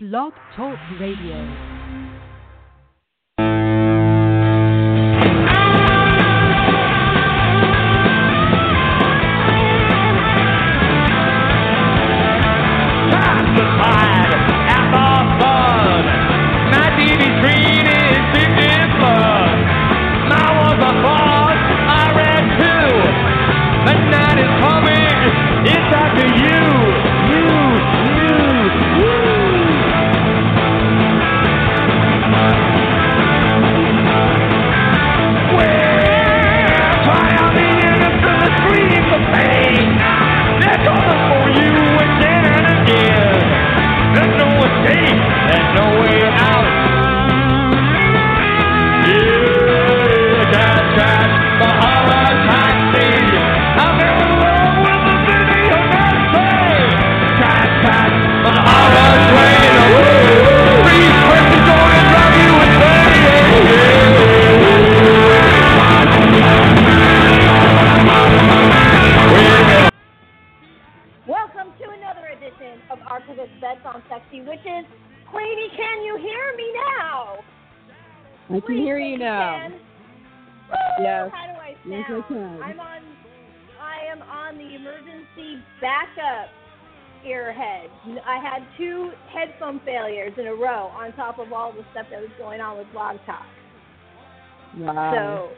Blog Talk Radio. Of all the stuff that was going on with Blog Talk. Wow. So,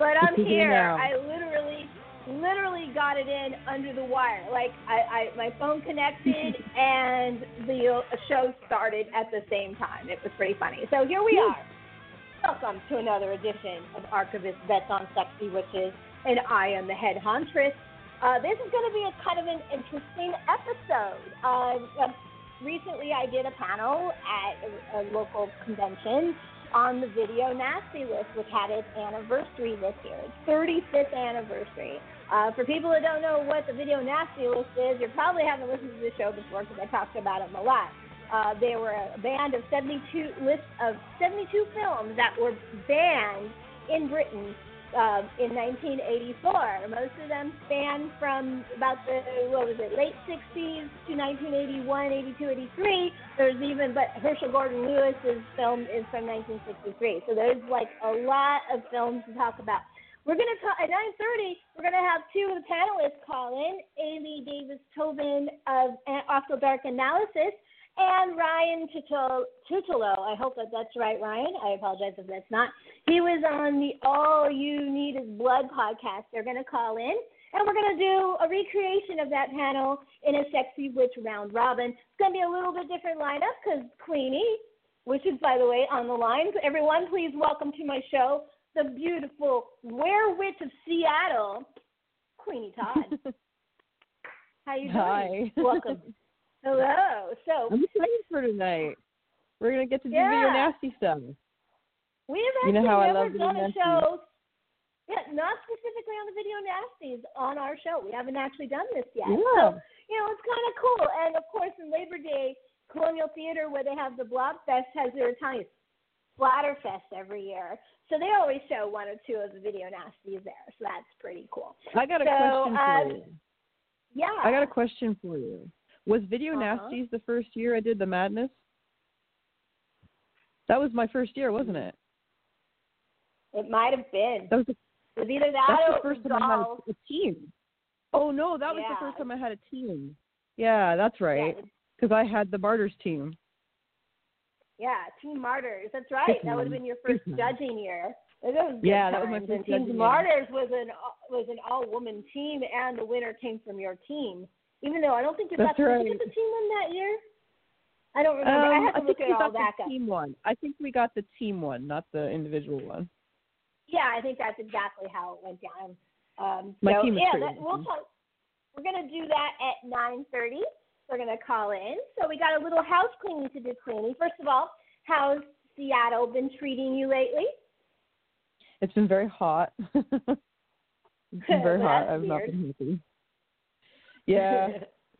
but I'm here. I literally got it in under the wire. Like, I my phone connected and the show started at the same time. It was pretty funny. So here we are. Welcome to another edition of Archivist Bets on Sexy Witches, and I am the head huntress. This is going to be a kind of an interesting episode. Recently, I did a panel at a local convention on the Video Nasty List, which had its anniversary this year, its 35th anniversary. For people that don't know what the Video Nasty List is, you probably haven't listened to the show before because I talked about them a lot. They were a band of 72 films that were banned in Britain in 1984. Most of them span from about the, late 60s to 1981, 82, 83. There's even, but Herschel Gordon Lewis's film is from 1963. So there's like a lot of films to talk about. We're going to talk, at 9:30, we're going to have two of the panelists call in, Amy Davis-Tobin of After Dark Analysis and Ryan Tutolo. I hope that that's right, Ryan. I apologize if that's not. He was on the All You Need Is Blood podcast. They're going to call in, and we're going to do a recreation of that panel in a Sexy Witch round robin. It's going to be a little bit different lineup because Queenie, which is, by the way, on the line. Everyone, please welcome to my show the beautiful werewitch of Seattle, Queenie Todd. How you doing? Hi. Welcome. Hello. So I'm excited for tonight. We're gonna get to do Video Nasty stuff. We have actually never done a show, not specifically on the Video Nasties on our show. We haven't actually done this yet. Yeah. So it's kind of cool. And of course, in Labor Day, Colonial Theater, where they have the Blob Fest, has their Italian Splatterfest every year. So they always show one or two of the Video Nasties there. So that's pretty cool. I got a question for you. Was Video Nasties the first year I did The Madness? That was my first year, wasn't it? It might have been. It was either that or the first time I had a team. Oh, no, that was the first time I had a team. Yeah, that's right, because I had the Martyrs team. Yeah, Team Martyrs. That's right. That would have been your first judging year. That was my first judging year. Team Martyrs was an all-woman team, and the winner came from your team. Even though I don't think you got the team one that year? I don't remember. I have to look at all that up. I think we got the team one, not the individual one. Yeah, I think that's exactly how it went down. We're going to do that at 9:30. We're going to call in. So we got a little house cleaning to do, Queenie. First of all, how's Seattle been treating you lately? It's been very hot. I've not been happy. Yeah,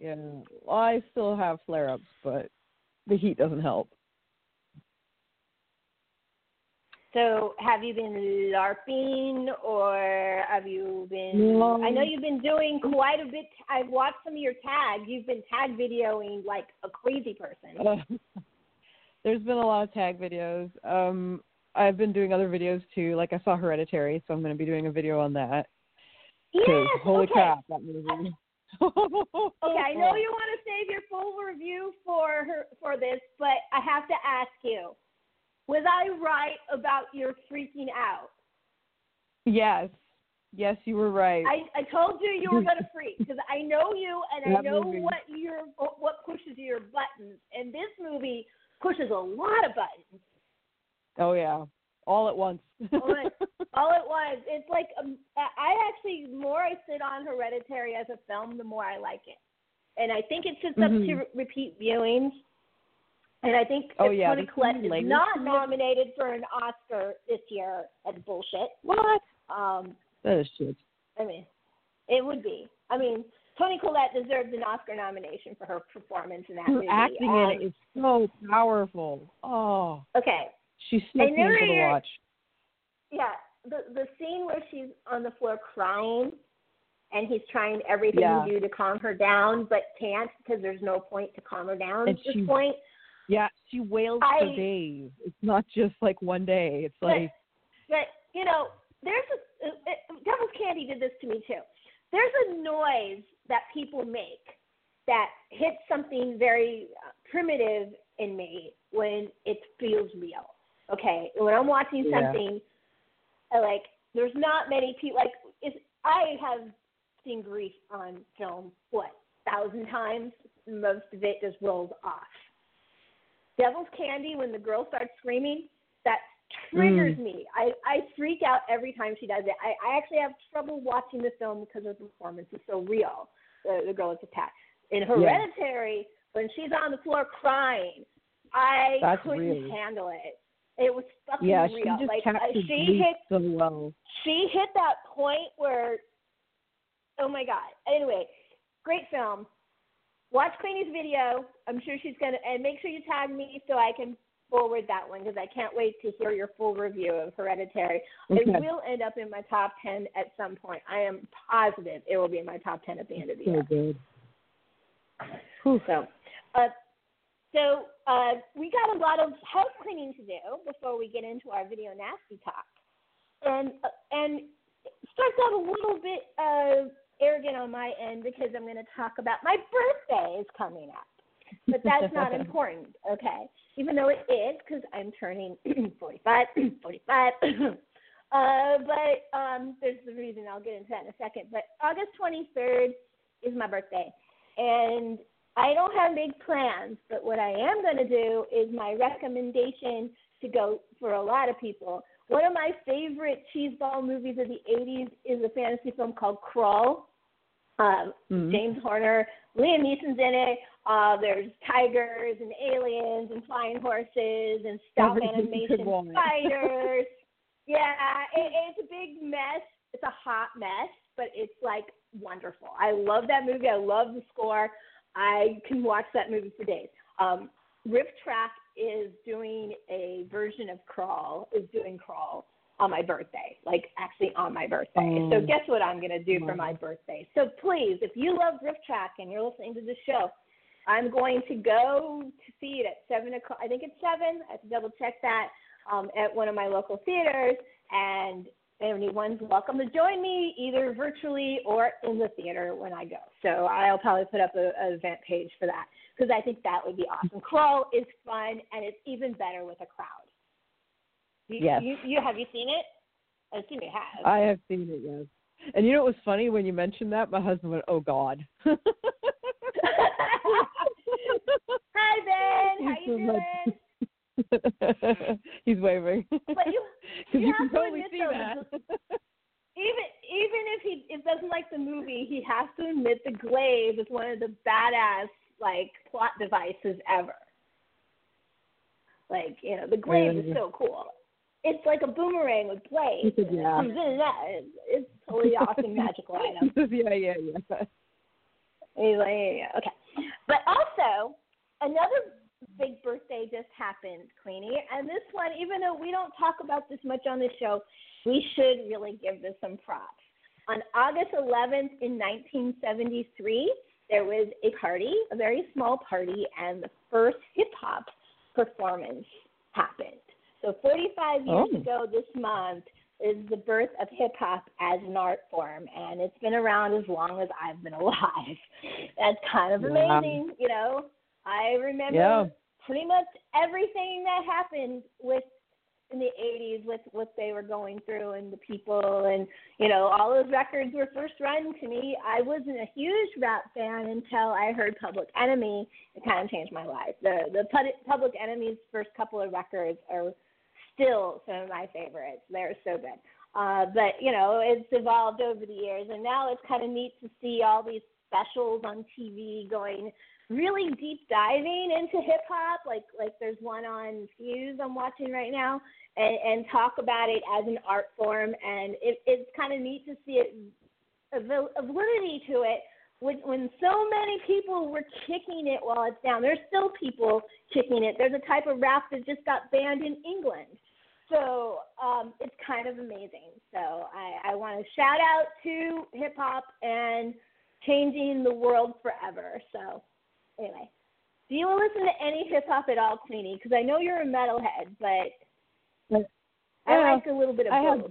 yeah. Well, I still have flare-ups, but the heat doesn't help. So have you been LARPing or have you been, I know you've been doing quite a bit. I've watched some of your tags. You've been tag videoing like a crazy person. There's been a lot of tag videos. I've been doing other videos too. Like I saw Hereditary, so I'm going to be doing a video on that. Yes, holy crap, that movie. Okay, I know you want to save your full review for this, but I have to ask you, was I right about your freaking out? Yes. Yes, you were right. I told you you were going to freak because I know you and that I know movie. what pushes your buttons, and this movie pushes a lot of buttons. Oh, yeah. All at once. All at once. It's like, the more I sit on Hereditary as a film, the more I like it. And I think it's just up to repeat viewings. And I think Toni Collette is not nominated for an Oscar this year. That's bullshit. What? That is shit. I mean, it would be. I mean, Toni Collette deserves an Oscar nomination for her performance in that movie. Her acting in it is so powerful. Oh. Okay. She's so beautiful to watch. Yeah, the scene where she's on the floor crying, and he's trying everything to do to calm her down, but can't because there's no point to calm her down at this point. Yeah, she wails for days. It's not just like one day. It's like, but you know, there's Devil's Candy did this to me too. There's a noise that people make that hits something very primitive in me when it feels real. Okay, when I'm watching something, like there's not many people. Like I have seen grief on film 1,000 times. Most of it just rolls off. Devil's Candy, when the girl starts screaming, that triggers me. I freak out every time she does it. I actually have trouble watching the film because her performance is so real. The girl is attacked. In Hereditary, when she's on the floor crying, I couldn't handle it. It was fucking real. She just she hit so well. She hit that point where, oh my god. Anyway, great film. Watch Queenie's video. I'm sure she's going to, and make sure you tag me so I can forward that one because I can't wait to hear your full review of Hereditary. Okay. It will end up in my top 10 at some point. I am positive it will be in my top 10 at the end of the year. Good. So we got a lot of house cleaning to do before we get into our video nasty talk. And it starts out a little bit arrogant on my end because I'm going to talk about my birthday is coming up, but that's not important, okay? Even though it is, because I'm turning 45. But there's the reason. I'll get into that in a second. But August 23rd is my birthday, and I don't have big plans. But what I am going to do is my recommendation to go for a lot of people. One of my favorite cheeseball movies of the 80s is a fantasy film called Crawl. James Horner, Liam Neeson's in it. There's tigers and aliens and flying horses and stop animation spiders. It's a big mess. It's a hot mess, but it's like wonderful. I love that movie. I love the score. I can watch that movie for days. Rifftrax is doing a version of Crawl, on my birthday, so guess what I'm going to do for my birthday. So please, if you love Rifftrax and you're listening to this show, I'm going to go to see it at 7 o'clock, I think it's 7, I have to double check that, at one of my local theaters, and anyone's welcome to join me, either virtually or in the theater when I go. So I'll probably put up an event page for that, because I think that would be awesome. Crawl is fun, and it's even better with a crowd. You have you seen it? I assume you have. I have seen it, yes. And you know what was funny? When you mentioned that, my husband went, oh, God. Hi, Ben. How you doing? He's wavering. But you have can totally see that. Even if he doesn't like the movie, he has to admit the glaive is one of the badass plot devices ever. The glaive is so cool. It's like a boomerang with blades. Yeah. It's totally awesome magical item. Yeah. Okay, but also another big birthday just happened, Queenie. And this one, even though we don't talk about this much on the show, we should really give this some props. On August 11th in 1973, there was a party, a very small party, and the first hip-hop performance happened. So 45 years ago this month is the birth of hip-hop as an art form, and it's been around as long as I've been alive. That's kind of amazing, you know. I remember pretty much everything that happened with in the 80s with what they were going through and the people, and, you know, all those records were first run to me. I wasn't a huge rap fan until I heard Public Enemy. It kind of changed my life. The Public Enemy's first couple of records are still some of my favorites. They're so good. But, you know, it's evolved over the years, and now it's kind of neat to see all these specials on TV going really deep diving into hip-hop, like there's one on Fuse I'm watching right now, and talk about it as an art form, and it's kind of neat to see a validity to it when so many people were kicking it while it's down. There's still people kicking it. There's a type of rap that just got banned in England. So it's kind of amazing. So I want to shout out to hip-hop and changing the world forever. So anyway, do you listen to any hip-hop at all, Queenie? Because I know you're a metalhead, but I like a little bit of both.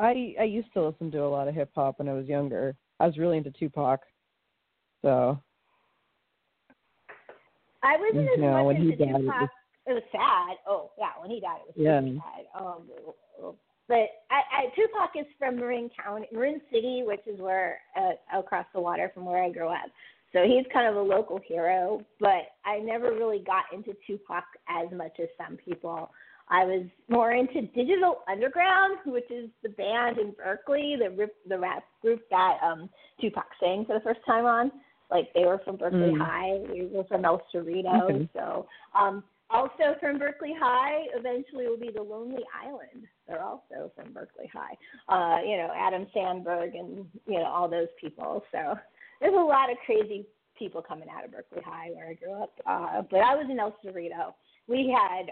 I used to listen to a lot of hip-hop when I was younger. I was really into Tupac, so. I wasn't as much into Tupac. It was sad. Oh, yeah, when he died, it was really sad. But Tupac is from Marin City, which is where across the water from where I grew up. So he's kind of a local hero, but I never really got into Tupac as much as some people. I was more into Digital Underground, which is the band in Berkeley, the rap group that Tupac sang for the first time on. Like, they were from Berkeley High. We were from El Cerrito. Okay. So also from Berkeley High, eventually will be the Lonely Island. They're also from Berkeley High. You know, Adam Sandberg and, you know, all those people. So there's a lot of crazy people coming out of Berkeley High where I grew up. But I was in El Cerrito. We had,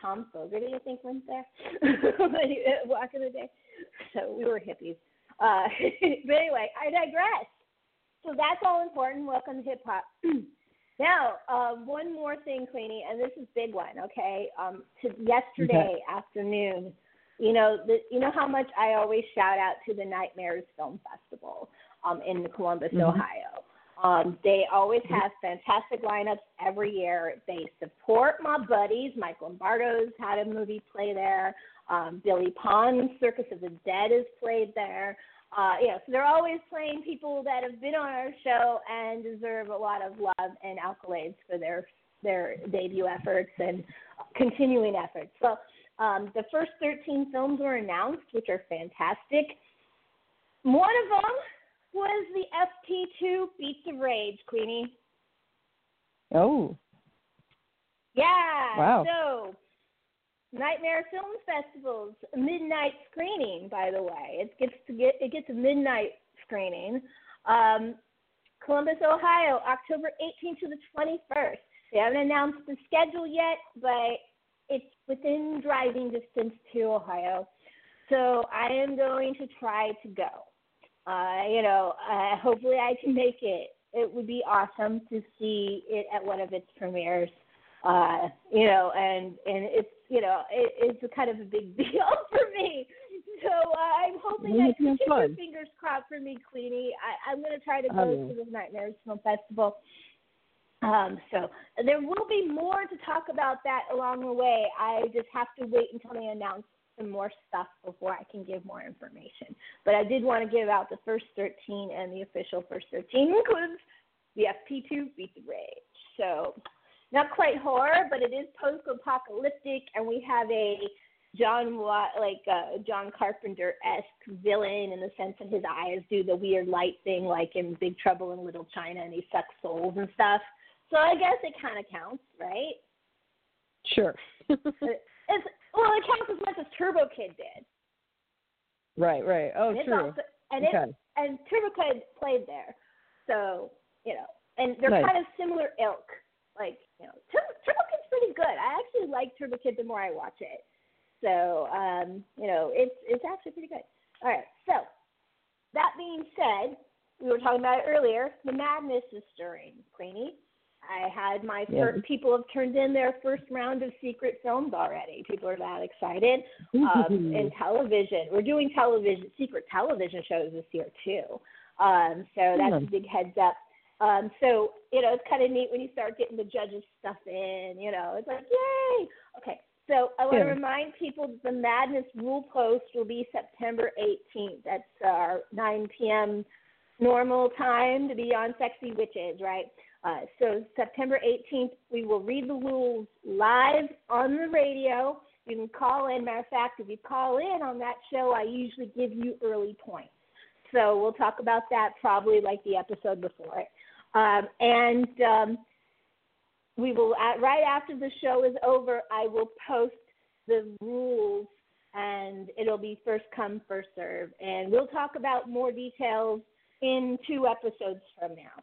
Tom Fogerty, I think, went there back in the day. So we were hippies. But anyway, I digress. So that's all important. Welcome to hip-hop. Now, one more thing, Queenie, and this is a big one, okay? To yesterday afternoon, you know how much I always shout out to the Nightmares Film Festival. In Columbus, Ohio. They always have fantastic lineups every year. They support my buddies. Mike Lombardo's had a movie play there. Billy Pond's Circus of the Dead is played there. So they're always playing people that have been on our show and deserve a lot of love and accolades for their debut efforts and continuing efforts. So the first 13 films were announced, which are fantastic. One of them was the FP2 Beats of Rage, Queenie. Oh. Yeah. Wow. So, Nightmare Film Festival's midnight screening, by the way. It gets a midnight screening. Columbus, Ohio, October 18th to the 21st. They haven't announced the schedule yet, but it's within driving distance to Ohio. So, I am going to try to go. Hopefully I can make it. It would be awesome to see it at one of its premieres. And it's, it's kind of a big deal for me. So I'm hoping that you keep your fingers crossed for me, Queenie. I'm going to try to go to the Nightmares Film Festival. So there will be more to talk about that along the way. I just have to wait until they announce some more stuff before I can give more information. But I did want to give out the first 13, and the official first 13 includes the FP2 Beat the Rage. So not quite horror, but it is post-apocalyptic, and we have a John Carpenter-esque villain in the sense that his eyes do the weird light thing like in Big Trouble in Little China, and he sucks souls and stuff. So I guess it kind of counts, right? Sure. It counts as much as Turbo Kid did. Right. Oh, and true. Also, and Turbo Kid played there. So, and they're kind of similar ilk. like, you know, Turbo Kid's pretty good. I actually like Turbo Kid the more I watch it. So, you know, it's actually pretty good. All right. So that being said, we were talking about it earlier. The madness is stirring, Queenie. I had my first, people have turned in their first round of secret films already. People are that excited. And television, we're doing television, secret television shows this year too. So that's a big heads up. So, you know, it's kind of neat when you start getting the judges stuff in, you know, it's like, yay. Okay. So I want to remind people that the Madness Rule Post will be September 18th. That's our 9 p.m. normal time to be on Sexy Witches, right? So September 18th, we will read the rules live on the radio. You can call in. Matter of fact, if you call in on that show, I usually give you early points. So we'll talk about that probably like the episode before it. We will, right after the show is over, I will post the rules, and it'll be first come, first serve. And we'll talk about more details in 2 episodes from now.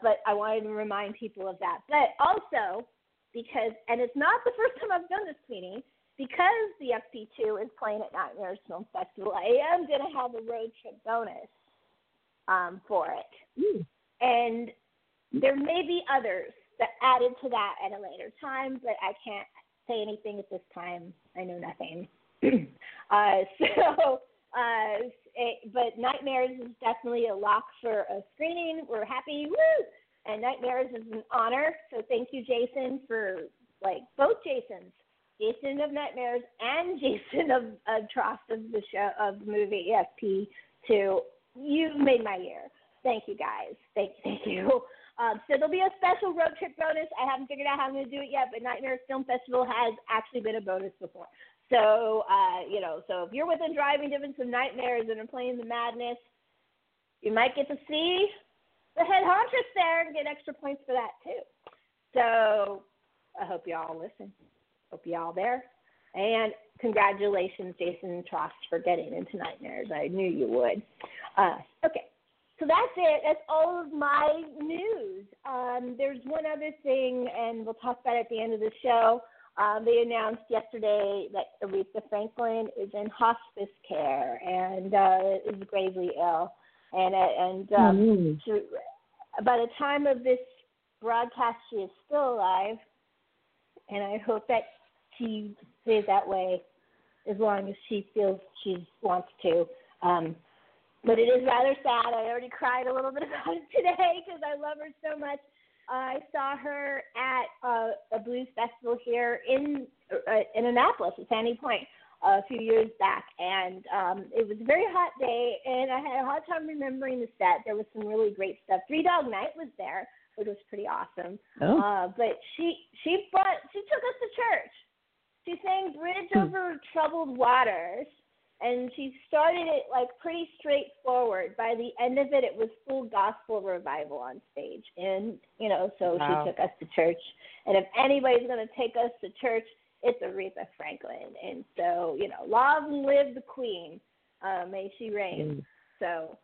But I wanted to remind people of that. But also, because, and it's not the first time I've done this, Queenie, because the FP2 is playing at Nightmares Film Festival, I am going to have a road trip bonus for it. And there may be others that added to that at a later time, but I can't say anything at this time. I know nothing. But Nightmares is definitely a lock for a screening. We're happy. Woo! And Nightmares is an honor. So thank you, Jason, for, like, both Jasons. Jason of Nightmares and Jason of Trost of the show, of the movie FP2. You made my year. Thank you, guys. Thank you. So there'll be a special road trip bonus. I haven't figured out how I'm going to do it yet, but Nightmares Film Festival has actually been a bonus before. So, you know, so if you're within driving distance of Nightmares and are playing the Madness, you might get to see the head honchos there and get extra points for that, too. So I hope y'all listen. Hope y'all there. And congratulations, Jason Trost, for getting into Nightmares. I knew you would. Okay. So that's it. That's all of my news. There's one other thing, and we'll talk about it at the end of the show. They announced yesterday that Aretha Franklin is in hospice care and is gravely ill. And by the time of this broadcast, she is still alive, and I hope that she stays that way as long as she feels she wants to. But it is rather sad. I already cried a little bit about it today because I love her so much. I saw her at a blues festival here in Annapolis at Sandy Point a few years back, and it was a very hot day, and I had a hard time remembering the set. There was some really great stuff. Three Dog Night was there, which was pretty awesome. Oh. But she took us to church. She sang Bridge Over Troubled Waters. And she started it, like, pretty straightforward. By the end of it, it was full gospel revival on stage. And, you know, so She took us to church. And if anybody's going to take us to church, it's Aretha Franklin. And so, you know, long live the queen. May she reign. So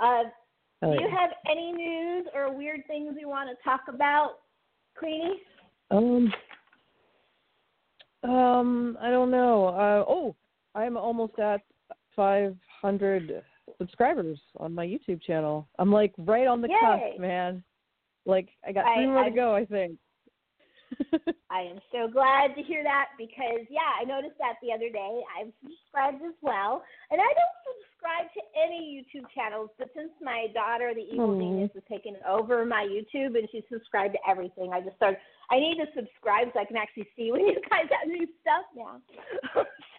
do you have any news or weird things you want to talk about, Queenie? I don't know. I'm almost at 500 subscribers on my YouTube channel. I'm, like, right on the cusp, man. Like, I got 3 more to go, I think. I am so glad to hear that because, I noticed that the other day. I've subscribed as well. And I don't subscribe to any YouTube channels, but since my daughter, the evil genius, has taken over my YouTube and she's subscribed to everything, I just started, I need to subscribe so I can actually see when you guys have new stuff now.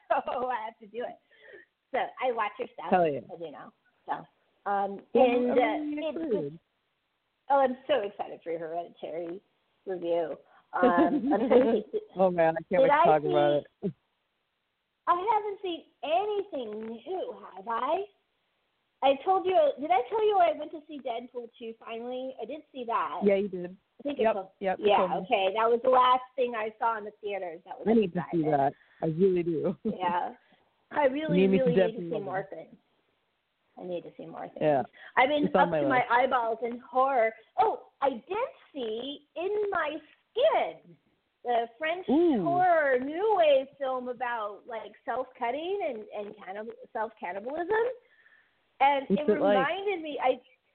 So I have to do it. So I watch your stuff, as you know. So, I'm so excited for your Hereditary review. Oh man, I can't wait to talk about it. I haven't seen anything new, have I? Did I tell you I went to see Deadpool 2 finally? I did see that. Yeah, you did. I think okay. That was the last thing I saw in the theaters. That was exciting. To see that. I really do. Yeah. I really need to see more things. I need to see more things. Yeah. I've been up to my eyeballs in horror. Oh, I did see In My Skin, the French horror new wave film about like self-cutting and self-cannibalism. And it reminded me,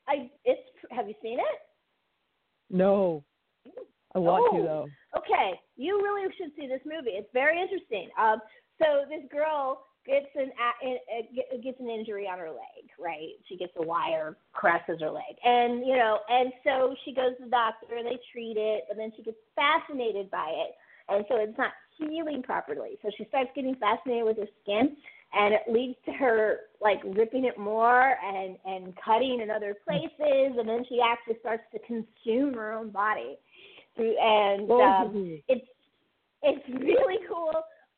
have you seen it? No. I want to, though. Okay. You really should see this movie. It's very interesting. So this girl gets an injury on her leg, right? She gets a wire, crosses her leg. And, you know, and so she goes to the doctor, and they treat it, and then she gets fascinated by it. And so it's not healing properly. So she starts getting fascinated with her skin, and it leads to her, like, ripping it more and cutting in other places, and then she actually starts to consume her own body. And it's really cool.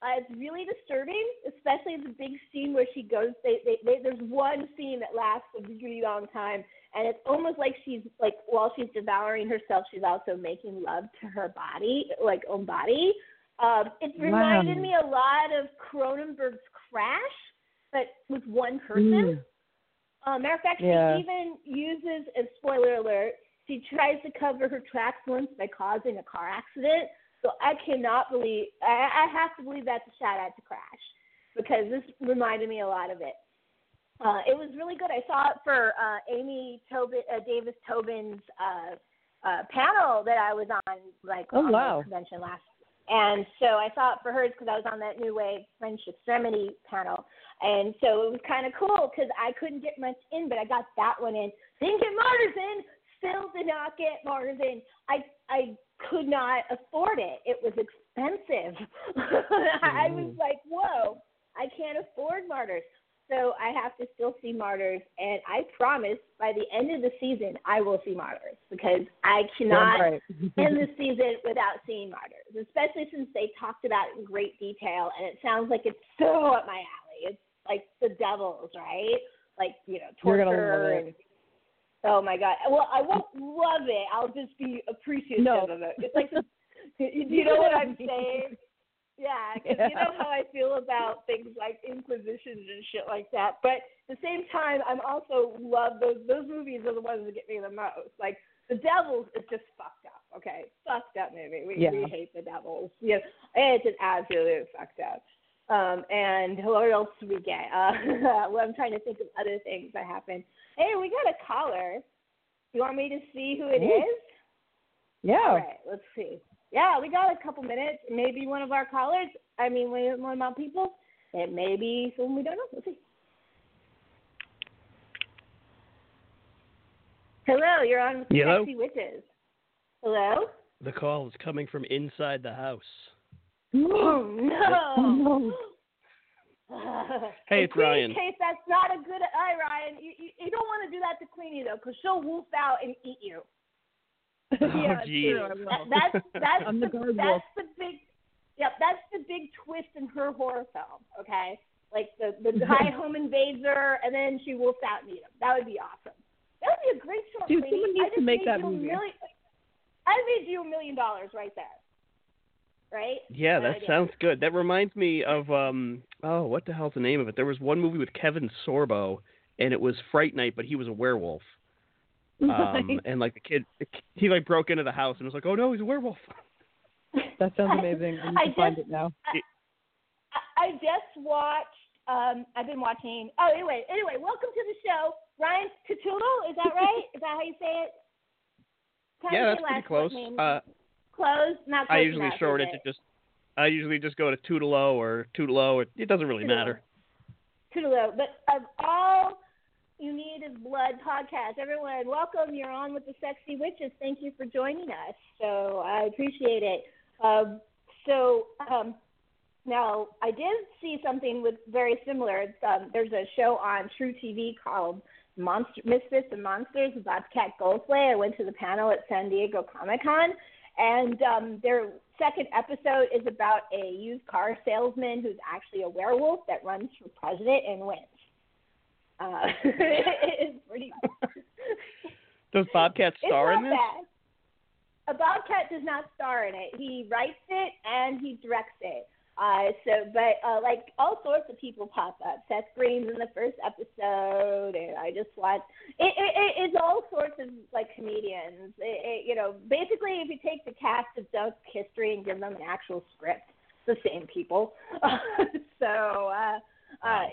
It's really disturbing, especially the big scene where she goes. There's one scene that lasts a really long time, and it's almost like she's like while she's devouring herself, she's also making love to her body, like own body. It reminded me a lot of Cronenberg's Crash, but with one person. Matter of fact, she even uses a spoiler alert. She tries to cover her tracks once by causing a car accident. So I cannot believe – I have to believe that's a shout-out to Crash because this reminded me a lot of it. It was really good. I saw it for Amy Davis-Tobin's panel that I was on, like, the convention last week. And so I saw it for hers because I was on that New Wave French Extremity panel. And so it was kind of cool because I couldn't get much in, but I got that one in. Didn't get Martyrs in. Still did not get Martyrs in. I could not afford it. It was expensive. I was like, whoa, I can't afford Martyrs. So I have to still see Martyrs. And I promise by the end of the season, I will see Martyrs because I cannot end the season without seeing Martyrs, especially since they talked about it in great detail. And it sounds like it's so up my alley. It's like The Devils, right? Like, you know, torture and... Oh, my God. Well, I won't love it. I'll just be appreciative of it. It's like, you know what I'm saying? Yeah, because you know how I feel about things like Inquisitions and shit like that. But at the same time, I'm also love those movies are the ones that get me the most. Like, The Devils is just fucked up, okay? Fucked up movie. We hate The Devils. You know, it's an absolute fucked up. And what else do we get? Well, I'm trying to think of other things that happened. Hey, we got a caller. You want me to see who it is? Yeah. All right, let's see. Yeah, we got a couple minutes. Maybe one of our callers. I mean, one of my people. It may be someone we don't know. Let's see. Hello, you're on with Sexy Witches. Hello? The call is coming from inside the house. Oh, no. Hey, it's Ryan. In case that's not a good eye, Ryan. You don't want to do that to Queenie, though, because she'll woof out and eat you. Yeah, that's the big twist in her horror film, okay? Like the high home invader, and then she woofs out and eat him. That would be awesome. That would be a great show, Queenie. Someone needs to make that movie. I made you $1 million right there. Right? Yeah, that sounds good. That reminds me of, what the hell's the name of it? There was one movie with Kevin Sorbo, and it was Fright Night, but he was a werewolf. And, like, the kid, he, like, broke into the house and was like, oh, no, he's a werewolf. That sounds amazing. I need to find it now. I just watched, I've been watching, anyway, welcome to the show. Ryan Tutolo, is that right? Is that how you say it? Yeah, that's pretty close. Close, not close. I usually short it to just. I usually just go to Tutolo or Tutolo. It doesn't really matter. Tutolo, but of all You Need Is Blood podcast, everyone, welcome. You're on with the Sexy Witches. Thank you for joining us. So I appreciate it. Now I did see something with very similar. It's, there's a show on True TV called Misfits and Monsters with Bobcat Goldthwait. I went to the panel at San Diego Comic Con. And their second episode is about a used car salesman who's actually a werewolf that runs for president and wins. It's pretty bad. Does Bobcat star in this? Bobcat does not star in it. He writes it and he directs it. But all sorts of people pop up. Seth Green's in the first episode, and I just watched. It's all sorts of comedians. Basically, if you take the cast of Dunk's history and give them an actual script, it's the same people. It's hit or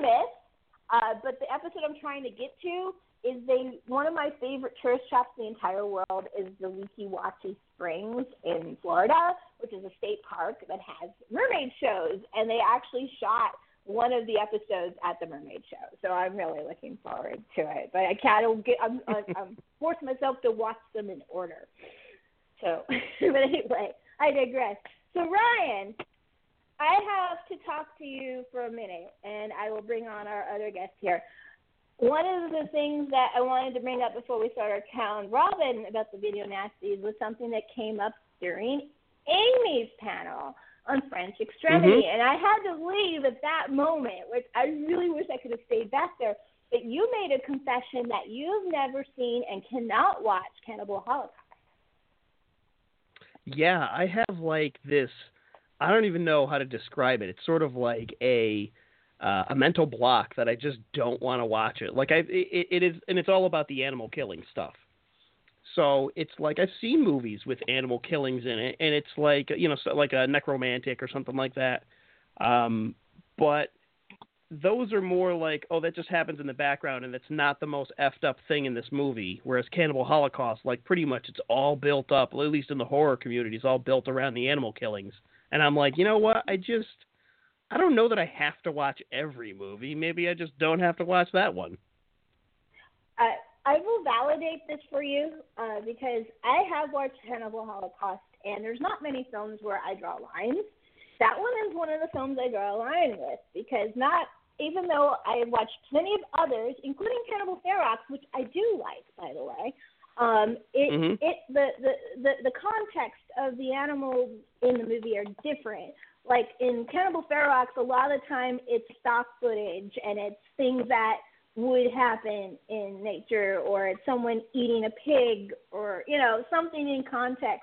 miss. But the episode I'm trying to get to is one of my favorite tourist traps in the entire world is the Weekiwachi Springs in Florida, which is a state park that has mermaid shows, and they actually shot one of the episodes at the mermaid show. So I'm really looking forward to it, but I can't. I'm forcing myself to watch them in order. So, but anyway, I digress. So Ryan, I have to talk to you for a minute, and I will bring on our other guest here. One of the things that I wanted to bring up before we start our Count Robin about the Video Nasties was something that came up during Amy's panel on French Extremity. Mm-hmm. And I had to leave at that moment, which I really wish I could have stayed back there. But you made a confession that you've never seen and cannot watch Cannibal Holocaust. Yeah, I have this, I don't even know how to describe it. It's sort of like a mental block that I just don't want to watch it. It is, and it's all about the animal killing stuff. So it's I've seen movies with animal killings in it, and it's a Necromantic or something like that. But those are more that just happens in the background, and it's not the most effed up thing in this movie. Whereas Cannibal Holocaust, pretty much it's all built up, at least in the horror community, it's all built around the animal killings. And I'm you know what? I don't know that I have to watch every movie. Maybe I just don't have to watch that one. I will validate this for you because I have watched Cannibal Holocaust, and there's not many films where I draw lines. That one is one of the films I draw a line with because even though I have watched plenty of others, including Cannibal Ferox, which I do like, by the way, the context of the animals in the movie are different. In Cannibal Ferox, a lot of the time it's stock footage and it's things that would happen in nature, or it's someone eating a pig, or, something in context.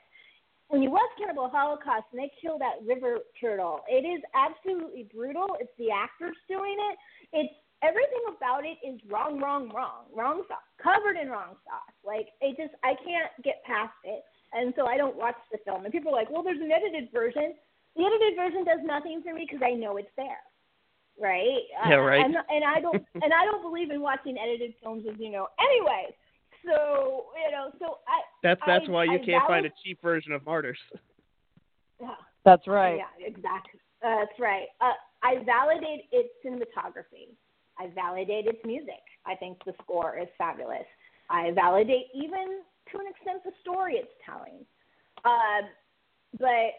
When you watch Cannibal Holocaust and they kill that river turtle, it is absolutely brutal. It's the actors doing it. It's everything about it is wrong sauce, covered in wrong sauce. I can't get past it. And so I don't watch the film. And people are there's an edited version. The edited version does nothing for me because I know it's there, right? Yeah, right. And I don't believe in watching edited films, as you know. Anyway, so I. That's why you can't find a cheap version of Martyrs. Yeah, that's right. Yeah, exactly. That's right. I validate its cinematography. I validate its music. I think the score is fabulous. I validate even to an extent the story it's telling, but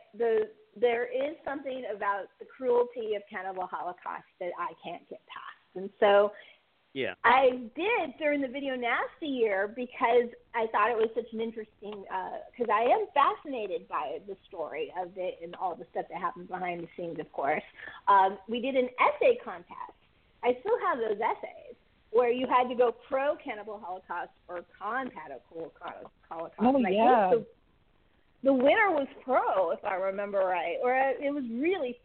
there is something about the cruelty of Cannibal Holocaust that I can't get past. And so I did during the Video Nasty year because I thought it was such an interesting, because I am fascinated by the story of it and all the stuff that happens behind the scenes, of course. We did an essay contest. I still have those essays where you had to go pro Cannibal Holocaust or con Cannibal Holocaust. Oh, yeah. The winner was pro, if I remember right, or it was really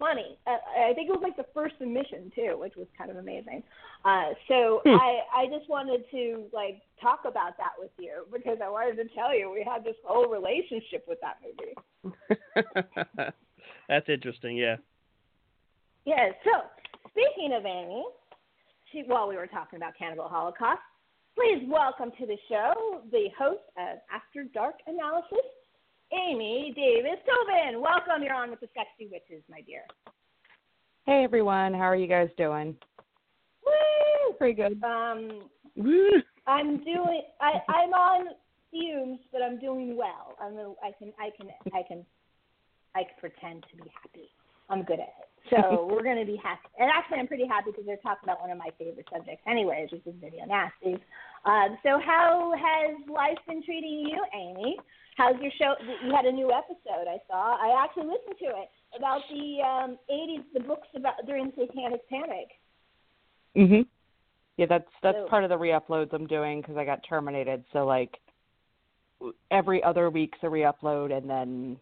funny. I think it was the first submission too, which was kind of amazing. I just wanted to talk about that with you because I wanted to tell you we had this whole relationship with that movie. That's interesting, yeah. Yeah. So speaking of Amy, while we were talking about Cannibal Holocaust, please welcome to the show the host of After Dark Analysis, Amy Davis-Tobin. Welcome. You're on with the Sexy Witches, my dear. Hey, everyone. How are you guys doing? Woo! Pretty good. I'm on fumes, but I'm doing well. I can pretend to be happy. I'm good at it. So we're going to be happy. And actually, I'm pretty happy because they're talking about one of my favorite subjects anyways, which is Video Nasties. So how has life been treating you, Amy? How's your show? You had a new episode I saw. I actually listened to it about the 80s, the books about during Satanic Panic. Mhm. Yeah, that's part of the re-uploads I'm doing because I got terminated. So every other week's a re-upload, and then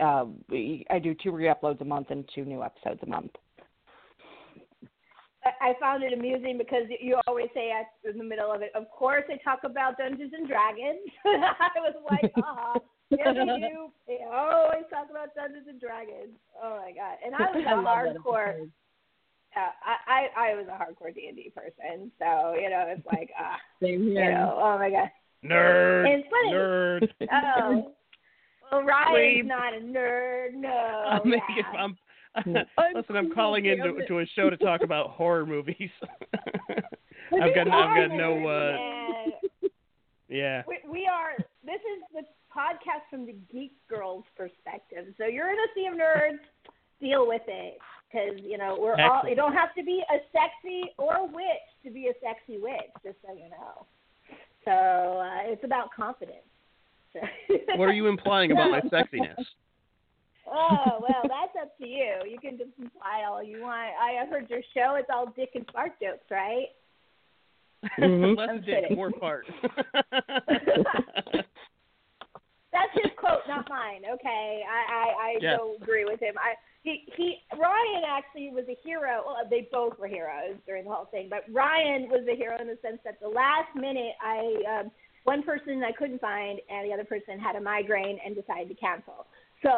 I do 2 re-uploads a month and 2 new episodes a month. I found it amusing because you always say in the middle of it, of course I talk about Dungeons and Dragons. I was like, uh-huh. Yeah, they always talk about Dungeons and Dragons. Oh, my God. And I was a hardcore. I was a hardcore D&D person. So, it's like, oh, my God. Nerd. And it's funny. Nerd. Oh. Well, Ryan's not a nerd. No. Listen, I'm calling into a show to talk about horror movies. I've got no. Yeah. We are. This is the podcast from the Geek Girls' perspective. So you're in a sea of nerds. Deal with it, because we're Excellent. All. You don't have to be a sexy or witch to be a sexy witch. Just so you know. So it's about confidence. So. What are you implying about my sexiness? Oh, well, that's up to you. You can just imply all you want. I heard your show. It's all dick and fart jokes, right? Mm-hmm. Less dick, more fart. That's his quote, not mine. Okay, I don't agree with him. Ryan actually was a hero. Well, they both were heroes during the whole thing, but Ryan was a hero in the sense that the last minute, one person I couldn't find, and the other person had a migraine and decided to cancel. So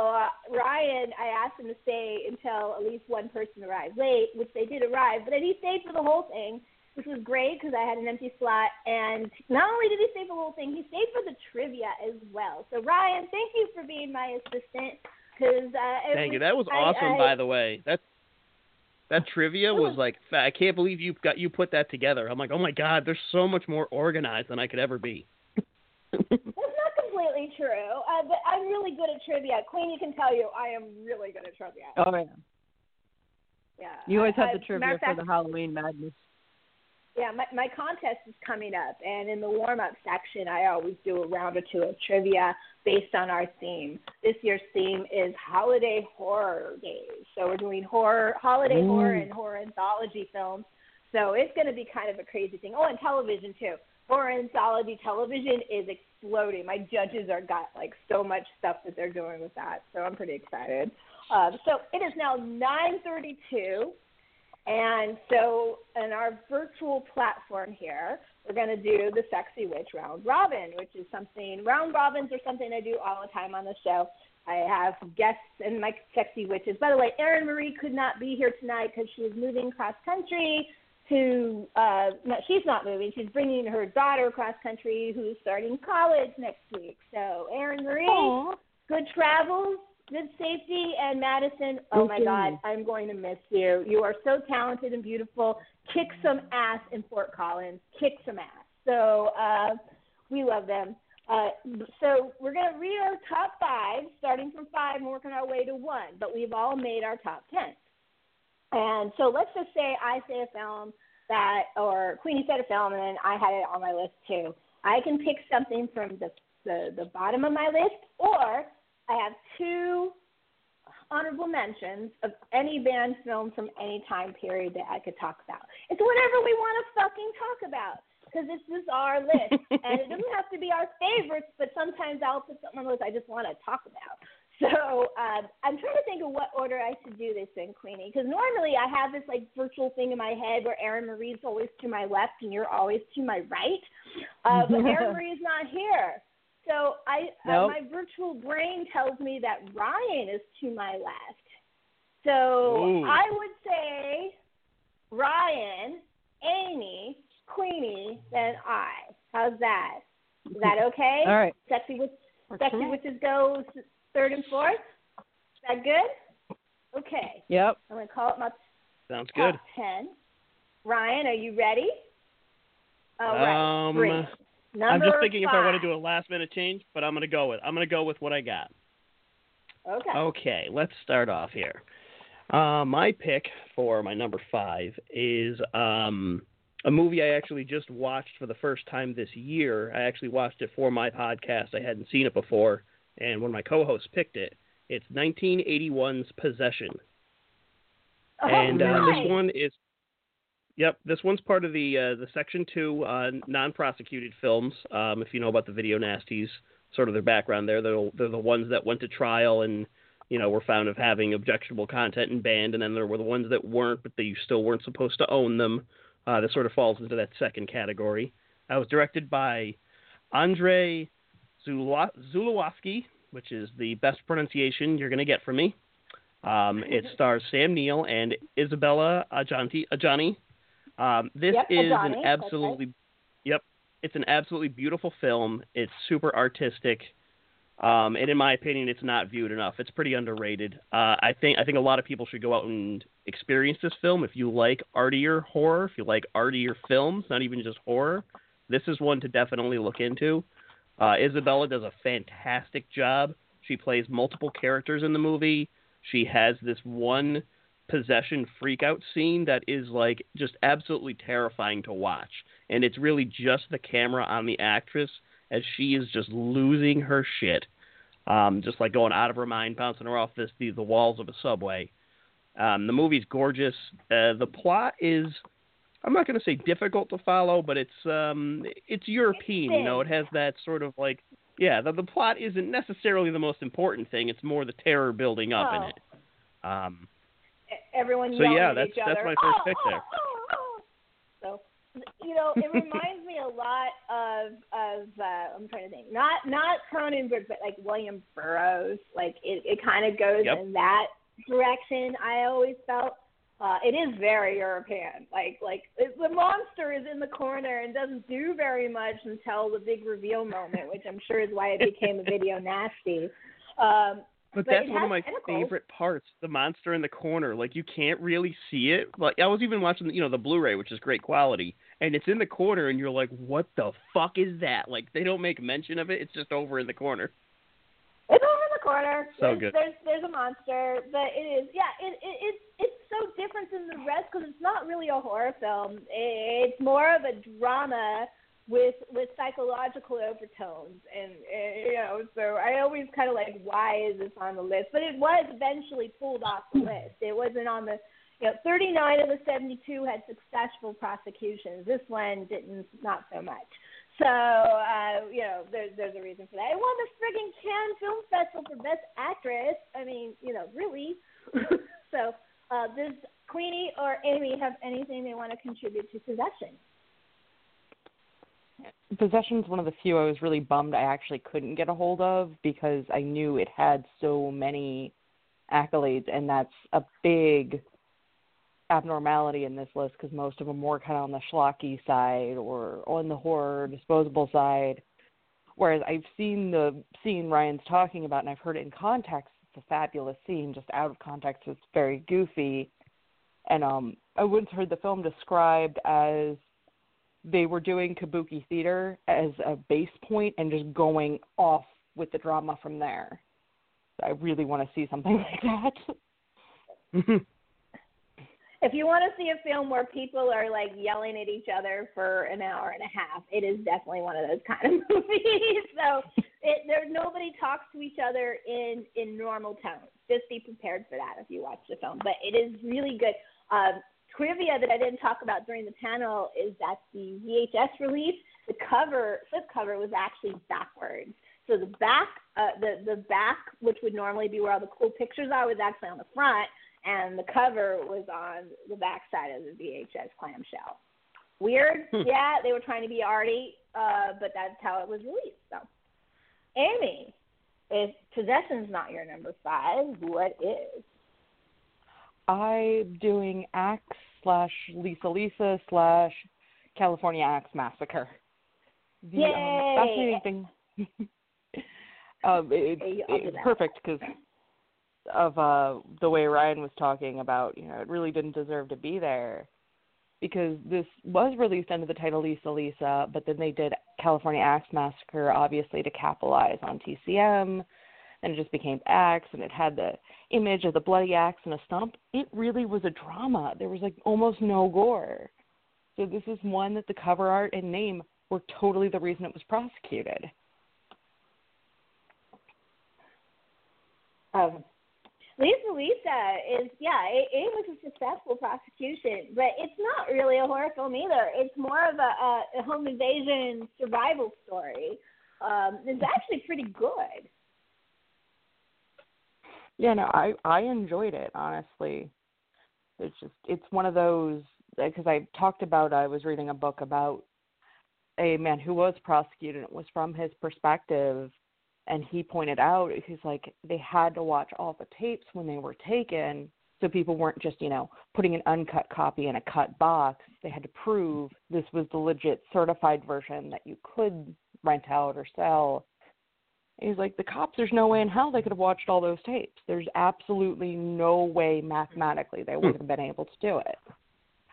Ryan, I asked him to stay until at least one person arrived late, which they did arrive, but then he stayed for the whole thing, which was great because I had an empty slot. And not only did he stay for the whole thing, he stayed for the trivia as well. So Ryan, thank you for being my assistant. Thank you. That was awesome, by the way. That trivia was like, I can't believe you put that together. I'm like, oh my God, there's so much more organized than I could ever be. Completely true, but I'm really good at trivia. Queen, you can tell you I am really good at trivia. Oh, yeah. You always have the trivia for the Halloween Madness. Yeah, my contest is coming up, and in the warm-up section, I always do a round or two of trivia based on our theme. This year's theme is Holiday Horror Days, so we're doing holiday horror and horror anthology films, so it's going to be kind of a crazy thing. Oh, and television, too. Horror anthology television is exploding. My judges are got like so much stuff that they're doing with that, so I'm pretty excited. So it is now 9:32, and so in our virtual platform here, we're going to do the Sexy Witch Round Robin, which is something round robins are something I do all the time on the show. I have guests and my sexy witches. By the way, Erin Marie could not be here tonight because she is moving cross country. No, she's not moving. She's bringing her daughter across country, who's starting college next week. So, Erin Marie, Aww. Good travels, good safety, and Madison. Oh my God, I'm going to miss you. You are so talented and beautiful. Kick some ass in Fort Collins. Kick some ass. So, we love them. So we're going to read our top 5, starting from 5 and working our way to 1. But we've all made our top 10. And so let's just say I say a film or Queenie said a film, and then I had it on my list too. I can pick something from the bottom of my list, or I have 2 honorable mentions of any banned film from any time period that I could talk about. It's whatever we want to fucking talk about, because this is our list. And it doesn't have to be our favorites, but sometimes I'll put something on the list I just want to talk about. So I'm trying to think of what order I should do this in, Queenie, because normally I have this, like, virtual thing in my head where Erin Marie's always to my left and you're always to my right. But Erin Marie's not here. So my virtual brain tells me that Ryan is to my left. So I would say Ryan, Amy, Queenie, then I. How's that? Is that okay? All right. Sexy Witches goes... 3rd and 4th? Is that good? Okay. Yep. I'm going to call it my Sounds top good. 10. Ryan, are you ready? All right. I'm just thinking 5. If I want to do a last minute change, but I'm going to go with what I got. Okay, let's start off here. My pick for my number 5 is a movie I actually just watched for the first time this year. I actually watched it for my podcast. I hadn't seen it before. And one of my co-hosts picked it. It's 1981's Possession. Oh, and nice. This one is, this one's part of the Section 2 non-prosecuted films. If you know about the Video Nasties, sort of their background there, they're the ones that went to trial and you know, were found of having objectionable content and banned, and then there were the ones that weren't, but you still weren't supposed to own them. That sort of falls into that second category. It was directed by Andrzej Zulawowski, which is the best pronunciation you're going to get from me. It stars Sam Neill and Isabelle Adjani. It's an absolutely beautiful film. It's super artistic. And in my opinion, it's not viewed enough. It's pretty underrated. I think a lot of people should go out and experience this film. If you like artier horror, if you like artier films, not even just horror, this is one to definitely look into. Isabella does a fantastic job. She plays multiple characters in the movie. She has this one possession freakout scene that is like just absolutely terrifying to watch. And it's really just the camera on the actress as she is just losing her shit, just like going out of her mind, bouncing her off the walls of a subway. The movie's gorgeous. The plot is, I'm not going to say difficult to follow, but it's European, you know. It has that sort of like, yeah, the plot isn't necessarily the most important thing. It's more the terror building up in it. Everyone yelling at each other. So yeah, that's my first pick there. So. You know, it reminds me a lot of I'm trying to think, not Cronenberg, but like William Burroughs. Like it kind of goes in that direction. I always felt it is very European. Like the monster is in the corner and doesn't do very much until the big reveal moment, which I'm sure is why it became a video nasty. But that's one of my favorite parts, the monster in the corner. Like, you can't really see it. Like, I was even watching, you know, the Blu-ray, which is great quality, and it's in the corner, and you're like, what the fuck is that? Like, they don't make mention of it. It's just over in the corner. It's over in the corner. So good. There's a monster, but it is, yeah, it's so different than the rest because it's not really a horror film. It's more of a drama with psychological overtones, and you know, so I always kind of like, why is this on the list? But it was eventually pulled off the list. It wasn't on the, you know, 39 of the 72 had successful prosecutions. This one didn't, not so much. So, you know, there's a reason for that. It won the friggin' Cannes Film Festival for Best Actress. I mean, you know, really? So, does Queenie or Amy have anything they want to contribute to Possession? Possession's one of the few I was really bummed I actually couldn't get a hold of because I knew it had so many accolades, and that's a big abnormality in this list because most of them were kind of on the schlocky side or on the horror disposable side, whereas I've seen the scene Ryan's talking about and I've heard it in context. It's a fabulous scene. Just out of context, it's very goofy. And I once heard the film described as they were doing kabuki theater as a base point and just going off with the drama from there. So I really want to see something like that. If you want to see a film where people are like yelling at each other for an hour and a half, it is definitely one of those kind of movies. So nobody talks to each other in normal tones. Just be prepared for that if you watch the film. But it is really good. Trivia that I didn't talk about during the panel is that the VHS release, the cover, flip cover, was actually backwards. So the back, the back, which would normally be where all the cool pictures are, was actually on the front, and the cover was on the back side of the VHS clamshell. Weird, yeah. They were trying to be arty, but that's how it was released. So, Amy, if Possession's not your number five, what is? I'm doing Axe/Lisa Lisa/California Axe Massacre. The fascinating thing. It's perfect because of the way Ryan was talking about, you know, it really didn't deserve to be there because this was released under the title Lisa Lisa, but then they did California Axe Massacre, obviously, to capitalize on TCM. And it just became Axe, and it had the image of the bloody axe and a stump. It really was a drama. There was, like, almost no gore. So this is one that the cover art and name were totally the reason it was prosecuted. Lisa Lisa is, yeah, it was a successful prosecution, but it's not really a horror film either. It's more of a home invasion survival story. It's actually pretty good. Yeah, no, I enjoyed it, honestly. It's just, it's one of those, because I talked about, I was reading a book about a man who was prosecuted, and it was from his perspective, and he pointed out, he's like, they had to watch all the tapes when they were taken, so people weren't just, you know, putting an uncut copy in a cut box. They had to prove this was the legit certified version that you could rent out or sell. And he's like, the cops, there's no way in hell they could have watched all those tapes. There's absolutely no way mathematically they would have been able to do it.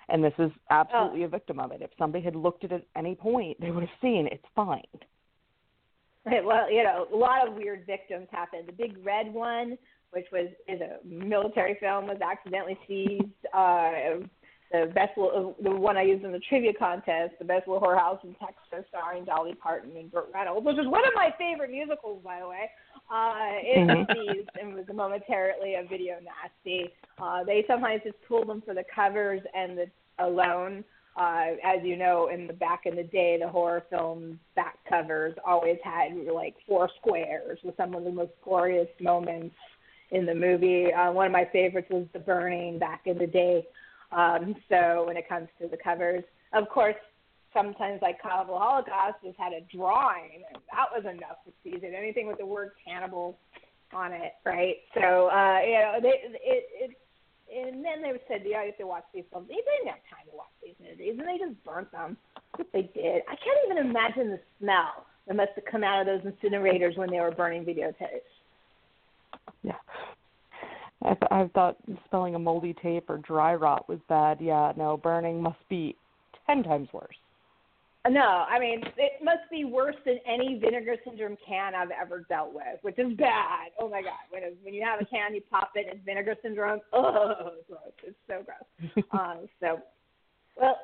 And this is absolutely a victim of it. If somebody had looked at it at any point, they would have seen it's fine. Right, well, you know, a lot of weird victims happened. The Big Red one, which is a military film, was accidentally seized. The one I used in the trivia contest, The Best Little Whorehouse in Texas, starring Dolly Parton and Burt Reynolds, which is one of my favorite musicals, by the way. It was seized and was momentarily a video nasty. They sometimes just pulled them for the covers and the alone. As you know, back in the day, the horror film back covers always had like four squares with some of the most glorious moments in the movie. One of my favorites was The Burning back in the day. So when it comes to the covers, of course, sometimes like Cannibal Holocaust just had a drawing, and that was enough to seize it. Anything with the word cannibal on it, right? So and then they said, yeah, you have to watch these films. They didn't have time to watch these movies, and they just burnt them. They did. I can't even imagine the smell that must have come out of those incinerators when they were burning videotapes. Yeah. I thought spelling a moldy tape or dry rot was bad. Yeah, no, burning must be 10 times worse. No, I mean, it must be worse than any vinegar syndrome can I've ever dealt with, which is bad. Oh, my God. When you have a can, you pop it, it's vinegar syndrome. Oh, gross. It's so gross.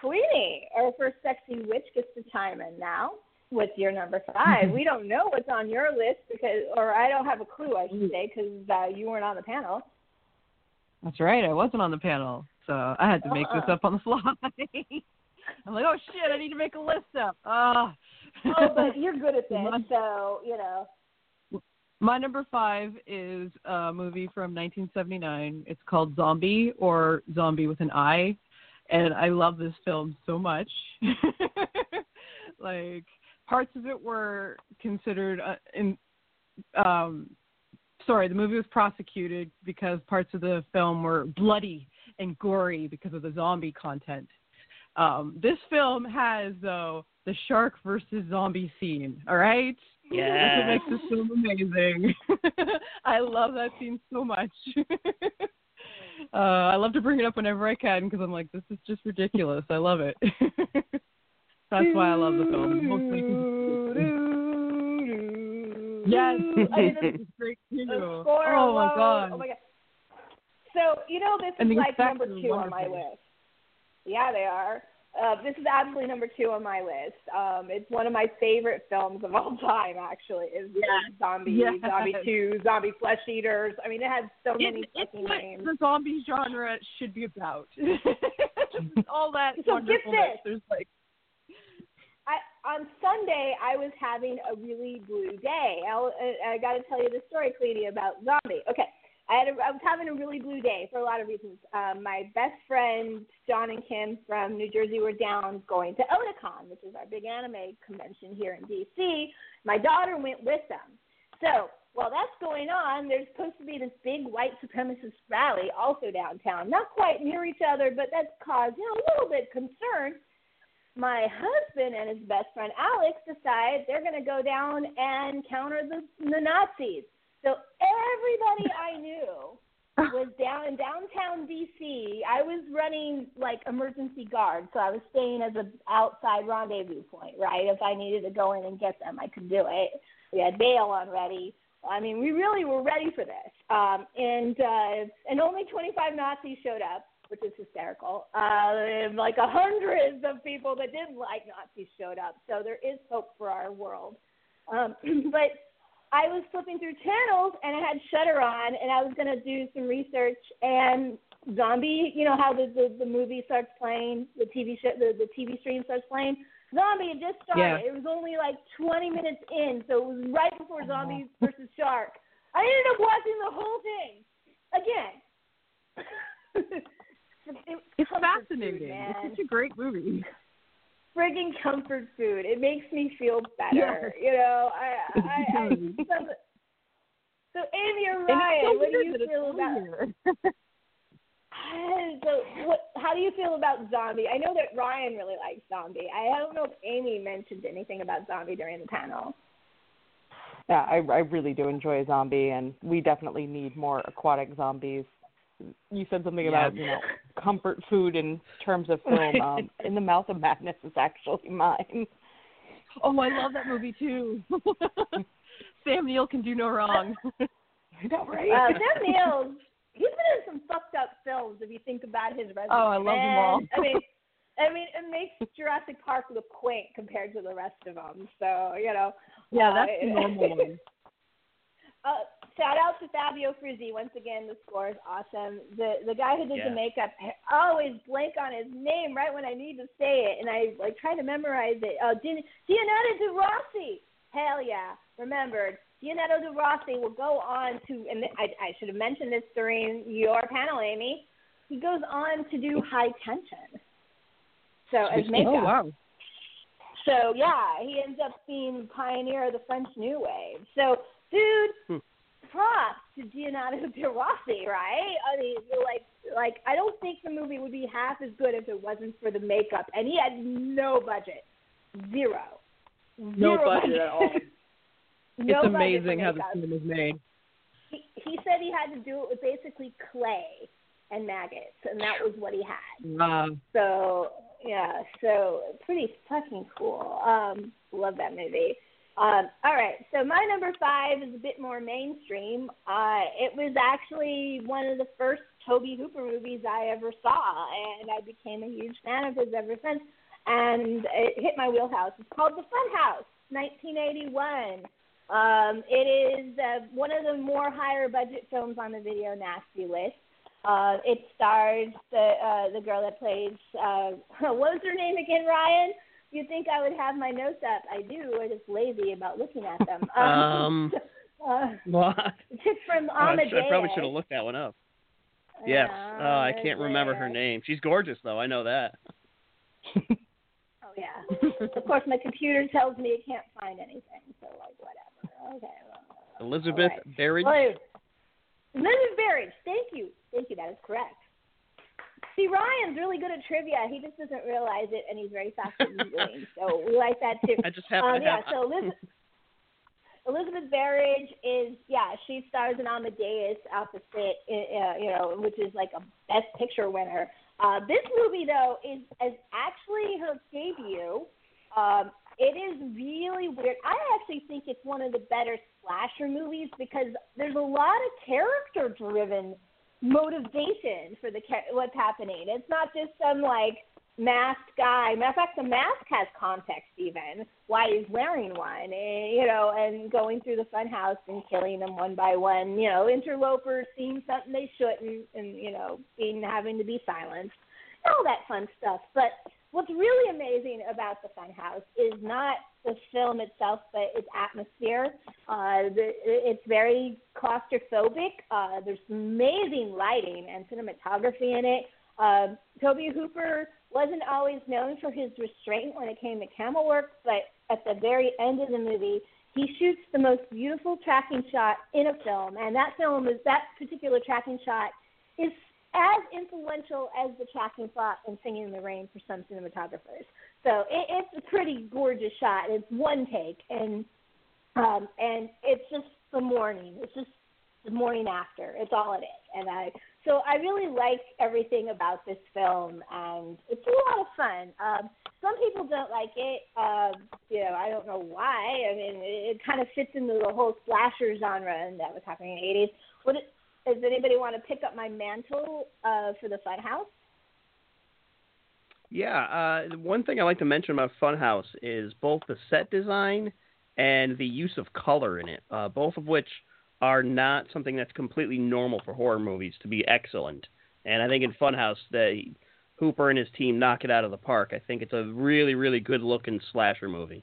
Queenie, our first sexy witch, gets to chime in now. What's your number 5? We don't know what's on your list because I don't have a clue, I should say, because you weren't on the panel. That's right. I wasn't on the panel, so I had to make this up on the fly. I'm like, oh, shit, I need to make a list up. Oh, but you're good at this, so, you know. My number 5 is a movie from 1979. It's called Zombie, or Zombie with an I, and I love this film so much. Like, parts of it were considered the movie was prosecuted because parts of the film were bloody and gory because of the zombie content. This film has, though, the shark versus zombie scene, all right? Yeah. It makes this film amazing. I love that scene so much. I love to bring it up whenever I can because I'm like, this is just ridiculous. I love it. That's why I love the film. Mostly. Yes. I mean, this is great too. Oh, my God. Oh, my God. So, you know, this is like number 2 on my list. Yeah, they are. This is absolutely number 2 on my list. It's one of my favorite films of all time, actually, is Zombie, Zombie 2, Zombie Flesh Eaters. I mean, it has so many fucking names. It's what the zombie genre should be about. All that so get this. There's like... On Sunday, I was having a really blue day. I got to tell you the story, Cleety, about Zombie. Okay. I was having a really blue day for a lot of reasons. My best friends, John and Kim from New Jersey, were down going to Otakon, which is our big anime convention here in DC. My daughter went with them. So while that's going on, there's supposed to be this big white supremacist rally also downtown. Not quite near each other, but that's caused a little bit of concern. My husband and his best friend, Alex, decide they're going to go down and counter the Nazis. So everybody I knew was down in downtown D.C. I was running, like, emergency guard, so I was staying as an outside rendezvous point, right? If I needed to go in and get them, I could do it. We had bail on ready. I mean, we really were ready for this. And only 25 Nazis showed up, which is hysterical. Like, hundreds of people that didn't like Nazis showed up, so there is hope for our world. But... I was flipping through channels, and I had Shudder on, and I was going to do some research, and Zombie, you know how the movie starts playing, the TV stream starts playing? Zombie had just started. Yeah. It was only like 20 minutes in, so it was right before Zombie versus Shark. I I ended up watching the whole thing again. It's fascinating. Food, it's such a great movie. Friggin' comfort food. It makes me feel better. Yeah. You know, I so Amy or Ryan, so what do you feel about? So, how do you feel about Zombie? I know that Ryan really likes Zombie. I don't know if Amy mentioned anything about Zombie during the panel. Yeah, I really do enjoy Zombie, and we definitely need more aquatic zombies. You said something about, you know, comfort food in terms of film. In the Mouth of Madness is actually mine. Oh, I love that movie, too. Sam Neill can do no wrong. I know, right? Sam Neill, he's been in some fucked up films if you think about his resume. Oh, I love them all. I mean, it makes Jurassic Park look quaint compared to the rest of them. So, you know. Yeah, that's the normal one. Shout out to Fabio Frizzi. Once again, the score is awesome. The guy who did the makeup, I always blank on his name right when I need to say it, and I like try to memorize it. Oh, Giannotta De Rossi. Hell yeah, remembered. Giannotta De Rossi will go on to, and I should have mentioned this during your panel, Amy. He goes on to do High Tension. So as makeup. Oh wow. So yeah, he ends up being pioneer of the French New Wave. So dude. Props to Giannotta De Rossi, right? I mean, like I don't think the movie would be half as good if it wasn't for the makeup, and he had no budget, zero. No budget at all. It's amazing how the film is made. He said he had to do it with basically clay and maggots, and that was what he had. So pretty fucking cool. Love that movie. All right, so my number 5 is a bit more mainstream. It was actually one of the first Tobe Hooper movies I ever saw, and I became a huge fan of his ever since, and it hit my wheelhouse. It's called The Funhouse, 1981. It is one of the more higher-budget films on the Video Nasty List. It stars the girl that plays, what was her name again, Ryan? You'd think I would have my notes up. I do. I'm just lazy about looking at them. It's from Amadeus. I probably should have looked that one up. Yes. I can't remember her name. She's gorgeous, though. I know that. Of course, my computer tells me it can't find anything. So, whatever. Okay. Well, Elizabeth Berridge. Elizabeth Berridge. Thank you. Thank you. That is correct. See, Ryan's really good at trivia. He just doesn't realize it, and he's very fast at Googling. So we like that, too. I just happen to have so Elizabeth Berridge is, she stars in Amadeus opposite, which is like a Best Picture winner. This movie, though, is actually her debut. It is really weird. I actually think it's one of the better slasher movies because there's a lot of character-driven motivation for what's happening. It's not just some masked guy. Matter of fact, the mask has context even why he's wearing one, and going through the funhouse and killing them one by one. Interlopers seeing something they shouldn't, and having to be silenced, all that fun stuff. But what's really amazing about the funhouse is not the film itself, but its atmosphere. It's very claustrophobic. There's amazing lighting and cinematography in it. Tobe Hooper wasn't always known for his restraint when it came to camera work, but at the very end of the movie, he shoots the most beautiful tracking shot in a film, and that particular tracking shot is as influential as the tracking shot in Singing in the Rain for some cinematographers. So it's a pretty gorgeous shot. It's one take, and it's just the morning. It's just the morning after. It's all it is. And I really like everything about this film, and it's a lot of fun. Some people don't like it. I don't know why. I mean, it kind of fits into the whole slasher genre, and that was happening in the 80s. Does anybody want to pick up my mantle for the Funhouse? Yeah, one thing I like to mention about Funhouse is both the set design and the use of color in it, both of which are not something that's completely normal for horror movies to be excellent. And I think in Funhouse, Hooper and his team knock it out of the park. I think it's a really, really good-looking slasher movie.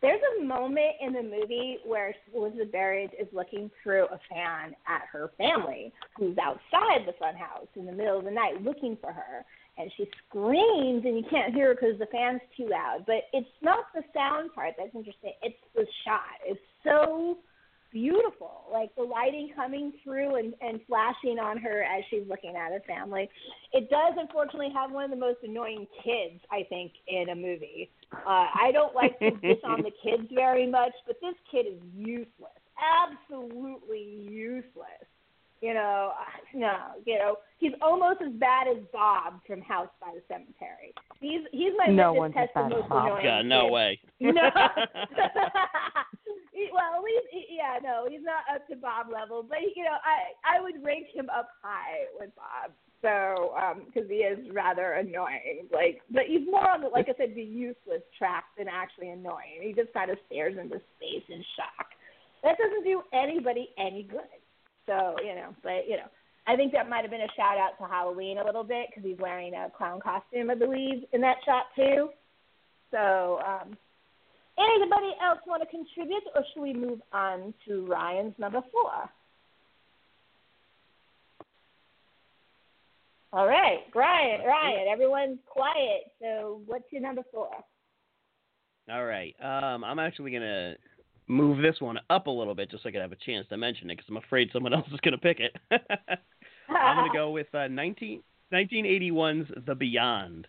There's a moment in the movie where Elizabeth Barrage is looking through a fan at her family, who's outside the funhouse in the middle of the night looking for her, and she screams, and you can't hear her because the fan's too loud. But it's not the sound part that's interesting. It's the shot. It's so beautiful, like the lighting coming through and flashing on her as she's looking at her family. It does, unfortunately, have one of the most annoying kids, I think, in a movie. I don't like to diss on the kids very much, but this kid is useless, absolutely useless. He's almost as bad as Bob from House by the Cemetery. He's my witness test the most annoying. God, no way. No. He's not up to Bob level, but I would rank him up high with Bob. So, because he is rather annoying, but he's more on the, like I said, the useless track than actually annoying. He just kind of stares into space in shock. That doesn't do anybody any good. So, I think that might have been a shout out to Halloween a little bit because he's wearing a clown costume, I believe, in that shot too. So, anybody else want to contribute, or should we move on to Ryan's number 4? All right, Ryan, everyone's quiet. So, what's your number 4? All right, I'm actually gonna move this one up a little bit just so I could have a chance to mention it because I'm afraid someone else is going to pick it. I'm going to go with 1981's The Beyond.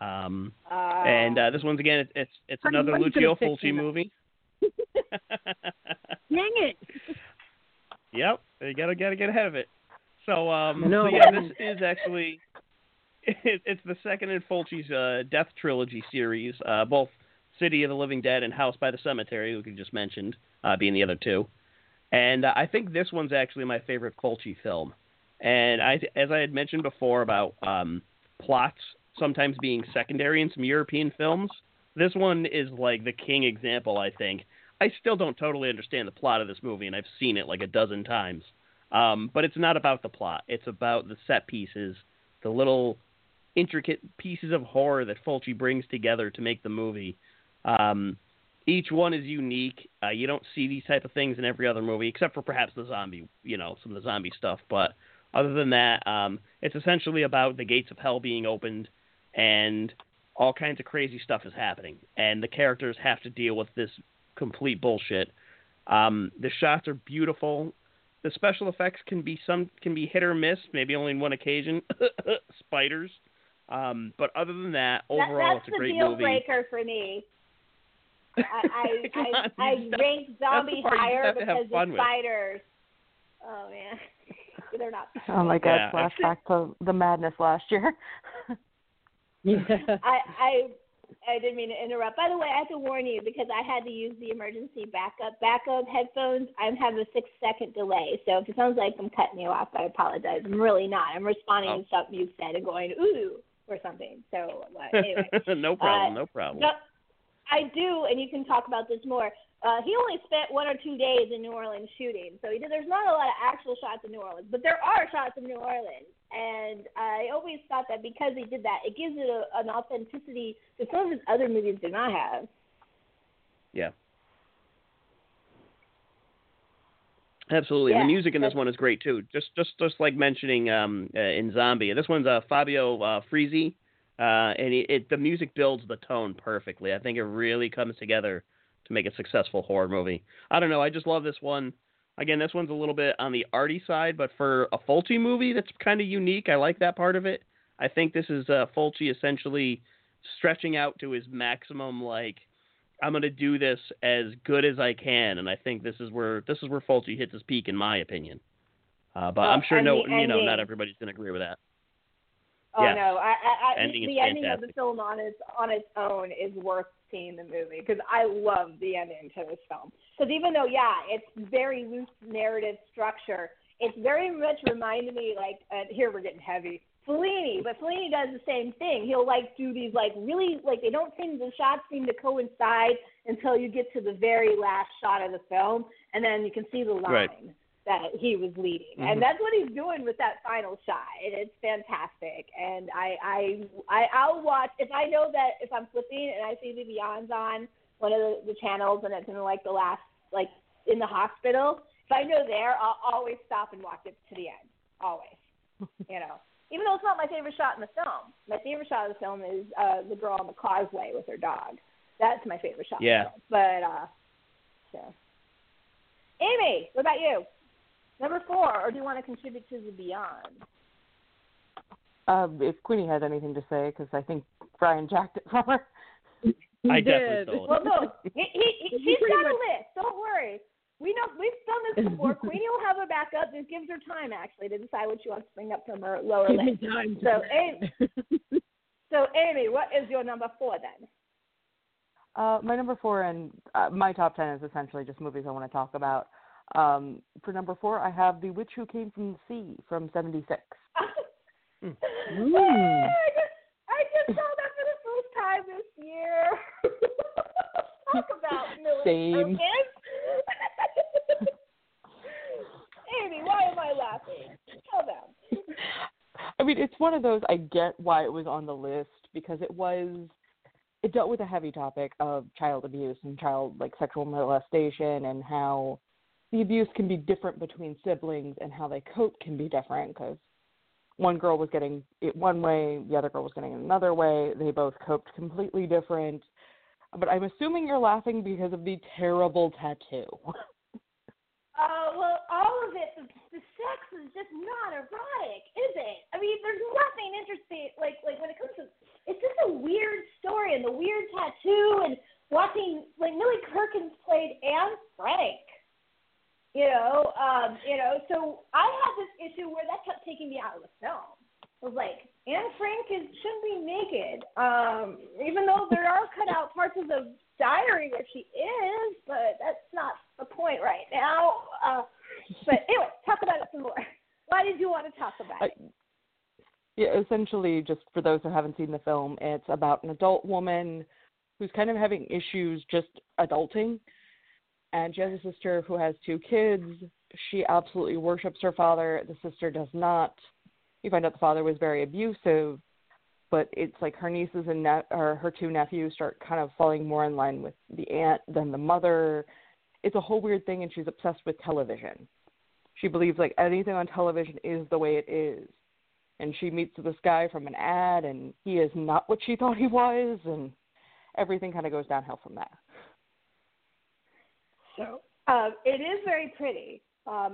This one's, again, it's another Lucio Fulci movie. Dang it. Yep. You got to get ahead of it. So, this is actually, it's the second in Fulci's Death Trilogy series, both City of the Living Dead and House by the Cemetery, which you just mentioned, being the other two. And I think this one's actually my favorite Fulci film. And as I had mentioned before about plots sometimes being secondary in some European films, this one is like the king example, I think. I still don't totally understand the plot of this movie, and I've seen it like a dozen times. But it's not about the plot. It's about the set pieces, the little intricate pieces of horror that Fulci brings together to make the movie. Each one is unique. You don't see these type of things in every other movie, except for perhaps the zombie, some of the zombie stuff. But other than that, it's essentially about the gates of hell being opened and all kinds of crazy stuff is happening. And the characters have to deal with this complete bullshit. The shots are beautiful. The special effects can be hit or miss, maybe only on one occasion. Spiders. But other than that, overall, it's a great movie. That's the deal breaker for me. I rank zombie higher because of spiders. Oh man, they're not. Oh my God! Yeah. Flashback to The Madness last year. Yeah. I didn't mean to interrupt. By the way, I have to warn you because I had to use the emergency backup headphones. I have a 6-second delay, so if it sounds like I'm cutting you off, I apologize. I'm really not. I'm responding to something you said and going ooh or something. So anyway, no problem. I do, and you can talk about this more. He only spent 1 or 2 days in New Orleans shooting, so there's not a lot of actual shots in New Orleans, but there are shots in New Orleans. And I always thought that because he did that, it gives it an authenticity that some of his other movies do not have. Yeah. Absolutely. Yeah, the music in this one is great, too. Just like mentioning in Zombie. This one's Fabio Frizzi. And the music builds the tone perfectly. I think it really comes together to make a successful horror movie. I don't know. I just love this one. Again, this one's a little bit on the arty side, but for a Fulci movie, that's kind of unique. I like that part of it. I think this is Fulci essentially stretching out to his maximum, like, I'm going to do this as good as I can. And I think this is where Fulci hits his peak, in my opinion. But I'm sure not everybody's going to agree with that. Oh, yeah. No, the ending of the film on its own is worth seeing the movie because I love the ending to this film. Because even though, it's very loose narrative structure, it's very much reminded me, like, here we're getting heavy, Fellini. But Fellini does the same thing. He'll, like, do these, like, really, like, the shots seem to coincide until you get to the very last shot of the film, and then you can see the line. Right. That he was leading. Mm-hmm. And that's what he's doing with that final shot. And it's fantastic. And I'll watch, if I know that if I'm flipping and I see The Beyond's on, one of the channels and it's in like the last, like in the hospital. If I go there, I'll always stop and watch it to the end. Always, you know, even though it's not my favorite shot in the film. My favorite shot of the film is the girl on the causeway with her dog. That's my favorite shot. Yeah. But, so. Amy, what about you? Number 4, or do you want to contribute to The Beyond? If Queenie has anything to say, because I think Brian jacked it from her. I definitely stole it. Well, no, she's got a list. Don't worry. We know we've done this before. Queenie will have a backup. This gives her time actually to decide what she wants to bring up from her lower list. So, Amy, what is your number 4 then? My number 4 and my top 10 is essentially just movies I want to talk about. For number 4, I have The Witch Who Came from the Sea from '76. Mm. Yeah, I just saw that for the first time this year. Talk about Millie. Same. Amy, why am I laughing? Tell them. I mean, it's one of those, I get why it was on the list, because it dealt with a heavy topic of child abuse and sexual molestation, and how the abuse can be different between siblings and how they cope can be different, because one girl was getting it one way, the other girl was getting it another way. They both coped completely different. But I'm assuming you're laughing because of the terrible tattoo. Well, all of it, the sex is just not erotic, is it? I mean, there's nothing interesting, like when it comes to, it's just a weird story and the weird tattoo and watching, Millie Kirkins played Anne Frank, so I had this issue where that kept taking me out of the film. I was like, Anne Frank shouldn't be naked, even though there are cut out parts of the diary where she is, but that's not the point right now. But anyway, talk about it some more. Why did you want to talk about it? Yeah, essentially, just for those who haven't seen the film, it's about an adult woman who's kind of having issues just adulting, and she has a sister who has 2 kids. She absolutely worships her father. The sister does not. You find out the father was very abusive, but it's like her nieces and her 2 nephews start kind of falling more in line with the aunt than the mother. It's a whole weird thing, and she's obsessed with television. She believes anything on television is the way it is. And she meets this guy from an ad, and he is not what she thought he was, and everything kind of goes downhill from that. So it is very pretty.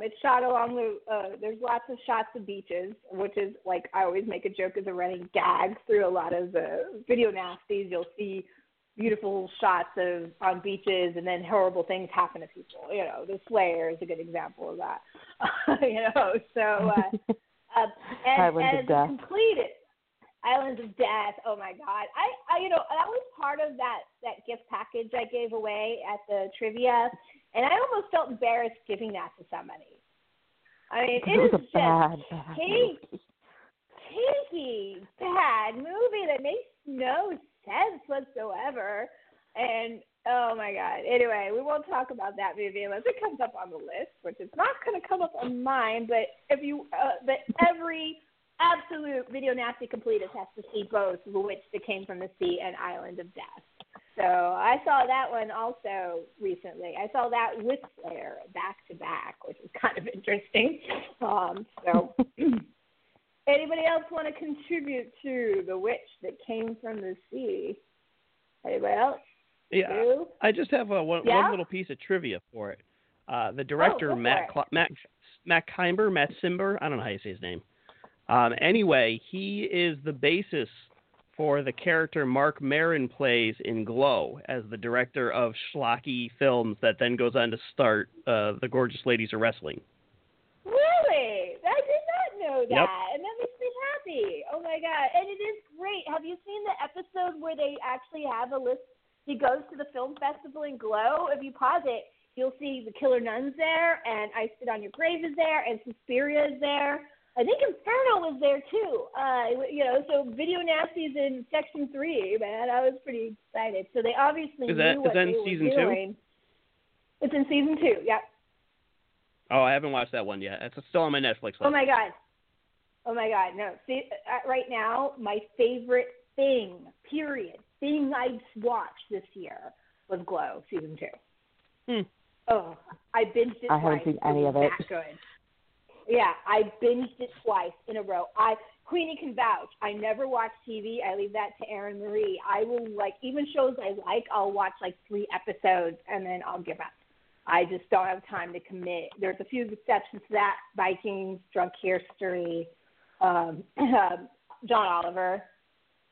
It's shot along the, there's lots of shots of beaches, which is I always make a joke as a running gag through a lot of the video nasties. You'll see beautiful shots on beaches and then horrible things happen to people. The Slayer is a good example of that. And it's completed. Islands of Death. Oh my God! That was part of that gift package I gave away at the trivia, and I almost felt embarrassed giving that to somebody. I mean, it was just a bad movie that makes no sense whatsoever. And oh my God! Anyway, we won't talk about that movie unless it comes up on the list, which is not going to come up on mine. But every absolute video nasty completist has to see both The Witch That Came from the Sea and Island of Death. So I saw that one also recently. I saw that with Slayer back to back, which is kind of interesting. So anybody else want to contribute to The Witch That Came from the Sea? Anybody else? Yeah, you? I just have one little piece of trivia for it. The director, Matt Simber, I don't know how you say his name. Anyway, he is the basis for the character Mark Maron plays in Glow as the director of schlocky films that then goes on to start The Gorgeous Ladies of Wrestling. Really? I did not know that. Yep. And that makes me happy. Oh, my God. And it is great. Have you seen the episode where they actually have a list? He goes to the film festival in Glow. If you pause it, you'll see The Killer Nuns there, and I Sit on Your Grave is there, and Suspiria is there. I think Inferno was there too. So Video Nasty's in section 3, man. I was pretty excited. So they obviously knew what they were doing. It's in season 2. Yep. Oh, I haven't watched that one yet. It's still on my Netflix list. Oh my god, no. See, right now, my favorite thing I've watched this year was Glow season 2. Mm. Oh, I binged it twice. I haven't seen any of it. That good. Yeah, I binged it twice in a row. Queenie can vouch. I never watch TV. I leave that to Erin Marie. I will, like, even shows I like, I'll watch, like, 3 episodes, and then I'll give up. I just don't have time to commit. There's a few exceptions to that. Vikings, Drunk History, John Oliver.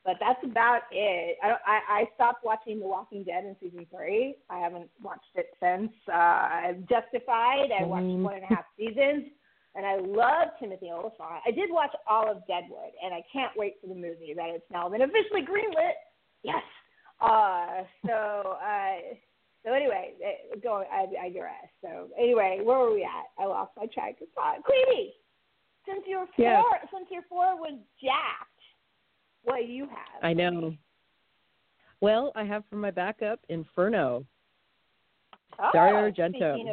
But that's about it. I stopped watching The Walking Dead in season 3. I haven't watched it since. Justified. I watched 1.5 seasons. And I love Timothy Olyphant. I did watch all of Deadwood, and I can't wait for the movie that it's now been officially greenlit. Yes. So anyway, I digress. So anyway, where were we at? I lost my track of thought. Queenie, since your 4 was jacked, what do you have? I know. Well, I have for my backup Inferno. Oh, Dario Argento.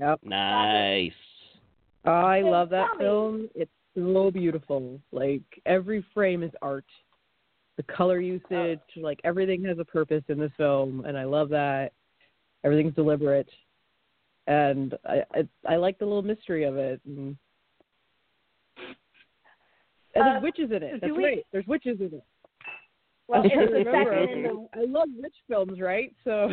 Yep. Nice. I love that film. It's so beautiful. Like, every frame is art. The color usage, like, everything has a purpose in this film, and I love that. Everything's deliberate. And I like the little mystery of it. And there's witches in it. That's right. There's witches in it. Well, I love witch films, right? So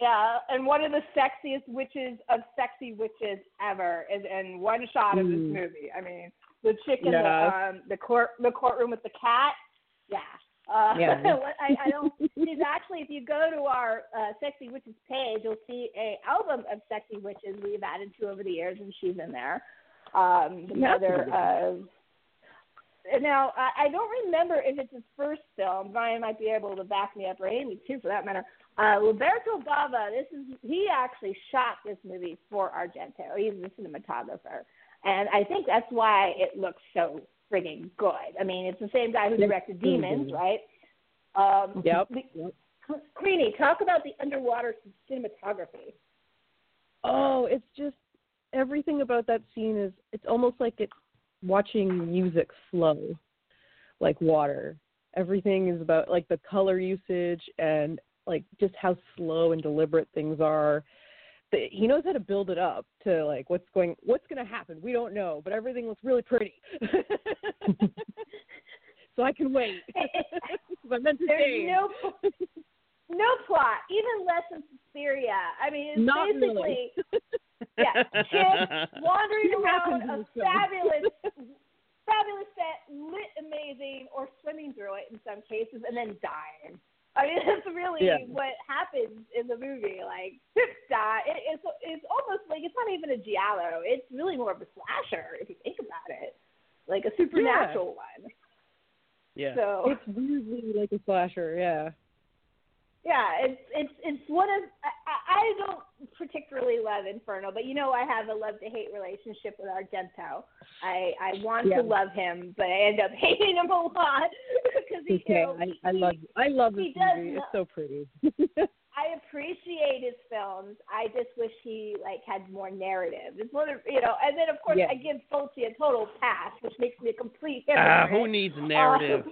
yeah, and one of the sexiest witches of sexy witches ever, and one shot of this movie. I mean, the chick in the courtroom with the cat. Yeah, I don't. She's actually, if you go to our sexy witches page, you'll see an album of sexy witches we've added to over the years, and she's in there. Now, I don't remember if it's his first film. Ryan might be able to back me up, or Amy, too, for that matter. Roberto Bava, he actually shot this movie for Argento. He's the cinematographer. And I think that's why it looks so frigging good. I mean, it's the same guy who directed Demons, right? Yep. Queenie, talk about the underwater cinematography. Oh, it's just everything about that scene is, it's almost like it's watching music flow like water. Everything is about, like, the color usage and, like, just how slow and deliberate things are. He knows how to build it up to, like, what's going to happen. We don't know, but everything looks really pretty. So I can wait. I'm entertained. There's no plot, even less in Suspiria. I mean, it's not basically really. Yeah, kids wandering around a fabulous set, lit amazing, or swimming through it in some cases, and then dying. I mean, that's really what happens in the movie. Like, die. It's almost like it's not even a giallo. It's really more of a slasher if you think about it, like a supernatural one. Yeah, so it's weirdly like a slasher. Yeah. Yeah, it's one of I don't particularly love Inferno, but you know I have a love to hate relationship with Argento. I want to love him, but I end up hating him a lot because I love this movie. It's so pretty. I appreciate his films. I just wish he had more narrative. It's one of, and then of course I give Fulci a total pass, which makes me a complete hypocrite. Who needs narrative?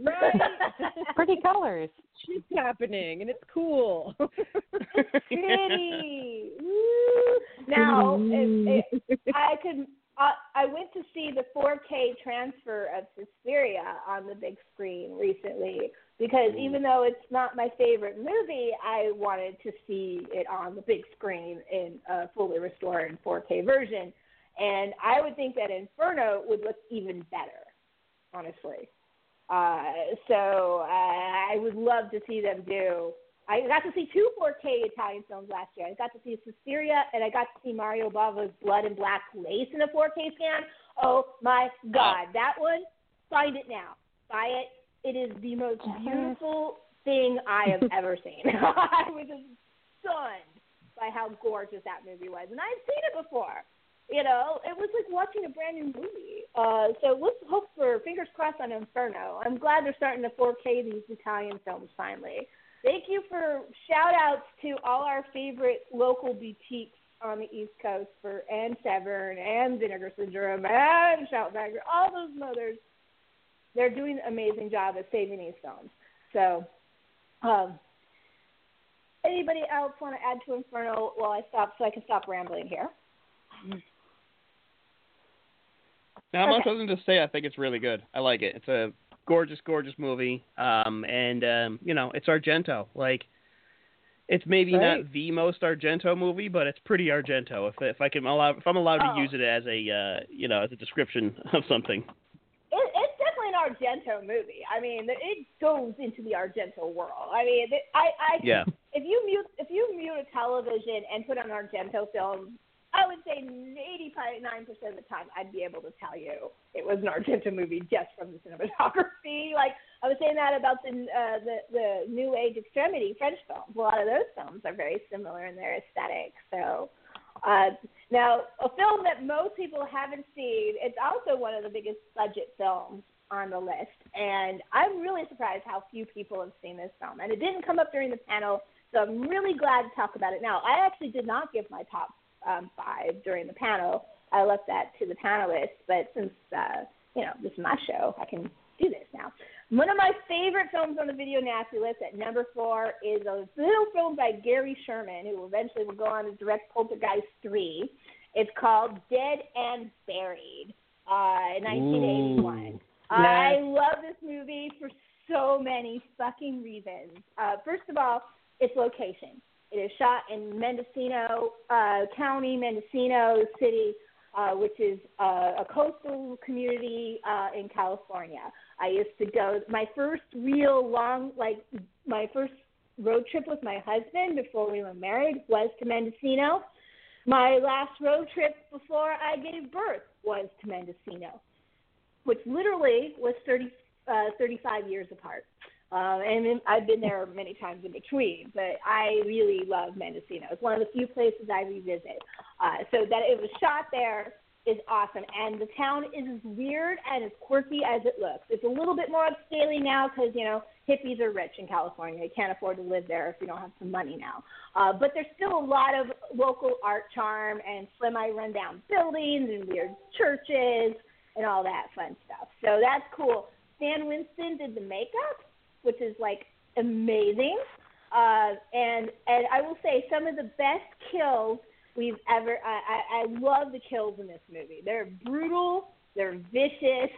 Right. Pretty colors. Shit's happening, and it's cool. Pretty. Woo. Now, I went to see the 4K transfer of Suspiria on the big screen recently because even though it's not my favorite movie, I wanted to see it on the big screen in a fully restored 4K version. And I would think that Inferno would look even better, honestly. So I would love to see them do. I got to see 2 4K Italian films last year. I got to see Suspiria, and I got to see Mario Bava's Blood and Black Lace in a 4K scan. Oh, my God. That one, find it now. Buy it. It is the most beautiful thing I have ever seen. I was stunned by how gorgeous that movie was, and I've seen it before. It was like watching a brand new movie. So let's hope for fingers crossed on Inferno. I'm glad they're starting to 4K these Italian films finally. Thank you for shout-outs to all our favorite local boutiques on the East Coast and Severn and Vinegar Syndrome and Shoutbagger, all those mothers. They're doing an amazing job at saving these films. So Anybody else want to add to Inferno while I stop, so I can stop rambling here? Now, most other than to say, I think it's really good. I like it. It's a gorgeous, gorgeous movie. You know, it's Argento. Like, it's maybe not the most Argento movie, but it's pretty Argento. If I'm allowed to use it as a, you know, as a description of something. It's definitely an Argento movie. I mean, it goes into the Argento world. I mean, if you mute a television and put on an Argento film, I would say 89% of the time I'd be able to tell you it was an Argento movie just from the cinematography. Like, I was saying that about the New Age Extremity French films. A lot of those films are very similar in their aesthetic. So now, a film that most people haven't seen, it's also one of the biggest budget films on the list, and I'm really surprised how few people have seen this film. And it didn't come up during the panel, so I'm really glad to talk about it now. I actually did not give my top 5 during the panel. I left that to the panelists, but since this is my show, I can do this now. One of my favorite films on the Video Nasty List at number 4 is a little film by Gary Sherman, who eventually will go on to direct Poltergeist 3. It's called Dead and Buried in 1981. Ooh, nice. I love this movie for so many fucking reasons. First of all, its location. It is shot in Mendocino County, Mendocino City, which is a coastal community in California. I used to go, my first road trip with my husband before we were married was to Mendocino. My last road trip before I gave birth was to Mendocino, which literally was 35 years apart. And I've been there many times in between, but I really love Mendocino. It's one of the few places I revisit. So that it was shot there is awesome. And the town is as weird and as quirky as it looks. It's a little bit more upscaling now because, you know, hippies are rich in California. You can't afford to live there if you don't have some money now. But there's still a lot of local art charm and semi-rundown buildings and weird churches and all that fun stuff. So that's cool. Stan Winston did the makeup, which is, like, amazing. And I will say some of the best kills we've ever – I love the kills in this movie. They're brutal. They're vicious,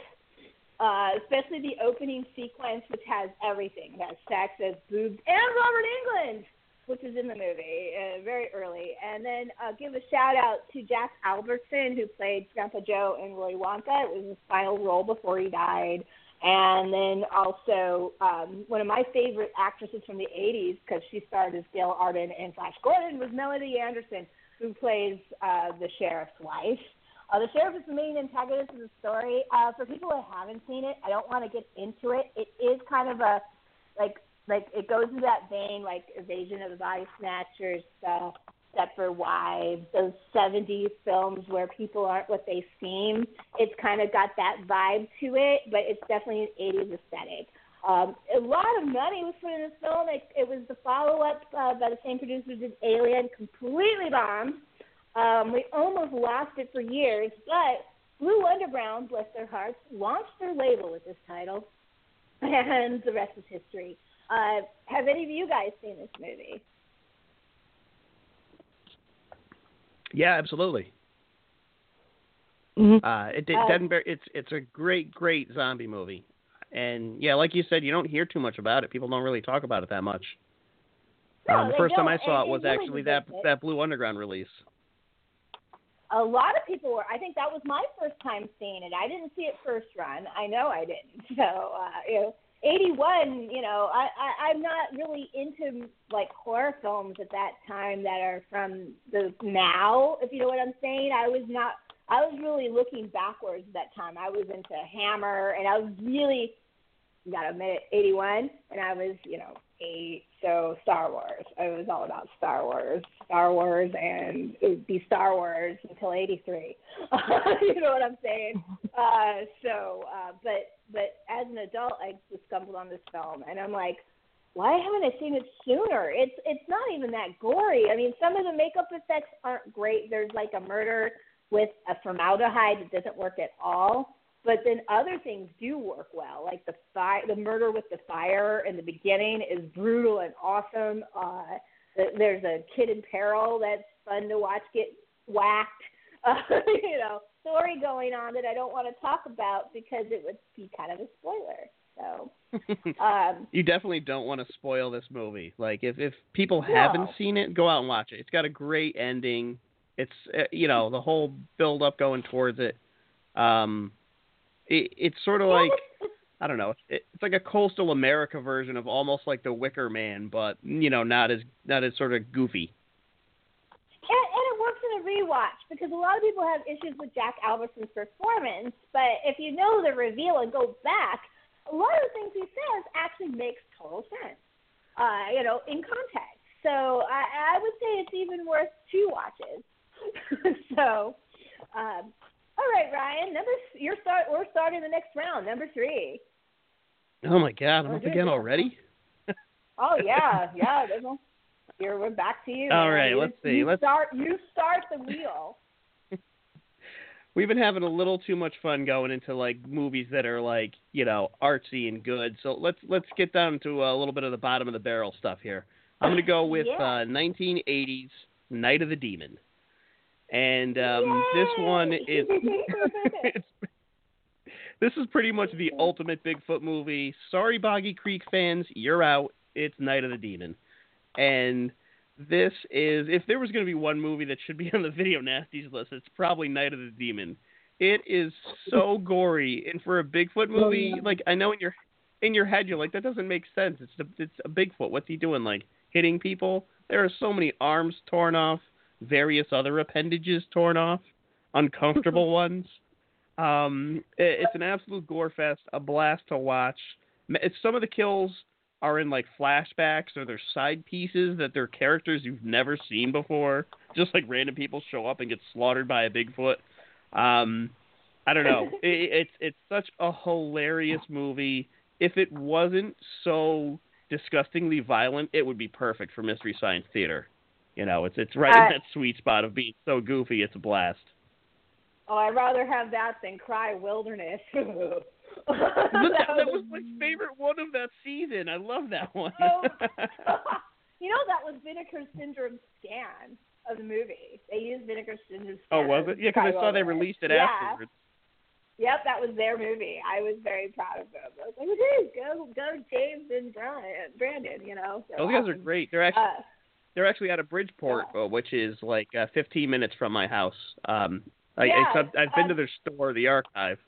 especially the opening sequence, which has everything. It has sex, it has boobs, and Robert Englund, which is in the movie very early. And then give a shout-out to Jack Albertson, who played Grandpa Joe in Willy Wonka. It was his final role before he died. And then also one of my favorite actresses from the 80s, because she starred as Gail Arden in Flash Gordon, was Melody Anderson, who plays the sheriff's wife. The sheriff is the main antagonist of the story. For people who haven't seen it, I don't want to get into it. It is kind of a, like it goes into that vein, like Invasion of the Body Snatchers, Step for Wives, those 70s films where people aren't what they seem. It's kind of got that vibe to it, but it's definitely an 80s aesthetic. A lot of money was put in this film. It was the follow-up by the same producer who did Alien, completely bombed. We almost lost it for years, but Blue Underground, bless their hearts, launched their label with this title, and the rest is history. Have any of you guys seen this movie? Yeah, absolutely. Mm-hmm. It's a great zombie movie, and yeah, like you said, you don't hear too much about it. People don't really talk about it that much. No, the first time I saw it was actually that Blue Underground release. A lot of people were. I think that was my first time seeing it. I didn't see it first run. I know I didn't. So you know, 81. You know, I'm not really into like horror films at that time that are from the now. If you know what I'm saying, I was really looking backwards at that time. I was into Hammer, and I was really, you gotta admit, 81, and I was, you know, 8. So Star Wars. It was all about Star Wars, and it would be Star Wars until 83. You know what I'm saying? But as an adult, I just stumbled on this film, and I'm like, why haven't I seen it sooner? It's not even that gory. I mean, some of the makeup effects aren't great. There's like a murder with a formaldehyde that doesn't work at all. But then other things do work well, like the murder with the fire in the beginning is brutal and awesome. There's a kid in peril that's fun to watch get whacked. You know, story going on that I don't want to talk about because it would be kind of a spoiler. So you definitely don't want to spoil this movie. Like if people haven't seen it, go out and watch it. It's got a great ending. It's you know, the whole build up going towards it. It's sort of like, I don't know. It's like a coastal America version of almost like the Wicker Man, but you know, not as sort of goofy. And it works in a rewatch because a lot of people have issues with Jack Albertson's performance, but if you know the reveal and go back, a lot of the things he says actually makes total sense, you know, in context. So I would say it's even worth two watches. So, all right, Ryan, we're starting the next round, number three. Oh my God, I'm up again already? Oh yeah. Here, we're back to you. All right, let's see. You start the wheel. We've been having a little too much fun going into like movies that are like, you know, artsy and good. So let's get down to a little bit of the bottom of the barrel stuff here. I'm gonna go with 1980s Night of the Demon, and this one is this is pretty much the ultimate Bigfoot movie. Sorry, Boggy Creek fans, you're out. It's Night of the Demon. And this is, if there was going to be one movie that should be on the Video Nasties list, it's probably Night of the Demon. It is so gory, and for a Bigfoot movie, like, I know in your head you're like, that doesn't make sense. It's a Bigfoot. What's he doing? Like hitting people? There are so many arms torn off, various other appendages torn off, uncomfortable ones. It's an absolute gore fest, a blast to watch. It's some of the kills are in like flashbacks or they're side pieces that they're characters you've never seen before. Just like random people show up and get slaughtered by a Bigfoot. I don't know. It's such a hilarious movie. If it wasn't so disgustingly violent, it would be perfect for Mystery Science Theater. You know, it's right in that sweet spot of being so goofy. It's a blast. Oh, I'd rather have that than Cry Wilderness. That was my favorite one of that season. I love that one. You know, that was Vinegar Syndrome's scan of the movie. They used Vinegar Syndrome's scan. Oh, was it? Yeah, because I saw they released it afterwards. Yep, that was their movie. I was very proud of them. I was like, it is. Go James and Brandon, you know. Those guys are great. They're actually out of Bridgeport, which is like 15 minutes from my house. I've been to their store, the archive.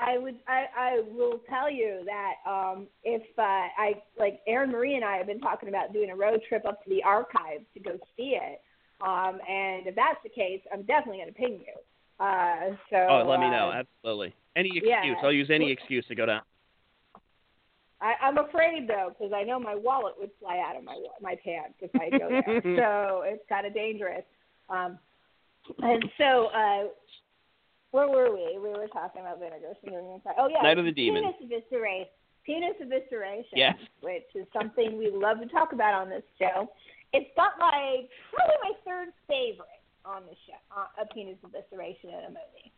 I will tell you that if I like Erin Marie and I have been talking about doing a road trip up to the archives to go see it, and if that's the case, I'm definitely going to ping you. Let me know. Absolutely, any excuse. Yeah. I'll use any excuse to go down. I'm afraid though, because I know my wallet would fly out of my pants if I go there. So it's kind of dangerous. Where were we? We were talking about Vinegar Syndrome. Oh, yeah. Night of the Demon. Penis evisceration. Yes. Which is something we love to talk about on this show. It's got like probably my third favorite on the show, a penis evisceration in a movie.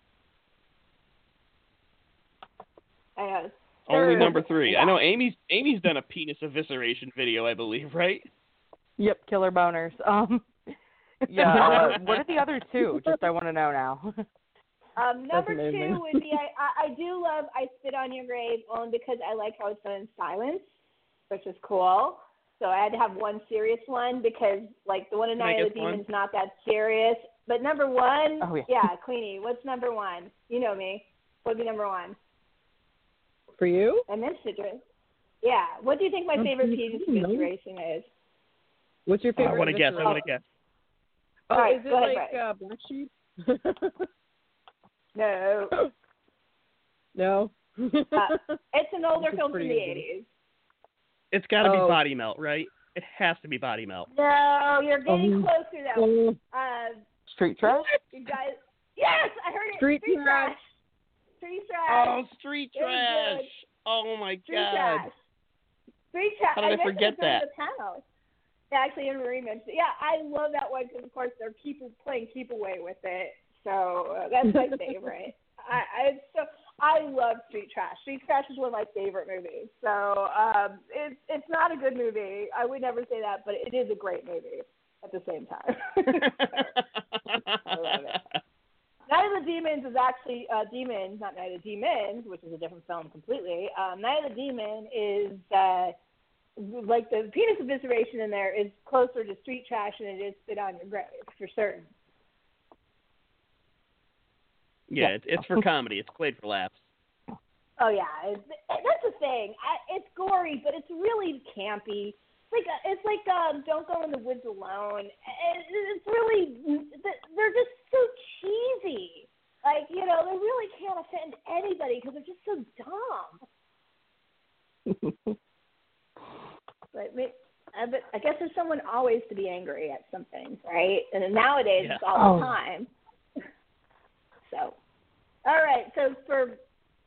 I know. It's only number three. Yeah. I know Amy's done a penis evisceration video, I believe, right? Yep, killer boners. Yeah. What are the other two? Just I want to know now. Number two would be I do love I Spit on Your Grave only because I like how it's done in silence, which is cool. So I had to have one serious one because like the one in Night of the Demon's not that serious. But number one, Queenie, what's number one? You know me. What'd be number one? For you? I missed it. Yeah. What do you think my favorite piece of situation is? What's your favorite? I want to guess. Oh, right, is it like Black Sheep? No. It's an older film from the 80s. It's got to be Body Melt, right? It has to be Body Melt. No, you're getting closer though. Street Trash. You guys, yes, I heard it. Street Trash. Street Trash. Oh, Street Trash. Oh my God. Street Trash. How did I forget that? Actually, Anne Marie mentioned it. Yeah, I love that one because of course they're playing keep away with it. So that's my favorite. I so I love Street Trash. Street Trash is one of my favorite movies. So it's not a good movie. I would never say that, but it is a great movie at the same time. I love it. Night of the Demons is actually Demon, not Night of the Demons, which is a different film completely. Night of the Demon is like the penis evisceration in there is closer to Street Trash than it is Spit on Your Grave for certain. Yeah, it's for comedy. It's played for laughs. Oh yeah, that's the thing. It's gory, but it's really campy. It's like Don't Go in the Woods Alone. It's really, they're just so cheesy. Like, you know, they really can't offend anybody because they're just so dumb. But I guess there's someone always to be angry at something, right? And nowadays it's all the time. So, all right. So for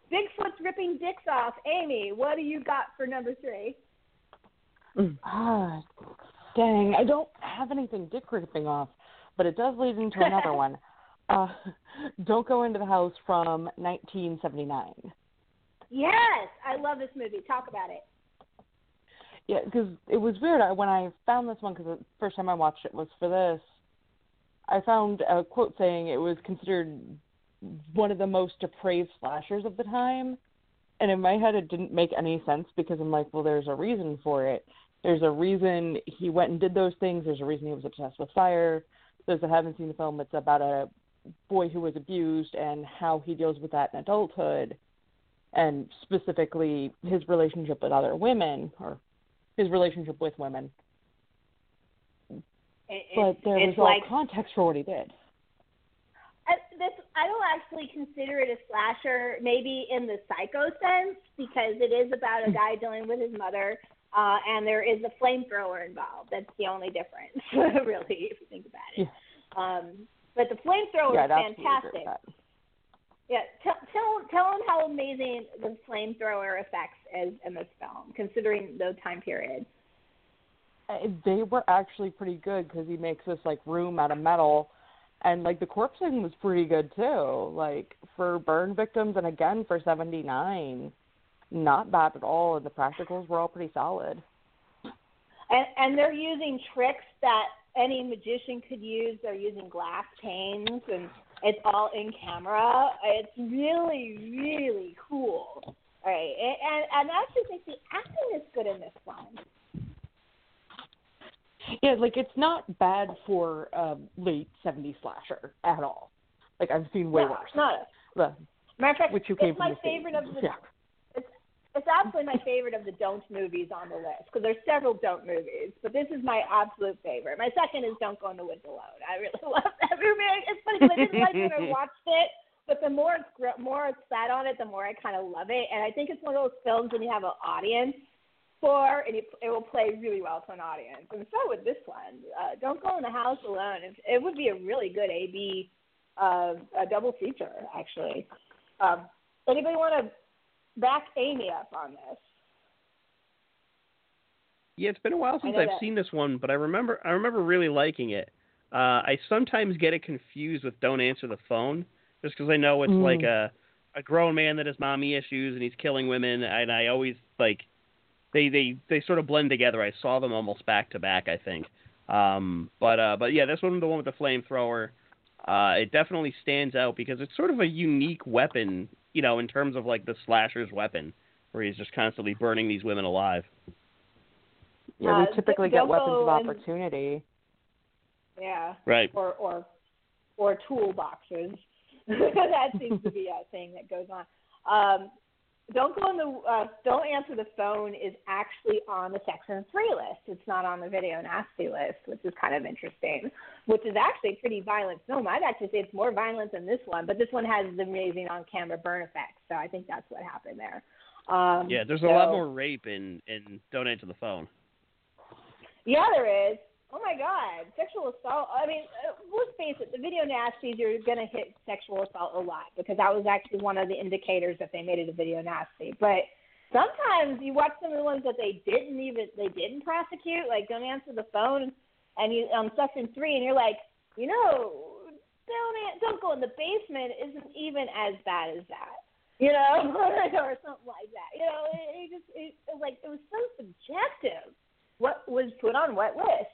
Bigfoot's ripping dicks off, Amy, what do you got for number 3? Dang, I don't have anything dick ripping off, but it does lead into another one. Don't Go Into the House from 1979. Yes, I love this movie. Talk about it. Yeah, because it was weird when I found this one, because the first time I watched it was for this. I found a quote saying it was considered one of the most depraved slashers of the time. And in my head, it didn't make any sense because I'm like, well, there's a reason for it. There's a reason he went and did those things. There's a reason he was obsessed with fire. Those that haven't seen the film, it's about a boy who was abused and how he deals with that in adulthood, and specifically his relationship with other women, or his relationship with women. But there was all context for what he did. I don't actually consider it a slasher, maybe in the psycho sense, because it is about a guy dealing with his mother, and there is a flamethrower involved. That's the only difference, really, if you think about it. Yeah. But the flamethrower is fantastic. Yeah, tell them how amazing the flamethrower effects is in this film, considering the time period. They were actually pretty good because he makes this like room out of metal. And, like, the corpsing was pretty good, too, like, for burn victims. And, again, for 79, not bad at all. And the practicals were all pretty solid. And they're using tricks that any magician could use. They're using glass panes, and it's all in camera. It's really, really cool. All right. And I actually think the acting is good in this one. Yeah, like, it's not bad for late 70s slasher at all. Like, I've seen way worse. Not a, matter of fact, it's my favorite of the... Yeah. It's absolutely my favorite of the don't movies on the list, because there's several don't movies, but this is my absolute favorite. My second is Don't Go in the Woods Alone. I really love that movie. It's funny, because I didn't like it when I watched it, but the more it's sat on it, the more I kind of love it. And I think it's one of those films when you have an audience, and it will play really well to an audience. And so with this one, Don't Go in the House Alone. It would be a really good A-B double feature, actually. Anybody want to back Amy up on this? Yeah, it's been a while since I've seen this one, but I remember really liking it. I sometimes get it confused with Don't Answer the Phone, just because I know it's like a grown man that has mommy issues and he's killing women, and I always, like, They sort of blend together. I saw them almost back to back, I think. But yeah, this one, the one with the flamethrower, it definitely stands out because it's sort of a unique weapon, you know, in terms of like the slasher's weapon, where he's just constantly burning these women alive. Yeah, we typically get weapons of opportunity. Yeah. Right. Or toolboxes. That seems to be a thing that goes on. Don't Answer the Phone is actually on the Section 3 list. It's not on the Video Nasty list, which is kind of interesting, which is actually a pretty violent film. I'd actually say it's more violent than this one, but this one has the amazing on-camera burn effects, so I think that's what happened there. Yeah, there's a lot more rape in Don't Answer the Phone. Yeah, there is. Oh, my God. Sexual assault. I mean, let's face it, the Video Nasties, you're going to hit sexual assault a lot, because that was actually one of the indicators that they made it a Video Nasty. But sometimes you watch some of the ones that they didn't prosecute, like Don't Answer the Phone, and you Section 3, and you're like, you know, Don't Go in the Basement isn't even as bad as that. you know, or something like that. You know, it was so subjective. What was put on what list?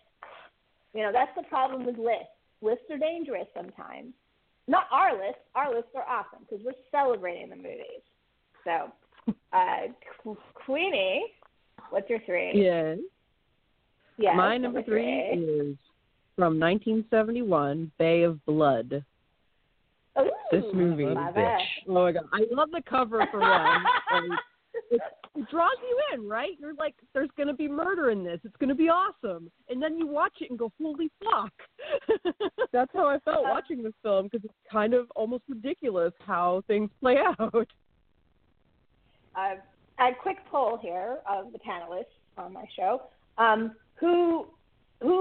You know, that's the problem with lists. Lists are dangerous sometimes. Not our lists. Our lists are awesome because we're celebrating the movies. So, Queenie, what's your three? Yes. Yeah, my number three is from 1971, Bay of Blood. Ooh, this movie, bitch. Oh my god, I love the cover for one. It draws you in, right? You're like, there's going to be murder in this. It's going to be awesome. And then you watch it and go, holy fuck. That's how I felt watching this film, because it's kind of almost ridiculous how things play out. A quick poll here of the panelists on my show. Who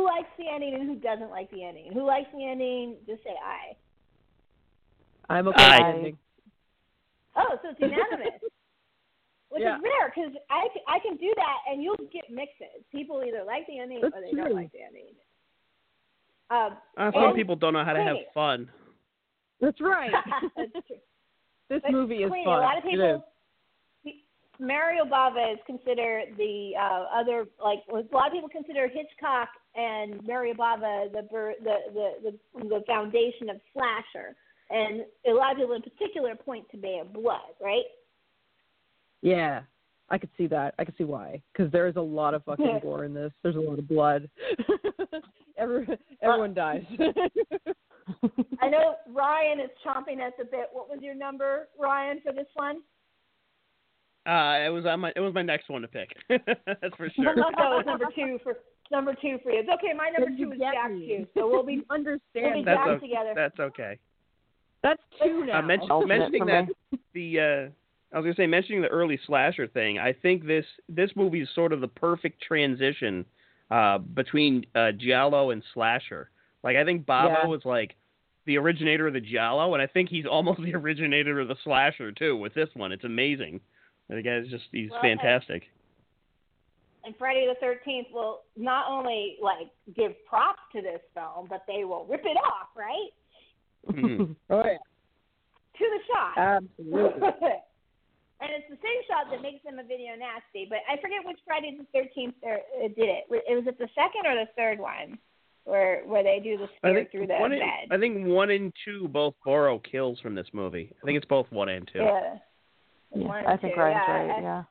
likes the ending and who doesn't like the ending? Who likes the ending? Just say aye. I'm okay with the ending. Oh, so it's unanimous. Which is rare, because I can do that, and you'll get mixes. People either like the ending or they don't like the ending. Some people don't know how to have fun. That's right. That's true. This movie is fun. A lot of people, Mario Bava is considered the a lot of people consider Hitchcock and Mario Bava the foundation of slasher, and a lot of people in particular point to Bay of Blood, right? Yeah, I could see that. I could see why. Because there is a lot of fucking gore in this. There's a lot of blood. Everyone dies. I know Ryan is chomping at the bit. What was your number, Ryan, for this one? It was my next one to pick. That's for sure. So it's number two for you. It's okay. My number two is Jack's Two. So we'll be back together. That's okay. That's two now. Mentioning that mentioning the early slasher thing, I think this movie is sort of the perfect transition between giallo and slasher. Like, I think Bava was like the originator of the giallo, and I think he's almost the originator of the slasher too with this one. It's amazing. The guy's he's fantastic. And Friday the 13th will not only give props to this film, but they will rip it off, right? Mm-hmm. Oh yeah. To the shot. Absolutely. And it's the same shot that makes them a video nasty, but I forget which Friday the 13th did it. It was it the second or the third one where they do the spear through the bed. I think 1 and 2 both borrow kills from this movie. I think it's both 1 and 2. Yeah, I think Ryan's right.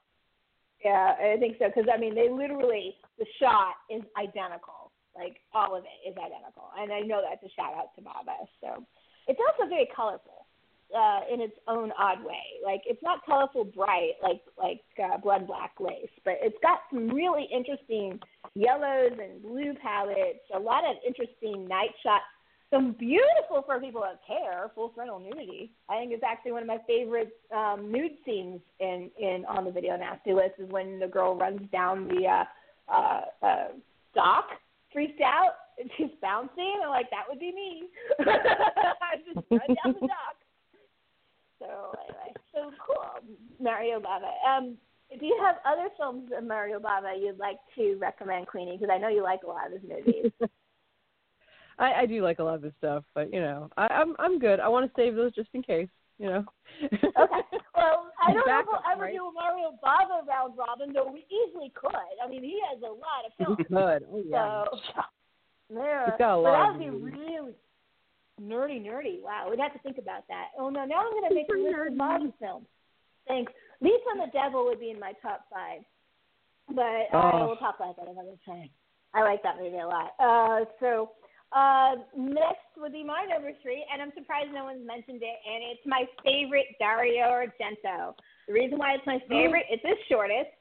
Yeah, I think so, because, I mean, they literally, the shot is identical. Like, all of it is identical. And I know that's a shout-out to Baba. So it's also very colorful. In its own odd way. Like, it's not colorful bright like Blood Black Lace, but it's got some really interesting yellows and blue palettes, a lot of interesting night shots, some beautiful, for people that care, full frontal nudity. I think it's actually one of my favorite nude scenes on the Video Nasty List is when the girl runs down the dock, freaked out, and she's bouncing. I'm like, that would be me. I just run down the dock. So anyway, so cool, Mario Bava. Do you have other films of Mario Bava you'd like to recommend, Queenie? Because I know you like a lot of his movies. I do like a lot of his stuff, but you know, I'm good. I want to save those just in case, you know. Okay. Well, I don't know if we'll ever do a Mario Bava round robin, though we easily could. I mean, he has a lot of films. We could. Oh yeah. So, he's got a lot. But that would be really. Nerdy. Wow, we'd have to think about that. Oh, no, now I'm going to make a list of Bobby films. Thanks. Lisa and the Devil would be in my top 5. But we'll talk about that another time. I like that movie a lot. So next would be my number 3, and I'm surprised no one's mentioned it, and it's my favorite Dario Argento. The reason why it's my favorite, it's his shortest.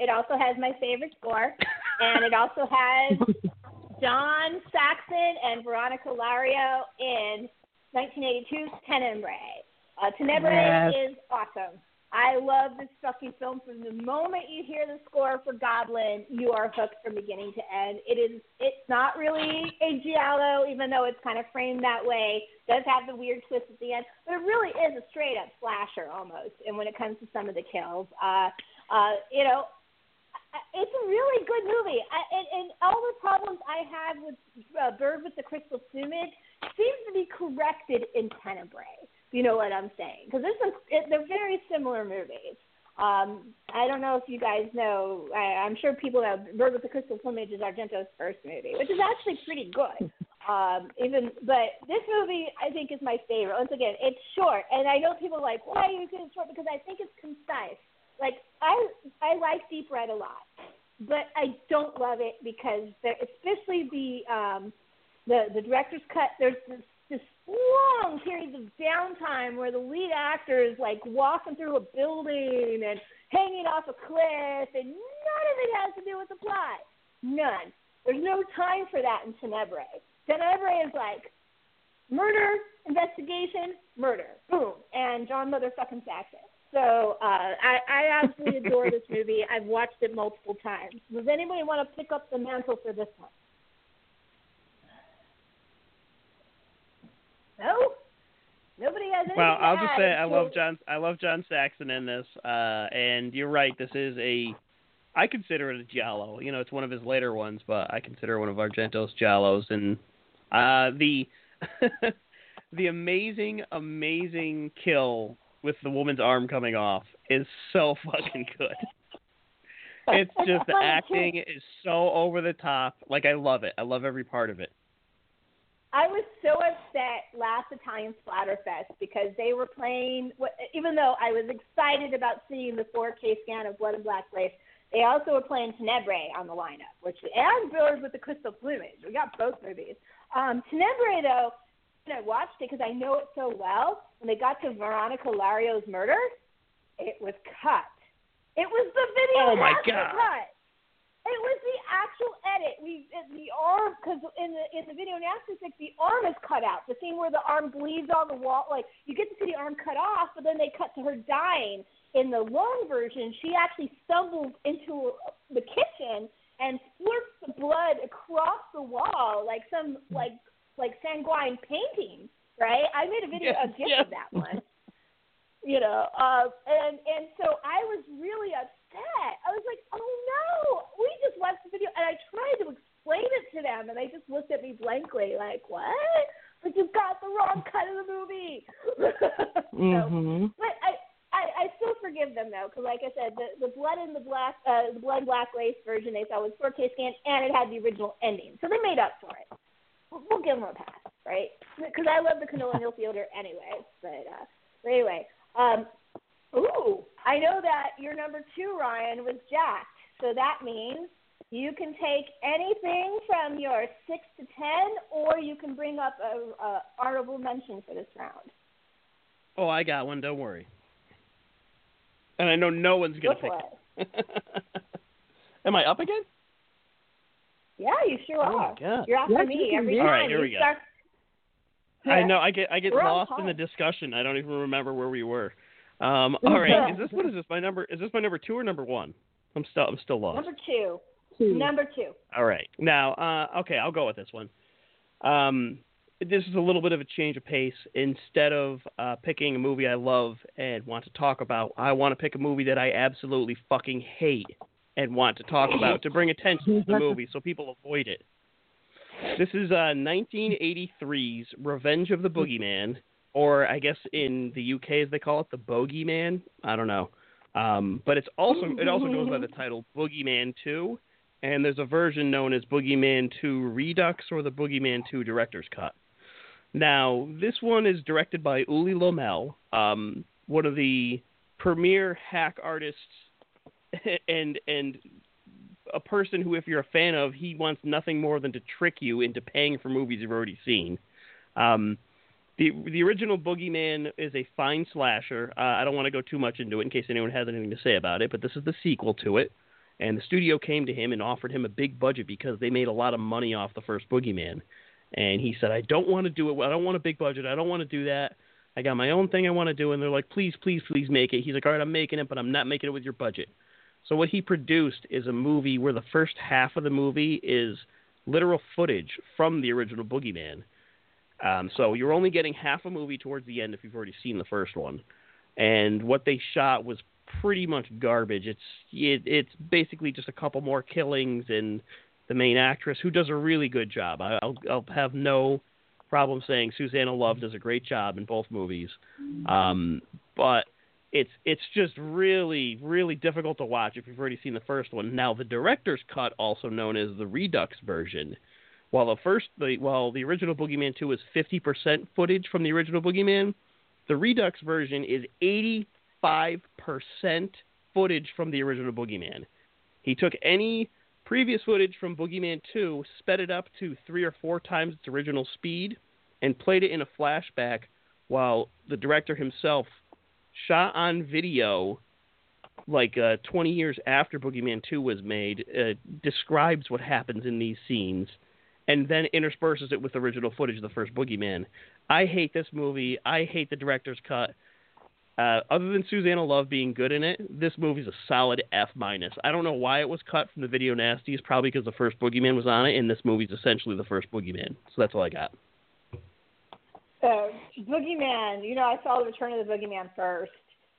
It also has my favorite score, and it also has... John Saxon and Veronica Lario in 1982's Tenebrae. Tenebrae is awesome. I love this fucking film. From the moment you hear the score for Goblin, you are hooked from beginning to end. It's not really a giallo, even though it's kind of framed that way. It does have the weird twist at the end, but it really is a straight-up slasher almost. And when it comes to some of the kills, you know. It's a really good movie. And all the problems I had with Bird with the Crystal Plumage seems to be corrected in Tenebrae. you know what I'm saying? Because they're very similar movies. I don't know if you guys know, I'm sure people know, Bird with the Crystal Plumage is Argento's first movie, which is actually pretty good. But this movie, I think, is my favorite. Once again, it's short, and I know people are like, why are you saying it's short? Because I think it's concise. Like, I like Deep Red a lot, but I don't love it because, especially the director's cut, there's this long periods of downtime where the lead actor is, like, walking through a building and hanging off a cliff, and none of it has to do with the plot. None. There's no time for that in Tenebrae. Tenebrae is like murder, investigation, murder, boom, and John motherfucking Saxon. So I absolutely adore this movie. I've watched it multiple times. Does anybody want to pick up the mantle for this one? No? Nobody has anything to add. Well, I'll just say I love John Saxon in this, and you're right. This is I consider it a giallo. You know, it's one of his later ones, but I consider it one of Argento's giallos. And the amazing, amazing kill with the woman's arm coming off is so fucking good. It's just the acting is so over the top. Like, I love it. I love every part of it. I was so upset last Italian Splatterfest because they were playing, even though I was excited about seeing the 4K scan of Blood and Black Lace, they also were playing Tenebrae on the lineup, and Bird with the Crystal Plumage. We got both movies. Tenebrae, though, and I watched it because I know it so well, when they got to Veronica Lario's murder, it was cut. It was the video nasty cut. It was the actual edit. The arm, because in the video nasty stick, the arm is cut out. The scene where the arm bleeds on the wall, like you get to see the arm cut off, but then they cut to her dying. In the long version, she actually stumbles into the kitchen and squirts the blood across the wall like some like sanguine painting, right? I made a video of that one, you know. And so I was really upset. I was like, oh no, we just watched the video, and I tried to explain it to them, and they just looked at me blankly, like, what? But you got the wrong cut of the movie. Mm-hmm. So, but I still forgive them, though, because, like I said, the Blood and Black Lace version they saw was 4K scan, and it had the original ending. So they made up for it. We'll give them a pass, right? Because I love the Colonial Theater anyway. But anyway, I know that your number two, Ryan, was jacked. So that means you can take anything from your 6 to 10, or you can bring up an honorable mention for this round. Oh, I got one. Don't worry. And I know no one's going to pick it. Am I up again? Yeah, you sure are. God. You're after me every time. All right, here we go. Yeah. I know. I get lost in the discussion. I don't even remember where we were. All right. What is this? Is this my number two or number one? I'm still lost. Number two. Number two. All right. Now, okay, I'll go with this one. This is a little bit of a change of pace. Instead of picking a movie I love and want to talk about, I want to pick a movie that I absolutely fucking hate and want to talk about to bring attention to the movie so people avoid it. This is 1983's Revenge of the Boogeyman, or I guess in the UK as they call it, the Bogeyman. I don't know. But it also goes by the title Boogeyman 2, and there's a version known as Boogeyman 2 Redux or the Boogeyman 2 Director's Cut. Now, this one is directed by Uli Lommel, one of the premier hack artists and a person who, if you're a fan of, he wants nothing more than to trick you into paying for movies you've already seen. The original Boogeyman is a fine slasher. I don't want to go too much into it in case anyone has anything to say about it, but this is the sequel to it. And the studio came to him and offered him a big budget because they made a lot of money off the first Boogeyman. And he said, I don't want to do it. I don't want a big budget. I don't want to do that. I got my own thing I want to do. And they're like, please, please, please make it. He's like, all right, I'm making it, but I'm not making it with your budget. So what he produced is a movie where the first half of the movie is literal footage from the original Boogeyman. So you're only getting half a movie towards the end if you've already seen the first one. And what they shot was pretty much garbage. It's basically just a couple more killings and the main actress, who does a really good job. I'll have no problem saying Susanna Love does a great job in both movies. But it's just really, really difficult to watch if you've already seen the first one. Now, the director's cut, also known as the Redux version, while the original Boogeyman 2 is 50% footage from the original Boogeyman, the Redux version is 85% footage from the original Boogeyman. He took any previous footage from Boogeyman 2, sped it up to 3 or 4 times its original speed, and played it in a flashback while the director himself shot on video, like 20 years after Boogeyman 2 was made, describes what happens in these scenes, and then intersperses it with original footage of the first Boogeyman. I hate this movie. I hate the director's cut. Other than Susanna Love being good in it, this movie's a solid F-. I don't know why it was cut from the Video Nasties, probably because the first Boogeyman was on it, and this movie's essentially the first Boogeyman. So that's all I got. Boogeyman, I saw the Return of the Boogeyman first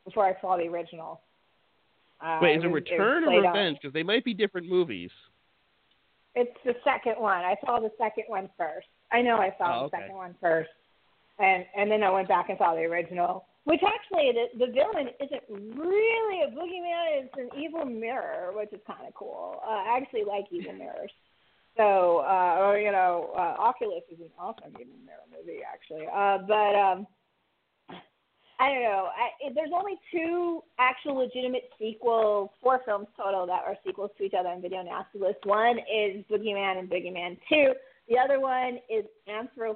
before I saw the original. Wait, is it Return or Revenge? Because they might be different movies. It's the second one. I saw the second one first. I know I saw the second one first. And then I went back and saw the original, which actually the villain isn't really a Boogeyman. It's an evil mirror, which is kind of cool. I actually like evil mirrors. So, Oculus is an awesome evil mirror movie, actually. I don't know. There's only 2 actual legitimate sequels, 4 films total that are sequels to each other on Video Nasty List. One is Boogeyman and Boogeyman 2. The other one is Anthro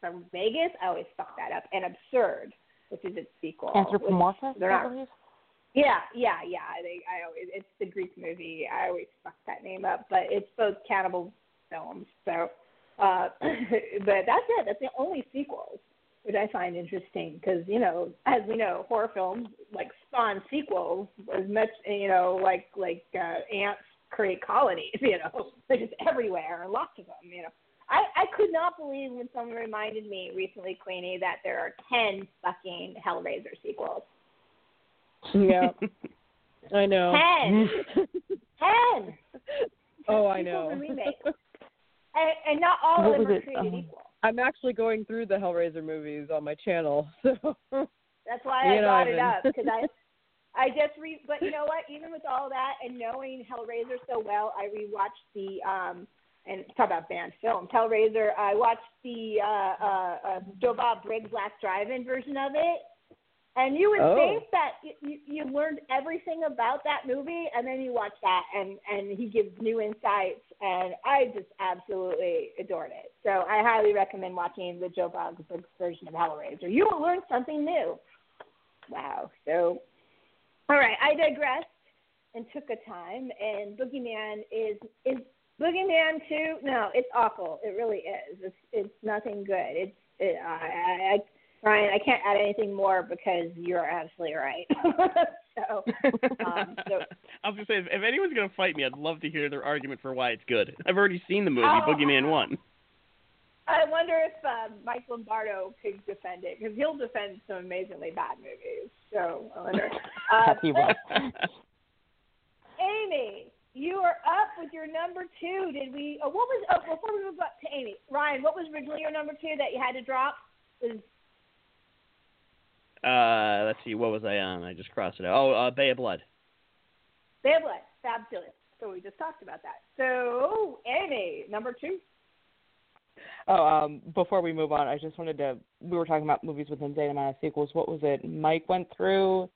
from Vegas. I always fuck that up. And Absurd, which is its sequel. Anthropomorphic? Yeah. It's the Greek movie. I always fuck that name up, but it's both cannibal films. So, but that's it. That's the only sequels, which I find interesting because, as we know, horror films like spawn sequels as much, ants create colonies. They're just everywhere, lots of them. I could not believe when someone reminded me recently, Queenie, that there are 10 fucking Hellraiser sequels. Yeah, I know. 10. Oh, I know. And not all of them are created equal. I'm actually going through the Hellraiser movies on my channel, so that's why I brought it up because I just read. But you know what? Even with all that and knowing Hellraiser so well, I rewatched the and talk about banned films. Hellraiser. I watched the Joe Bob Briggs' Last Drive-In version of it. And you would think that you learned everything about that movie, and then you watch that, and he gives new insights, and I just absolutely adored it. So I highly recommend watching the Joe Bob Briggs version of Hellraiser. You will learn something new. Wow. So, all right, I digressed and took a time, and Boogeyman is Boogeyman 2? No, it's awful. It really is. It's nothing good. Ryan, I can't add anything more because you're absolutely right. So. I was going to say, if anyone's going to fight me, I'd love to hear their argument for why it's good. I've already seen the movie, Boogeyman 1. I wonder if Mike Lombardo could defend it, because he'll defend some amazingly bad movies. So, I wonder. He will. Amy, you are up with your number 2. Did we? Oh, before we move up to Amy, Ryan, what was originally your number 2 that you had to drop? Let's see, what was I on? I just crossed it out. Bay of Blood. Bay of Blood, fabulous. So we just talked about that. So, Amy, number 2. Before we move on, I just wanted to. We were talking about movies with insane amount of sequels. What was it? Mike went through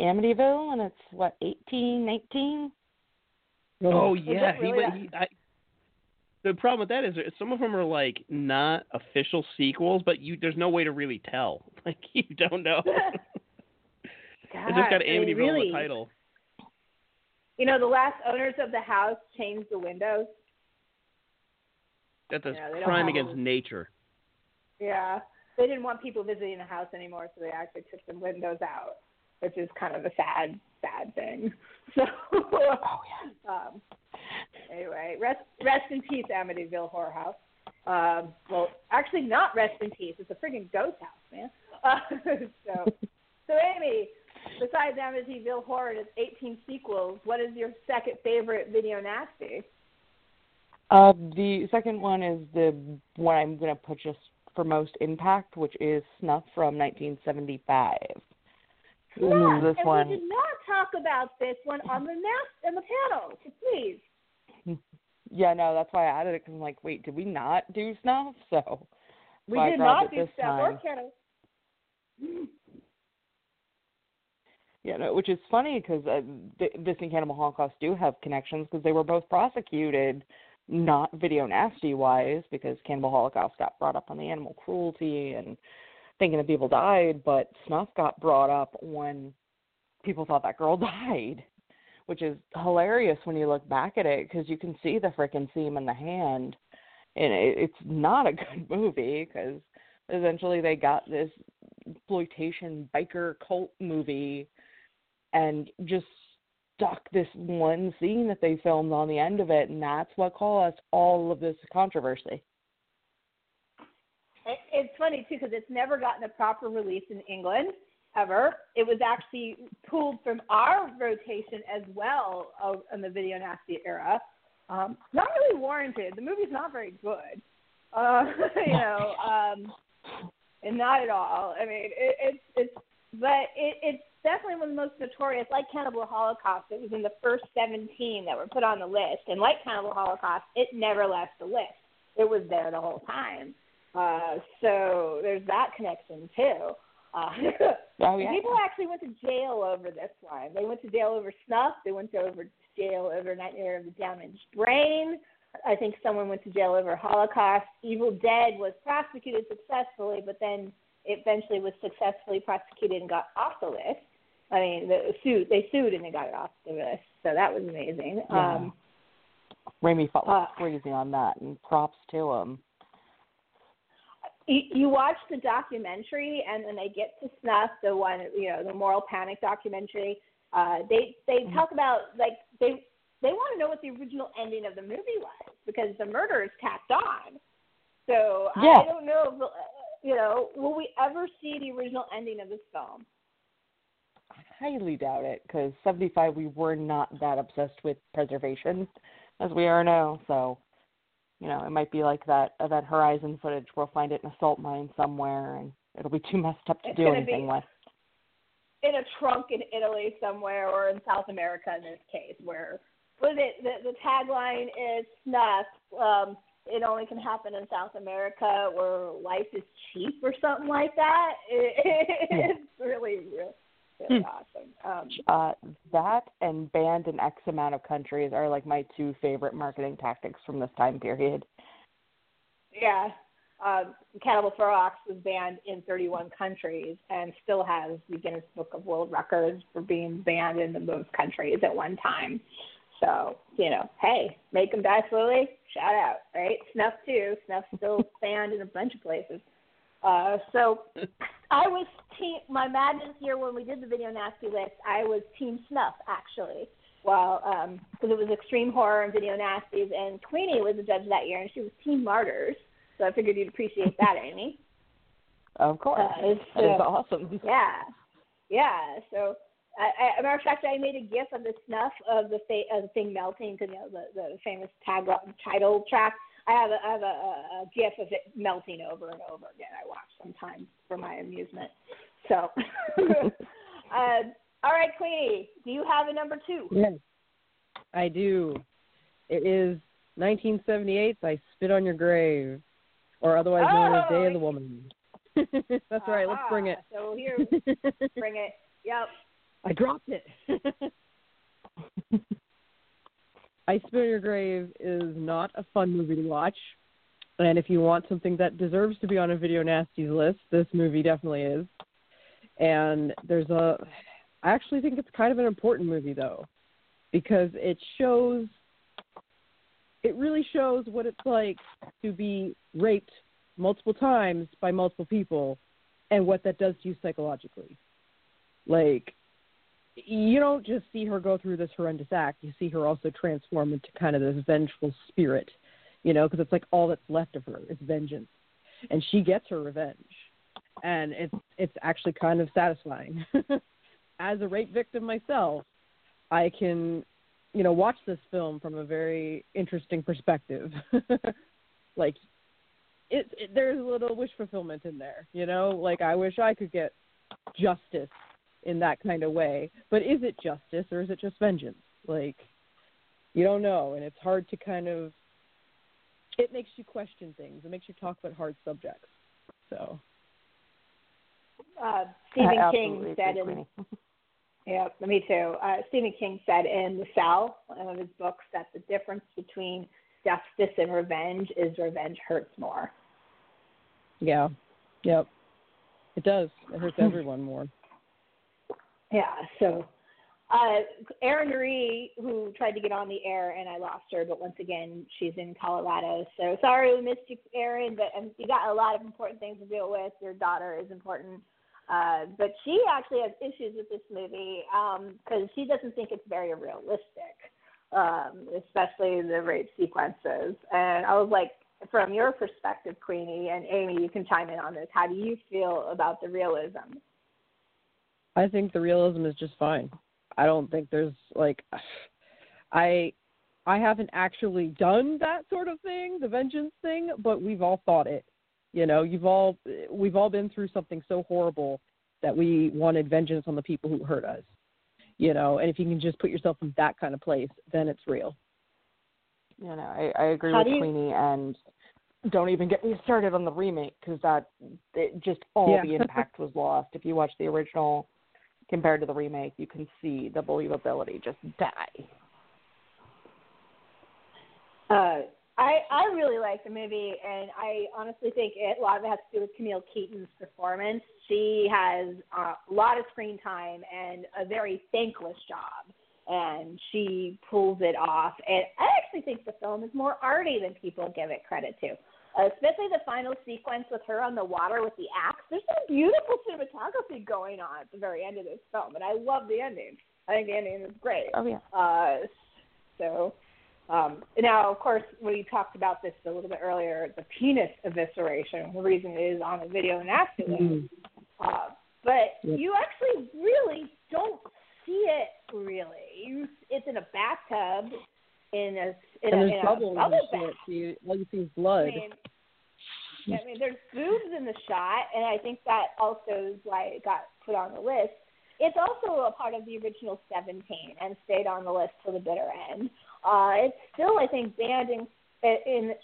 Amityville, and it's what 18, 19. Oh yeah, the problem with that is some of them are like not official sequels, but there's no way to really tell. Like you don't know. God, it just got Amityville the title. The last owners of the house changed the windows. That's a crime against nature. Yeah, they didn't want people visiting the house anymore, so they actually took the windows out, which is kind of a sad thing. So. Anyway, rest in peace, Amityville Horror House. Well, actually, not rest in peace. It's a freaking ghost house, man. So Amy, besides Amityville Horror and its 18 sequels, what is your second favorite Video Nasty? The second one is the one I'm going to put just for most impact, which is Snuff from 1975. Yeah, and we did not talk about this one on the mask and the panel, so please. Yeah, no, that's why I added it, because I'm like, wait, did we not do Snuff? So we did not do Snuff or Kennel. Yeah, no, which is funny, because this and Cannibal Holocaust do have connections, because they were both prosecuted, not Video Nasty-wise, because Cannibal Holocaust got brought up on the animal cruelty and thinking that people died, but Snuff got brought up when people thought that girl died, which is hilarious when you look back at it, because you can see the frickin' seam in the hand, and it's not a good movie, because eventually they got this exploitation biker cult movie and just stuck this one scene that they filmed on the end of it, and that's what caused all of this controversy. It's funny, too, because it's never gotten a proper release in England, ever. It was actually pulled from our rotation as well in the Video Nasty era. Not really warranted. The movie's not very good. And not at all. I mean, it's definitely one of the most notorious. Like Cannibal Holocaust, it was in the first 17 that were put on the list. And like Cannibal Holocaust, it never left the list. It was there the whole time. So there's that connection, too. Oh, yeah. People actually went to jail over this one. They went to jail over Snuff. They went to jail over Nightmare of the Damaged Brain. I think someone went to jail over Holocaust. Evil Dead was prosecuted successfully, but then eventually was successfully prosecuted and got off the list. I mean, they sued and they got it off the list. So that was amazing. Yeah. Raimi felt crazy on that, and props to him. You watch the documentary, and when they get to Snuff, the one, you know, the moral panic documentary, they talk about, like, they want to know what the original ending of the movie was, because the murder is tacked on. So yeah. I don't know, if, you know, will we ever see the original ending of this film? I highly doubt it, because 75, we were not that obsessed with preservation as we are now, so... You know, it might be like that Horizon footage. We'll find it in a salt mine somewhere, and it'll be too messed up to do anything with. In a trunk in Italy somewhere, or in South America in this case, where the tagline is Snuff. It only can happen in South America, where life is cheap, or something like that. It's really awesome. That and banned in X amount of countries are like my two favorite marketing tactics from this time period. Yeah. Cannibal Ferox was banned in 31 countries and still has the Guinness Book of World Records for being banned in the most countries at one time. So, you know, hey, make them die slowly, shout out, right? Snuff too. Snuff still banned in a bunch of places. So I was team my madness year when we did the Video Nasty list. I was team Snuff, actually, because it was extreme horror and Video Nasties, and Queenie was the judge that year, and she was team Martyrs. So I figured you'd appreciate that, Amy. Of course, that is awesome. Yeah. So, as a matter of fact, I made a GIF of the Snuff of the thing melting, because, you know, the famous title track. I have a GIF of it melting over and over again. I watch sometimes for my amusement. So, all right, Queenie, do you have a number two? Yes, I do. It is 1978's I Spit on Your Grave, or otherwise known as Day of the Woman. That's right. Let's bring it. So here, bring it. Yep. I dropped it. I Spit on Your Grave is not a fun movie to watch, and if you want something that deserves to be on a Video Nasty list, this movie definitely is. And I actually think it's kind of an important movie, though, because it really shows what it's like to be raped multiple times by multiple people, and what that does to you psychologically. Like, you don't just see her go through this horrendous act. You see her also transform into kind of this vengeful spirit, you know, because it's like all that's left of her is vengeance. And she gets her revenge. And it's actually kind of satisfying. As a rape victim myself, I can, you know, watch this film from a very interesting perspective. Like, there's a little wish fulfillment in there, you know? Like, I wish I could get justice in that kind of way. But is it justice or is it just vengeance? Like, you don't know, and it's hard to kind of... It makes you question things. It makes you talk about hard subjects. So... Stephen King said in... Yeah, me too. Stephen King said in The Cell, one of his books, that the difference between justice and revenge is revenge hurts more. Yeah. Yep. It does. It hurts everyone more. Yeah. So, Erin Marie, who tried to get on the air, and I lost her, but once again, she's in Colorado. So sorry we missed you, Erin, but you got a lot of important things to deal with. Your daughter is important. But she actually has issues with this movie because she doesn't think it's very realistic, especially the rape sequences. And I was like, from your perspective, Queenie, and Amy, you can chime in on this. How do you feel about the realism? I think the realism is just fine. I don't think there's, like, I haven't actually done that sort of thing, the vengeance thing, but we've all thought it. You know, we've all been through something so horrible that we wanted vengeance on the people who hurt us, you know, and if you can just put yourself in that kind of place, then it's real. You know, I agree with Queenie, and don't even get me started on the remake because the impact was lost. If you watch the original compared to the remake, you can see the believability just die. I really like the movie, and I honestly think a lot of it has to do with Camille Keaton's performance. She has a lot of screen time and a very thankless job, and she pulls it off. And I actually think the film is more arty than people give it credit to, especially the final sequence with her on the water with the axe. There's some beautiful cinematography going on at the very end of this film, and I love the ending. I think the ending is great. Oh, yeah. Now, of course, we talked about this a little bit earlier, the penis evisceration. The reason it is on the Video Nasty List. But you actually really don't see it, really. It's in a bathtub. There's bubbles and shit. All you see is blood. I mean, there's boobs in the shot, and I think that also is why it got put on the list. It's also a part of the original 17 and stayed on the list till the bitter end. It's still, I think, banned in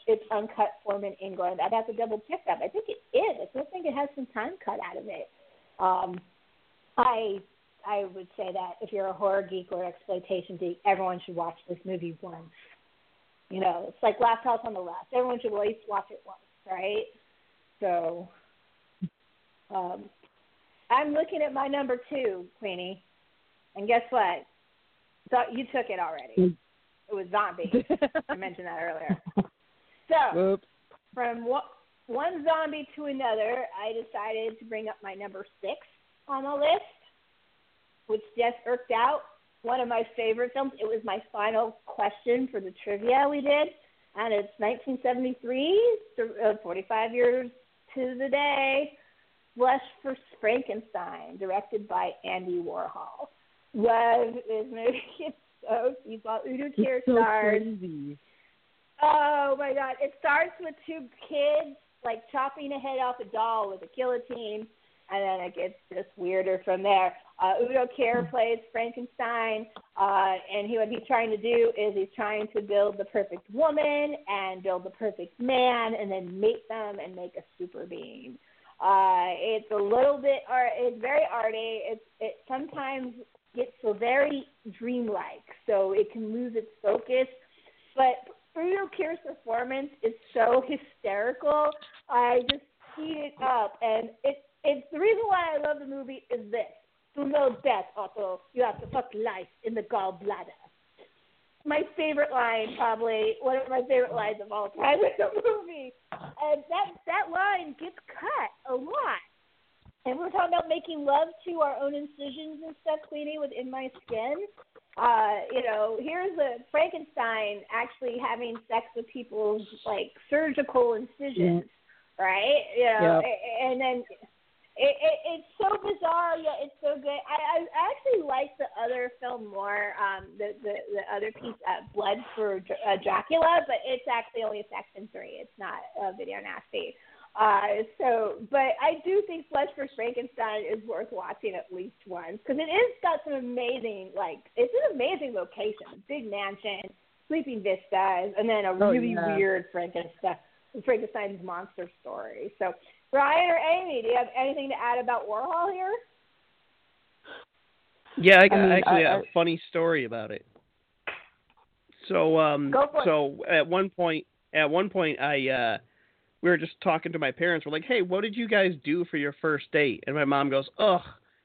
its uncut form in England. I'd have to double check that. But I think it is. I still think it has some time cut out of it. I would say that if you're a horror geek or exploitation geek, everyone should watch this movie once. You know, it's like Last House on the Left. Everyone should at least watch it once, right? So, I'm looking at my number 2, Queenie, and guess what? So you took it already. It was Zombie. I mentioned that earlier. So, from one zombie to another, I decided to bring up my number 6 on the list, which just irked out one of my favorite films. It was my final question for the trivia we did, and it's 1973, 45 years to the day, Flesh for Frankenstein, directed by Andy Warhol. Love this movie. So you saw Udo Kier stars. Crazy. Oh my God! It starts with 2 kids like chopping a head off a doll with a guillotine, and then it gets just weirder from there. Udo Kier plays Frankenstein, and what he's trying to do is he's trying to build the perfect woman and build the perfect man, and then mate them and make a super being. It's a little bit, or it's very arty. It sometimes gets so very dreamlike, so it can lose its focus. But Udo Kier's performance is so hysterical. I just eat it up, and it's the reason why I love the movie is this: to know death, Otto, you have to fuck life in the gallbladder. My favorite line, probably one of my favorite lines of all time in the movie, and that line gets cut a lot. And we're talking about making love to our own incisions and stuff, Queenie, within my skin. You know, here's a Frankenstein actually having sex with people's, like, surgical incisions, right? You know, yeah. And then It's so bizarre, yet it's so good. I actually like the other film more, the other piece, Blood for Dracula, but it's actually only a Section 3. It's not a Video Nasty. But I do think Blood for Frankenstein is worth watching at least once because it is got some amazing, like, it's an amazing location, big mansion, sleeping vistas, and then a weird Frankenstein's monster story. So. Ryan or Amy, do you have anything to add about Warhol here? Yeah, I have a funny story about it. So, at one point, we were just talking to my parents. We're like, "Hey, what did you guys do for your first date?" And my mom goes, "Ugh,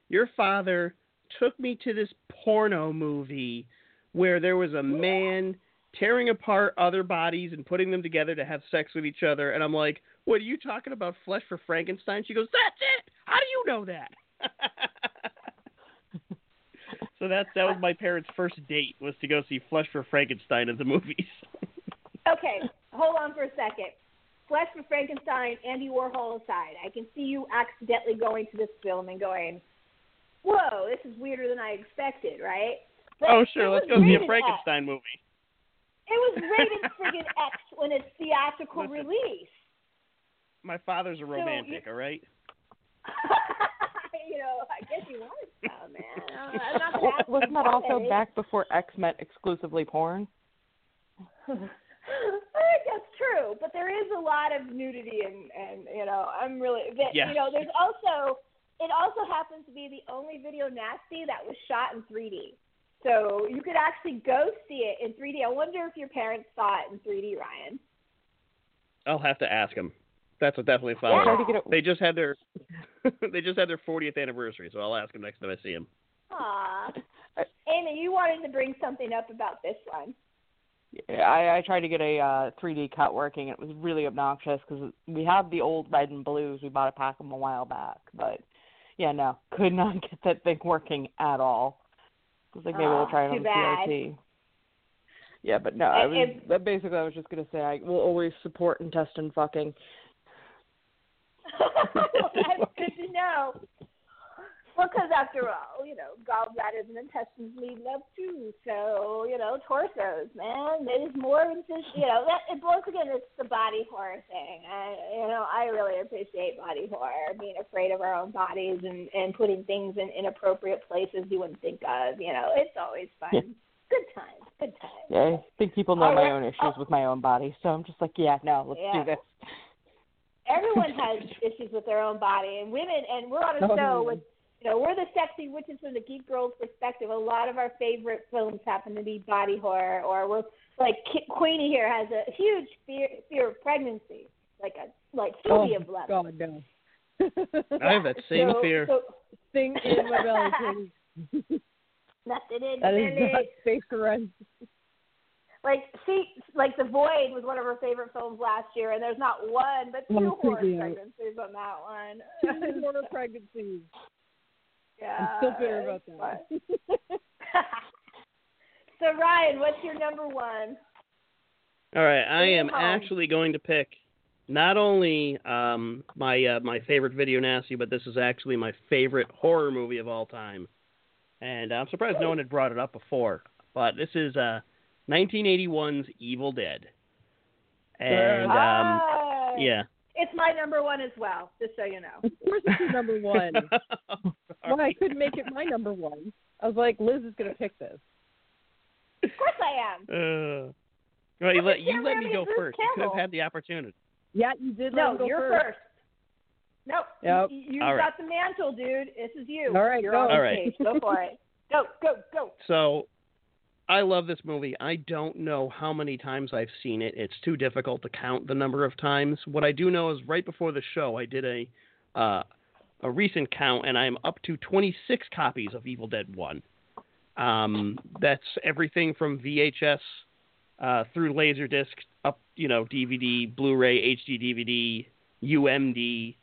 your father took me to this porno movie where there was a man tearing apart other bodies and putting them together to have sex with each other." And I'm like, "What are you talking about? Flesh for Frankenstein?" She goes, "That's it. How do you know that?" So that was my parents' first date, was to go see Flesh for Frankenstein at the movies. Okay, hold on for a second. Flesh for Frankenstein, Andy Warhol aside, I can see you accidentally going to this film and going, "Whoa, this is weirder than I expected," right? But oh, sure, let's go see a Frankenstein movie. It was rated friggin' X when it's theatrical release. My father's a romantic, all right? You know, I guess he wanted to, man. I'm not gonna ask. Wasn't that also back before X meant exclusively porn? I think that's true, but there is a lot of nudity and you know, I'm really, but, yeah. You know, there's also, it also happens to be the only Video Nasty that was shot in 3D. So you could actually go see it in 3D. I wonder if your parents saw it in 3D, Ryan. I'll have to ask them. That's what definitely found out. Yeah. They just had their 40th anniversary, so I'll ask them next time I see them. Aw. Amy, you wanted to bring something up about this one. Yeah, I tried to get a 3D cut working. It was really obnoxious because we had the old red and blues. We bought a pack of them a while back, but yeah, no, could not get that thing working at all. I was like, maybe we'll try it on the PRT. Yeah, but no, I was just gonna say I will always support intestine fucking. That's good to know. Well, because after all, you know, gallbladders and intestines leading up too. So, you know, torsos, man. There's more incision. You know, that, once again, it's the body horror thing. I really appreciate body horror, being afraid of our own bodies and putting things in inappropriate places you wouldn't think of. You know, it's always fun. Yeah. Good times. Yeah, I think people know my own issues with my own body. So I'm just like, yeah, no, let's do this. Everyone has issues with their own body, and women, and we're on a show with, you know, we're the sexy witches from the geek girl's perspective. A lot of our favorite films happen to be body horror, or we're like Queenie here has a huge fear of pregnancy, like phobia of love. God, no. I have that same fear. Thing in my belly, Queenie. Nothing in my belly. That is not safe to run. Like The Void was one of her favorite films last year, and there's not one, but two horror pregnancies on that one. Two horror pregnancies. Yeah. I'm still bitter about that. So, Ryan, what's your number one? All right, I am actually going to pick not only my favorite Video Nasty, but this is actually my favorite horror movie of all time. And I'm surprised no one had brought it up before, but this is... 1981's Evil Dead. And, yeah. It's my number one as well, just so you know. Of course it's your number one. Well, I couldn't make it my number one. I was like, Liz is going to pick this. Of course I am. Right, you let me go first. You could have had the opportunity. Yeah, you did let me go first. No, you're first. Nope. Yep. You got the mantle, dude. This is you. All right, you're on the stage. Go for it. Go. So... I love this movie. I don't know how many times I've seen it. It's too difficult to count the number of times. What I do know is right before the show, I did a recent count, and I'm up to 26 copies of Evil Dead 1. That's everything from VHS through Laserdisc, up, you know, DVD, Blu-ray, HD DVD, UMD.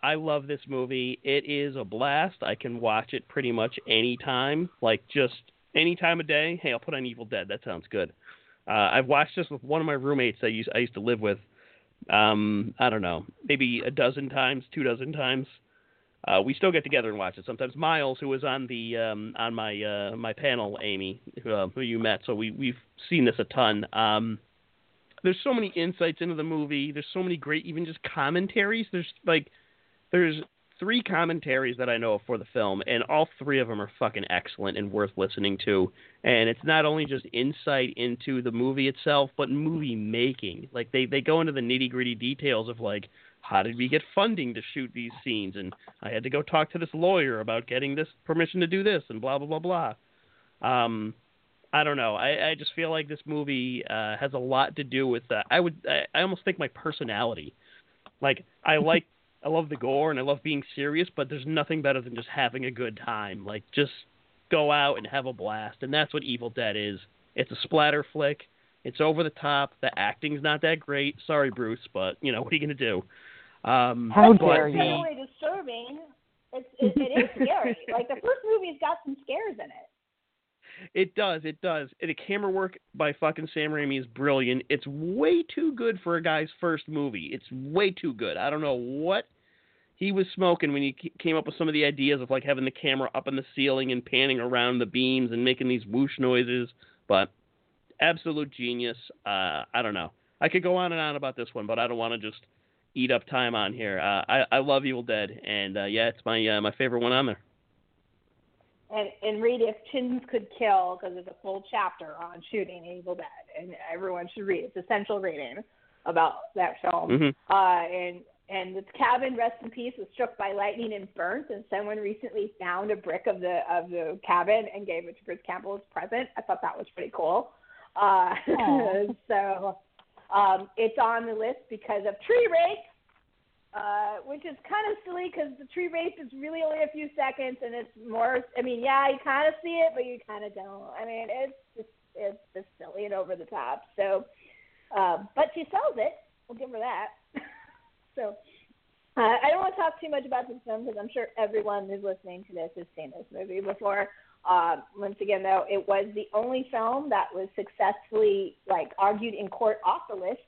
I love this movie. It is a blast. I can watch it pretty much any time, like just... any time of day, hey, I'll put on Evil Dead. That sounds good. I've watched this with one of my roommates that I used to live with, I don't know, maybe 12 times. We still get together and watch it sometimes. Miles, who was on the on my my panel, Amy, who you met, so we've seen this a ton. There's so many insights into the movie. There's so many great, even just commentaries. There's 3 commentaries that I know of for the film, and all 3 of them are fucking excellent and worth listening to. And it's not only just insight into the movie itself, but movie making. Like they go into the nitty gritty details of like, how did we get funding to shoot these scenes? And I had to go talk to this lawyer about getting this permission to do this and blah, blah, blah, blah. I don't know. I just feel like this movie has a lot to do with I almost think my personality. Like I love the gore and I love being serious, but there's nothing better than just having a good time. Like just go out and have a blast. And that's what Evil Dead is. It's a splatter flick. It's over the top. The acting's not that great. Sorry, Bruce, but you know, what are you going to do? How dare you? It's disturbing. It is scary. Like the first movie's got some scares in it. It does. The camera work by fucking Sam Raimi is brilliant. It's way too good for a guy's first movie. It's way too good. I don't know what he was smoking when he came up with some of the ideas of like having the camera up in the ceiling and panning around the beams and making these whoosh noises, but absolute genius. I don't know. I could go on and on about this one, but I don't want to just eat up time on here. I love Evil Dead, and yeah, it's my favorite one on there. And read If Chins Could Kill, because there's a full chapter on shooting Evil Dead, and everyone should read it. It's essential reading about that film. Mm-hmm. And the cabin, rest in peace, was struck by lightning and burnt, and someone recently found a brick of the cabin and gave it to Bruce Campbell as a present. I thought that was pretty cool. So it's on the list because of tree rape. Which is kind of silly because the tree rape is really only a few seconds, and it's more. I mean, yeah, you kind of see it, but you kind of don't. I mean, it's just silly and over the top. So, but she sells it. We'll give her that. So, I don't want to talk too much about this film because I'm sure everyone who's listening to this has seen this movie before. Once again, though, it was the only film that was successfully like argued in court off the list.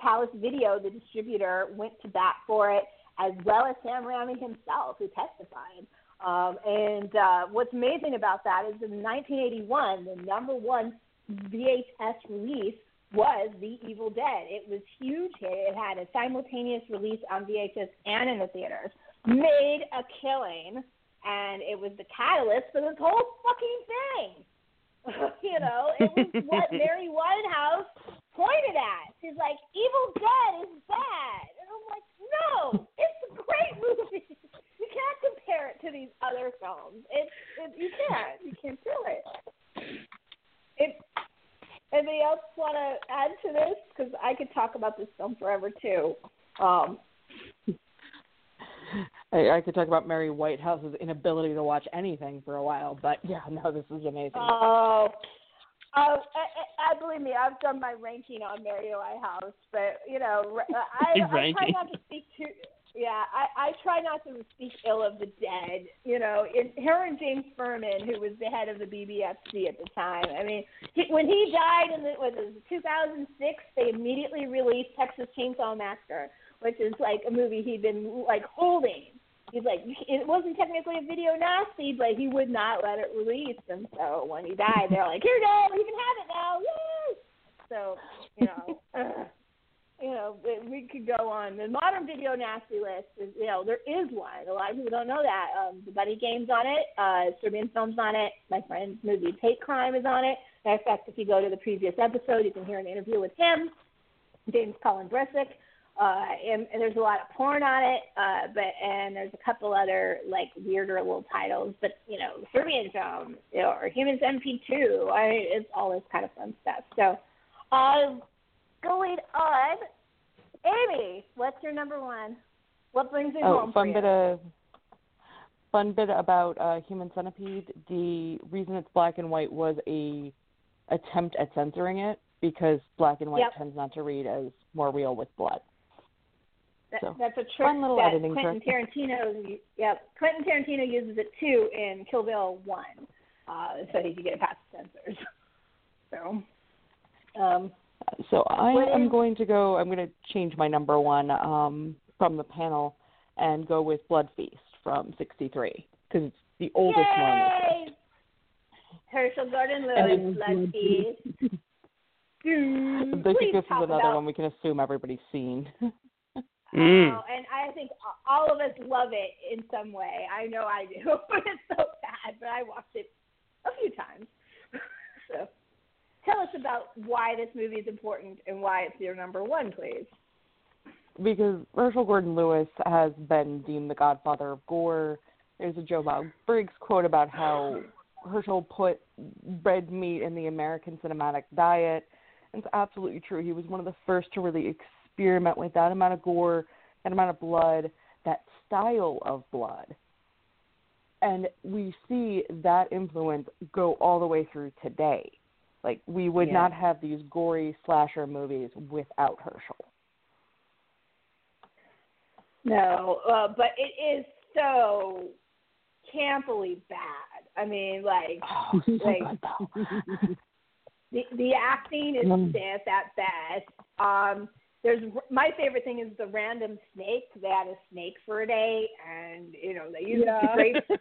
Palace Video, the distributor, went to bat for it, as well as Sam Raimi himself, who testified. And what's amazing about that is in 1981, the #1 VHS release was The Evil Dead. It was huge hit. It had a simultaneous release on VHS and in the theaters. Made a killing, and it was the catalyst for this whole fucking thing. You know, it was what Mary Winehouse pointed at. She's like, Evil Dead is bad. And I'm like, no, it's a great movie. You can't compare it to these other films. You can't do it. Anybody else want to add to this? Because I could talk about this film forever, too. I could talk about Mary Whitehouse's inability to watch anything for a while, but yeah, no, this is amazing. I believe me, I've done my ranking on Mary Whitehouse, but you know, I try not to speak too. Yeah, I try not to speak ill of the dead. You know, her and James Furman, who was the head of the BBFC at the time. I mean, when he died in 2006, they immediately released Texas Chainsaw Massacre, which is like a movie he'd been like holding. He's like, it wasn't technically a video nasty, but he would not let it release. And so when he died, they're like, here, no, we can have it now. Woo! So, you know, we could go on. The modern video nasty list is, you know, there is one. A lot of people don't know that. The Buddy Game's on it. Serbian Film's on it. My friend's movie Hate Crime is on it. In fact, if you go to the previous episode, you can hear an interview with him, James Colin Bresic. And there's a lot of porn on it, and there's a couple other like weirder little titles, but you know, Serbian Film, you know, or Humans MP2, it's all this kind of fun stuff. So, going on, Amy, what's your #1? What brings it home for you? Fun bit about Human Centipede. The reason it's black and white was a attempt at censoring it because black and white tends not to read as more real with blood. So, that's a trick that Quentin Tarantino uses it too in Kill Bill 1, so he could get past the censors. So I'm going to change my #1 from the panel and go with Blood Feast from 1963 because it's the oldest one. Herschel Gordon Lewis, Blood Feast. I think this is another one we can assume everybody's seen. And I think all of us love it in some way. I know I do, but it's so bad. But I watched it a few times. So tell us about why this movie is important and why it's your number one, please. Because Herschel Gordon Lewis has been deemed the godfather of gore. There's a Joe Bob Briggs quote about how Herschel put red meat in the American cinematic diet. It's absolutely true. He was one of the first to really experiment with that amount of gore, that amount of blood, that style of blood. And we see that influence go all the way through today. Like, we would not have these gory slasher movies without Herschel. No, but it is so campily bad. I mean, the acting is stiff at best. My favorite thing is the random snake. They had a snake for a day, and they used to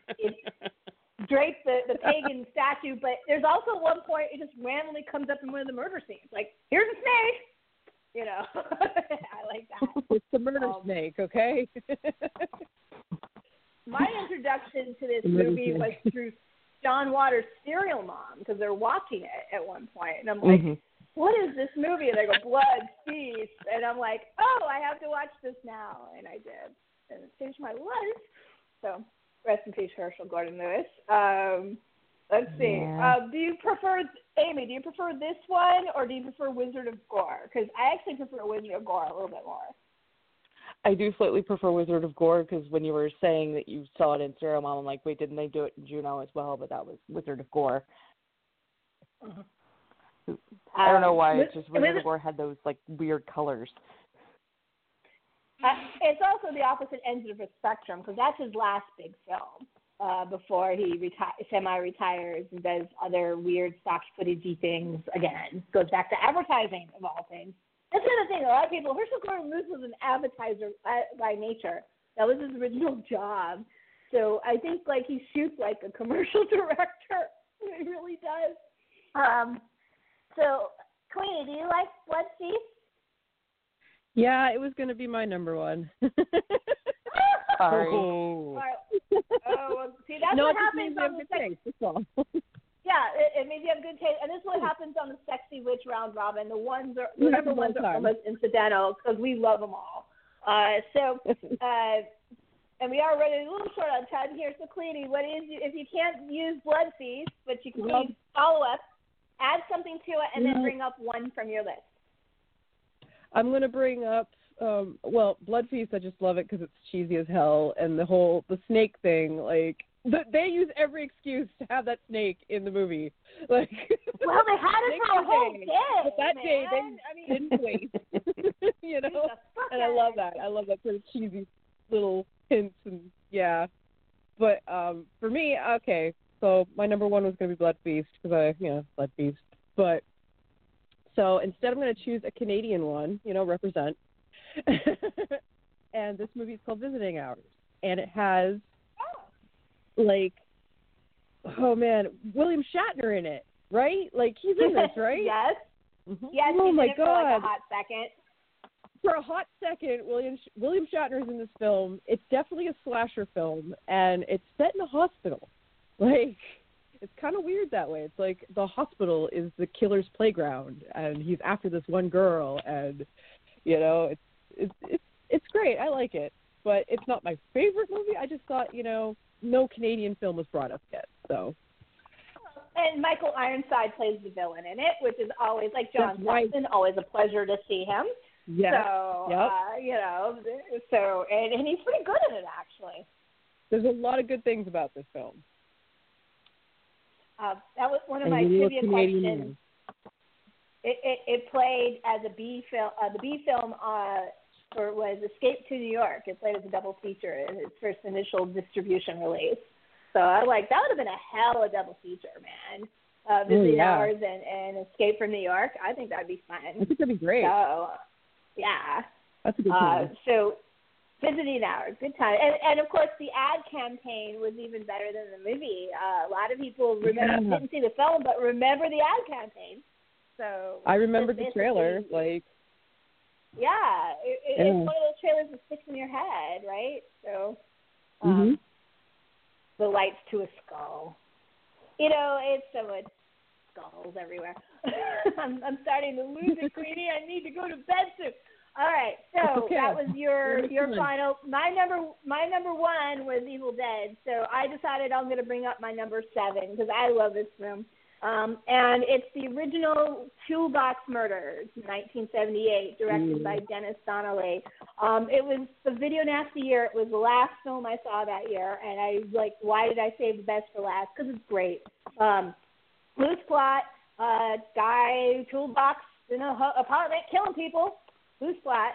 drape the pagan statue. But there's also one point it just randomly comes up in one of the murder scenes. Like, here's a snake. I like that. It's the murder snake, okay? My introduction to this movie was through John Waters' Serial Mom, because they're watching it at one point, and I'm like, what is this movie? And they go, Blood Feast. And I'm like, oh, I have to watch this now. And I did. And it changed my life. So rest in peace, Herschel Gordon Lewis. Let's see. Amy, do you prefer this one or do you prefer Wizard of Gore? Because I actually prefer Wizard of Gore a little bit more. I do slightly prefer Wizard of Gore because when you were saying that you saw it in Serial Mom, I'm like, wait, didn't they do it in Juno as well? But that was Wizard of Gore. I don't know why. It's just Wizard of Gore had those weird colors. It's also the opposite end of the spectrum because that's his last big film before he semi-retires and does other weird stock footagey things again. Goes back to advertising of all things. That's another thing. A lot of people, Herschel Gordon Lewis was an advertiser by nature. That was his original job. So I think he shoots like a commercial director. He really does. So, Queenie, do you like Blood Feast? Yeah, it was going to be my number one. Sorry. Well, see, that's what happens on the sex. Yeah, it means you have good taste. And this is what happens on the Sexy Witch Round Robin. The number ones are almost incidental because we love them all. And we are running a little short on time here. So, Queenie, if you can't use Blood Feast, but you can use follow-up, add something to it, and then bring up one from your list. I'm going to bring up, Blood Feast, I just love it because it's cheesy as hell. And the snake thing, they use every excuse to have that snake in the movie. They had it for a whole day. But that day, they didn't wait. And I love that. I love that sort of cheesy little hints. But for me, okay. So my number one was going to be Blood Feast because Blood Feast. But so instead, I'm going to choose a Canadian one, represent. And this movie is called Visiting Hours. And it has, William Shatner in it, right? He's in this, right? Yes. Mm-hmm. Yes, oh, my God. For a hot second, William Shatner is in this film. It's definitely a slasher film, and it's set in a hospital. It's kind of weird that way. It's the hospital is the killer's playground, and he's after this one girl, and it's great. I like it, but it's not my favorite movie. I just thought no Canadian film was brought up yet. So, and Michael Ironside plays the villain in it, which is always John Sexton. Always a pleasure to see him. Yeah. So and he's pretty good in it actually. There's a lot of good things about this film. That was one of my trivia questions. It played as a B film. The B film was Escape to New York. It played as a double feature in its first initial distribution release. So I that would have been a hell of a double feature, man. Visiting Hours and Escape from New York. I think that'd be fun. I think that'd be great. So, yeah. That's a good time. So Visiting hour, good time. And of course, the ad campaign was even better than the movie. A lot of people remember, didn't see the film, but remember the ad campaign. So I remembered the trailer. It's one of those trailers that sticks in your head, right? So the lights to a skull. You know, it's so much skulls everywhere. I'm starting to lose it, Queenie. I need to go to bed soon. All right, so okay. That was your final. My number one was Evil Dead. So I decided I'm going to bring up my number 7 because I love this film, and it's the original Toolbox Murders, 1978, directed by Dennis Donnelly. It was the Video Nasty year. It was the last film I saw that year, and I was like, why did I save the best for last? Because it's great. Loose plot, guy toolbox in an apartment killing people. Loose plot,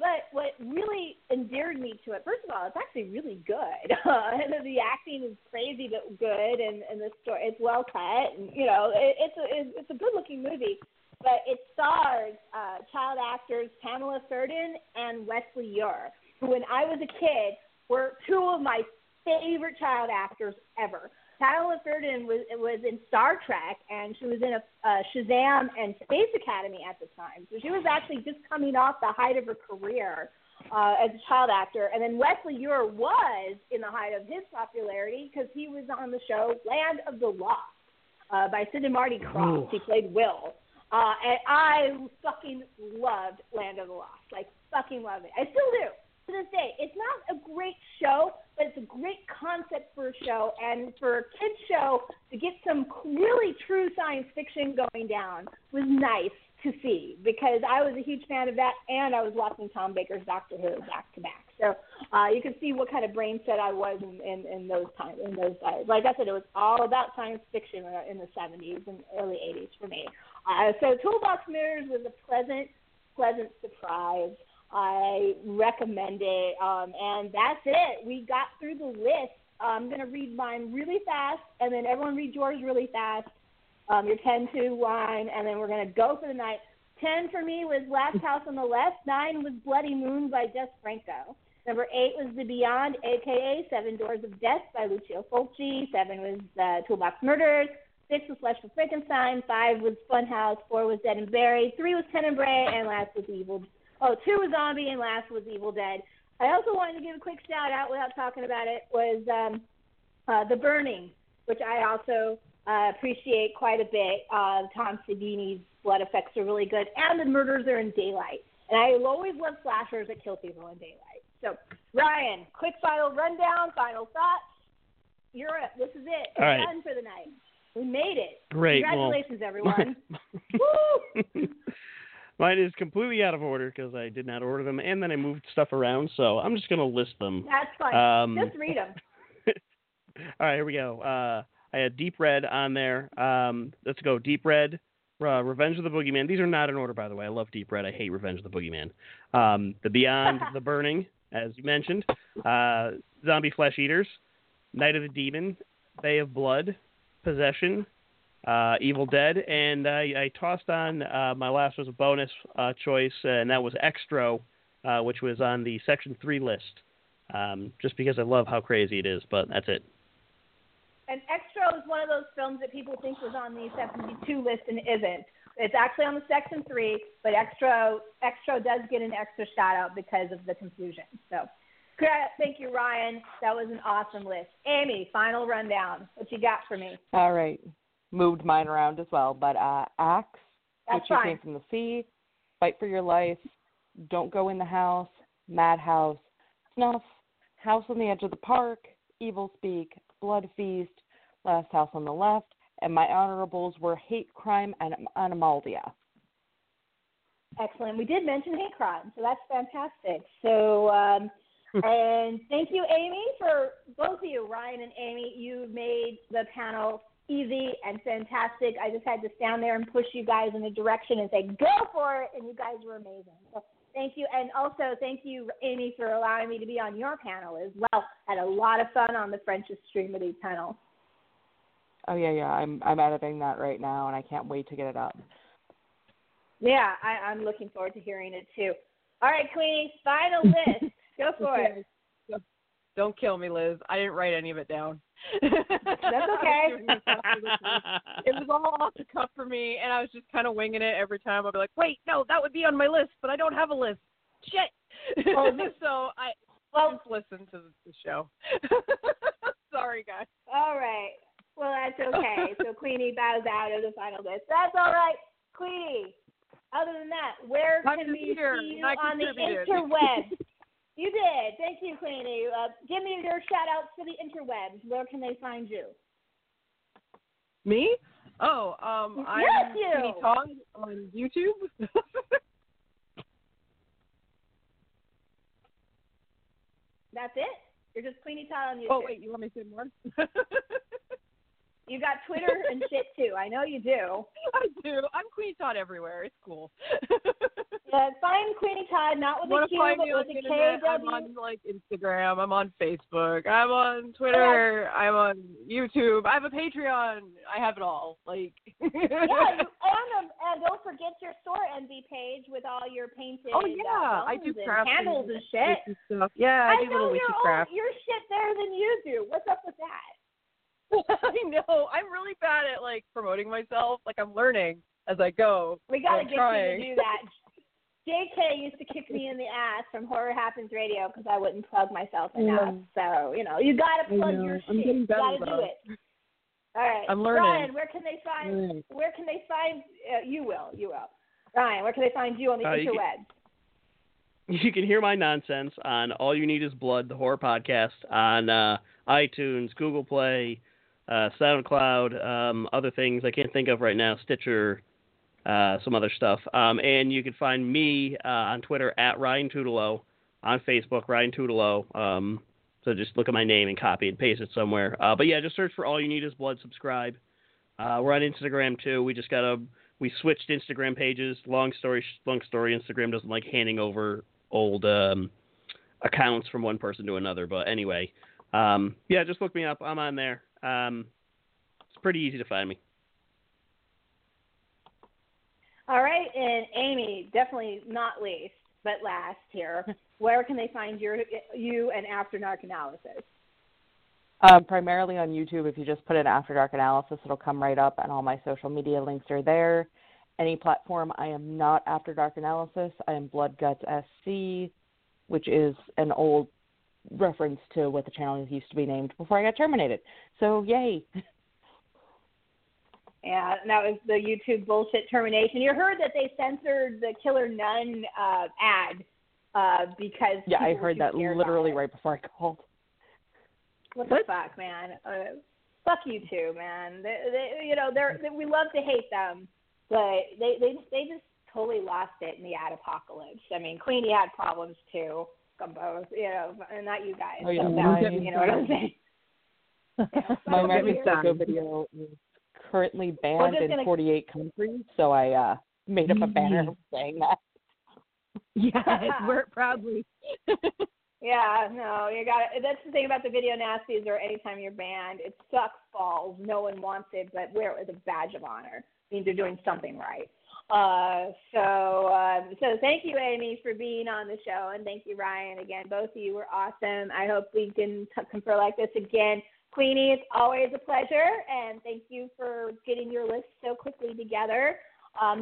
but what really endeared me to it, first of all, it's actually really good. And the acting is crazy but good, and the story, it's well cut, and you know, it's a good looking movie. But it stars child actors Pamela Cerdan and Wesley Ure, who when I was a kid were two of my favorite child actors ever. Pamela Cerdan was in Star Trek, and she was in Shazam and Space Academy at the time. So she was actually just coming off the height of her career as a child actor. And then Wesley Ure was in the height of his popularity because he was on the show Land of the Lost by Sid and Marty Krofft. He played Will. And I fucking loved Land of the Lost. Like, fucking loved it. I still do. To this day, it's not a great show, but it's a great concept for a show, and for a kid's show to get some really true science fiction going down was nice to see, because I was a huge fan of that, and I was watching Tom Baker's Doctor Who back to back. So you can see what kind of brain set I was in those times, in those days. Like I said, it was all about science fiction in the 70s and early 80s for me. So Toolbox Mirrors was a pleasant surprise. I recommend it, and that's it. We got through the list. I'm going to read mine really fast, and then everyone read yours really fast, your 10-2 line, and then we're going to go for the night. 10 for me was Last House on the Left. 9 was Bloody Moon by Jess Franco. Number 8 was The Beyond, a.k.a. Seven Doors of Death by Lucio Fulci. 7 was Toolbox Murders. 6 was Flesh for Frankenstein. 5 was Funhouse. 4 was Dead and Buried. 3 was Tenebrae, and last was Evil. 2 was Zombie, and last was Evil Dead. I also wanted to give a quick shout-out without talking about it was The Burning, which I also appreciate quite a bit. Tom Savini's blood effects are really good, and the murders are in daylight. And I always love slashers that kill people in daylight. So, Ryan, quick final rundown, final thoughts. You're up. This is it. We're done for the night. We made it. Great. Congratulations, everyone. Woo! Mine is completely out of order because I did not order them, and then I moved stuff around, so I'm just going to list them. That's fine. Just read them. All right, here we go. I had Deep Red on there. Let's go. Deep Red, Revenge of the Boogeyman. These are not in order, by the way. I love Deep Red. I hate Revenge of the Boogeyman. The Beyond, The Burning, as you mentioned. Zombie Flesh Eaters, Night of the Demon, Bay of Blood, Possession, Evil Dead, and I tossed on my last was a bonus choice, and that was Extro, which was on the Section 3 list, just because I love how crazy it is, but that's it. And Extro is one of those films that people think was on the 72 list and isn't. It's actually on the Section 3, but Extro does get an extra shout-out because of the confusion. So, thank you, Ryan. That was an awesome list. Amy, final rundown. What you got for me? All right. Moved mine around as well, but Axe, That's which came from the sea, Fight for Your Life, Don't Go in the House, Madhouse, Snuff, House on the Edge of the Park, Evil Speak, Blood Feast, Last House on the Left, and my honorables were Hate Crime and Animaldia. Excellent. We did mention Hate Crime, so that's fantastic. So, and thank you, Amy, for both of you, Ryan and Amy. You made the panel easy and fantastic. I just had to stand there and push you guys in a direction and say, go for it, and you guys were amazing. So thank you, and also thank you, Amy, for allowing me to be on your panel as well. I had a lot of fun on the French's Extremity panel. Oh, yeah, I'm editing that right now, and I can't wait to get it up. Yeah, I'm looking forward to hearing it, too. All right, Queenie, final list. Go for it. Don't kill me, Liz. I didn't write any of it down. That's okay. It was all off the cuff for me, and I was just kind of winging it every time. I'd be like, wait, no, that would be on my list, but I don't have a list. Shit. Oh, so just listen to the show. Sorry, guys. All right. Well, that's okay. So Queenie bows out of the final list. That's all right. Queenie, other than that, where can we see you on the interweb? You did. Thank you, Queenie. Give me your shout-outs to the interwebs. Where can they find you? Me? Oh, I'm Queenie Todd on YouTube. That's it? You're just Queenie Todd on YouTube. Oh, wait. You want me to say more? You got Twitter and shit, too. I know you do. I do. I'm Queenie Todd everywhere. It's cool. Yeah, find Queenie Todd, not with a Q, but with a K-W. I'm on, Instagram. I'm on Facebook. I'm on Twitter. Yeah. I'm on YouTube. I have a Patreon. I have it all. Yeah, and don't forget your store envy page with all your painting. Oh, yeah. I do crafts. Candles and shit. Stuff. Yeah, I do little witchy crafts. I know your shit better than you do. What's up with that? I know. I'm really bad at promoting myself. I'm learning as I go. We gotta get you to do that. JK used to kick me in the ass from Horror Happens Radio because I wouldn't plug myself enough. Yeah. So you gotta plug your shit. You gotta do it. All right. I'm learning. Ryan, where can they find? Mm. Where can they find? You will. Ryan, where can they find you on the interwebs? You can hear my nonsense on All You Need Is Blood, the horror podcast, on iTunes, Google Play. SoundCloud, other things I can't think of right now, Stitcher, some other stuff. And you can find me on Twitter at Ryan Tutolo, on Facebook, Ryan Tutolo. So just look at my name and copy and paste it somewhere. But yeah, just search for All You Need Is Blood, subscribe. We're on Instagram too. We switched Instagram pages. Long story, Instagram doesn't like handing over old accounts from one person to another. But anyway, yeah, just look me up. I'm on there. It's pretty easy to find me. All right, and Amy, definitely not least, but last here, where can they find you and After Dark Analysis? Primarily on YouTube. If you just put in After Dark Analysis, it'll come right up, and all my social media links are there. Any platform, I am not After Dark Analysis. I am Blood Guts SC, which is an old reference to what the channel used to be named before I got terminated. So, yay. Yeah, and that was the YouTube bullshit termination. You heard that they censored the Killer Nun ad because... Yeah, I heard that literally right before I called. What the fuck, man? Fuck YouTube, man. They, we love to hate them, but they just totally lost it in the ad apocalypse. I mean, Queenie had problems, too. Both, not you guys. Oh, yeah. You know what I'm saying? My Martyrs video is currently banned in 48 countries, so I made up a banner saying that. Yes, wear it proudly. Yeah, no, you got it. That's the thing about the video nasties or anytime you're banned. It sucks balls. No one wants it, but wear it as a badge of honor. It means you're doing something right. So thank you, Amy, for being on the show, and thank you, Ryan, again. Both of you were awesome. I hope we can confer like this again. Queenie, it's always a pleasure, and thank you for getting your list so quickly together.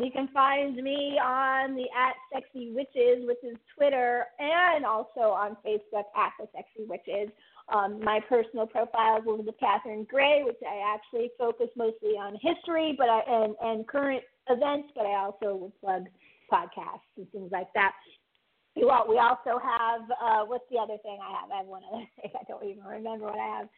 You can find me on the @SexyWitches, which is Twitter, and also on Facebook @TheSexyWitches. My personal profile is Elizabeth Catherine Gray, which I actually focus mostly on history, but and current events, but I also will plug podcasts and things like that. We also have, what's the other thing I have? I have one other thing. I don't even remember what I have.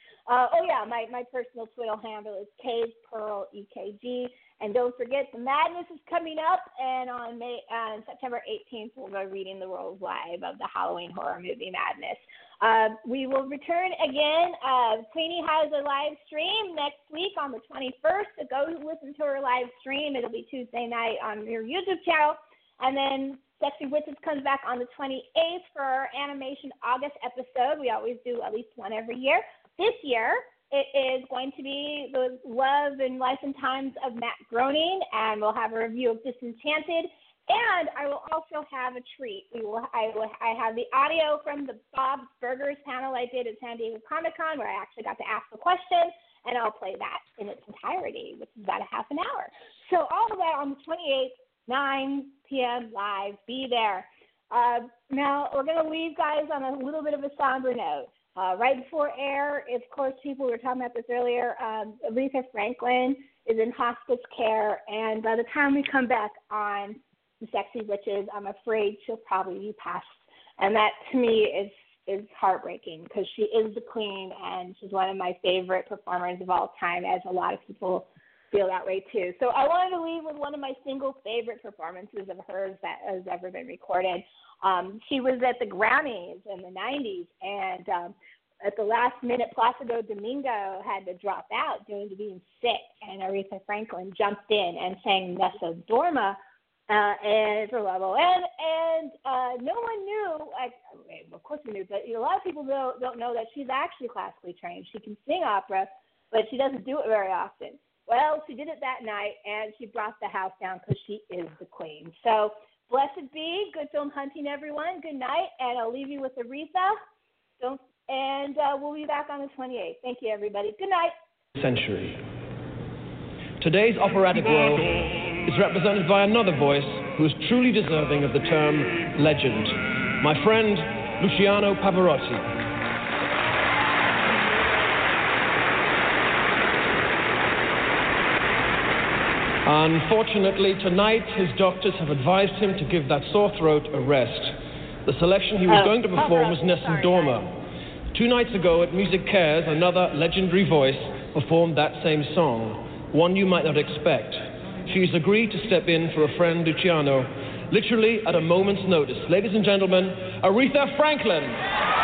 My personal Twitter handle is KPearlEKG. And don't forget, The Madness is coming up, and on September 18th, we'll go reading the rolls live of the Halloween horror movie Madness. We will return again. Queenie has a live stream next week on the 21st, so go listen to her live stream. It'll be Tuesday night on your YouTube channel. And then Sexy Witches comes back on the 28th for our Animation August episode. We always do at least one every year. This year, it is going to be The Love and Life and Times of Matt Groening, and we'll have a review of Disenchanted. And I will also have a treat. I have the audio from the Bob's Burgers panel I did at San Diego Comic-Con, where I actually got to ask a question, and I'll play that in its entirety, which is about a half an hour. So all of that on the 28th, 9 p.m. live. Be there. Now, we're going to leave, guys, on a little bit of a somber note. Right before air, of course, people were talking about this earlier, Aretha Franklin is in hospice care, and by the time we come back on The Sexy Witches, I'm afraid she'll probably be passed. And that, to me, is heartbreaking, because she is the queen, and she's one of my favorite performers of all time, as a lot of people feel that way, too. So I wanted to leave with one of my single favorite performances of hers that has ever been recorded. She was at the Grammys in the 90s, and at the last minute, Plácido Domingo had to drop out due to being sick, and Aretha Franklin jumped in and sang Nessa Dorma and for level. And no one knew, of course we knew, but a lot of people don't know that she's actually classically trained. She can sing opera, but she doesn't do it very often. Well, she did it that night, and she brought the house down because she is the queen. So blessed be. Good film hunting, everyone. Good night, and I'll leave you with Aretha. We'll be back on the 28th. Thank you, everybody. Good night. Century. Today's operatic world is represented by another voice who is truly deserving of the term legend. My friend, Luciano Pavarotti. Unfortunately, tonight his doctors have advised him to give that sore throat a rest. The selection he was going to perform was Nessun Dorma. 2 nights ago at Music Cares, another legendary voice performed that same song, one you might not expect. She's agreed to step in for a friend, Luciano, literally at a moment's notice. Ladies and gentlemen, Aretha Franklin.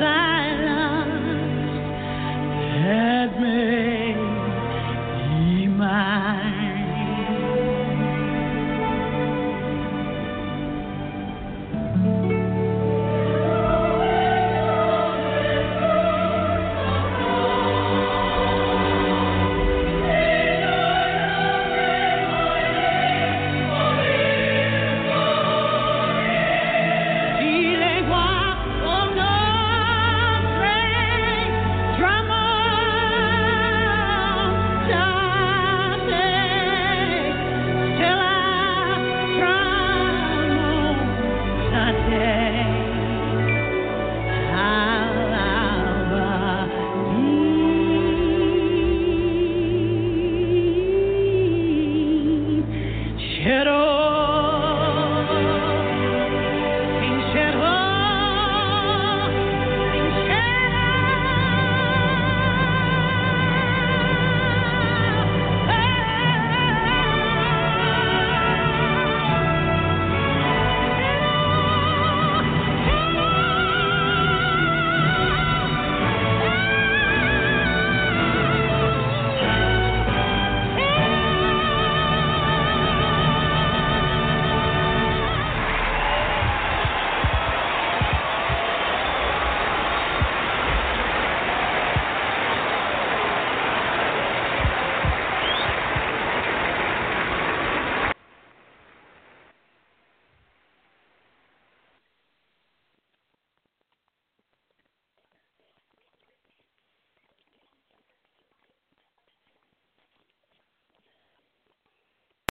Bye.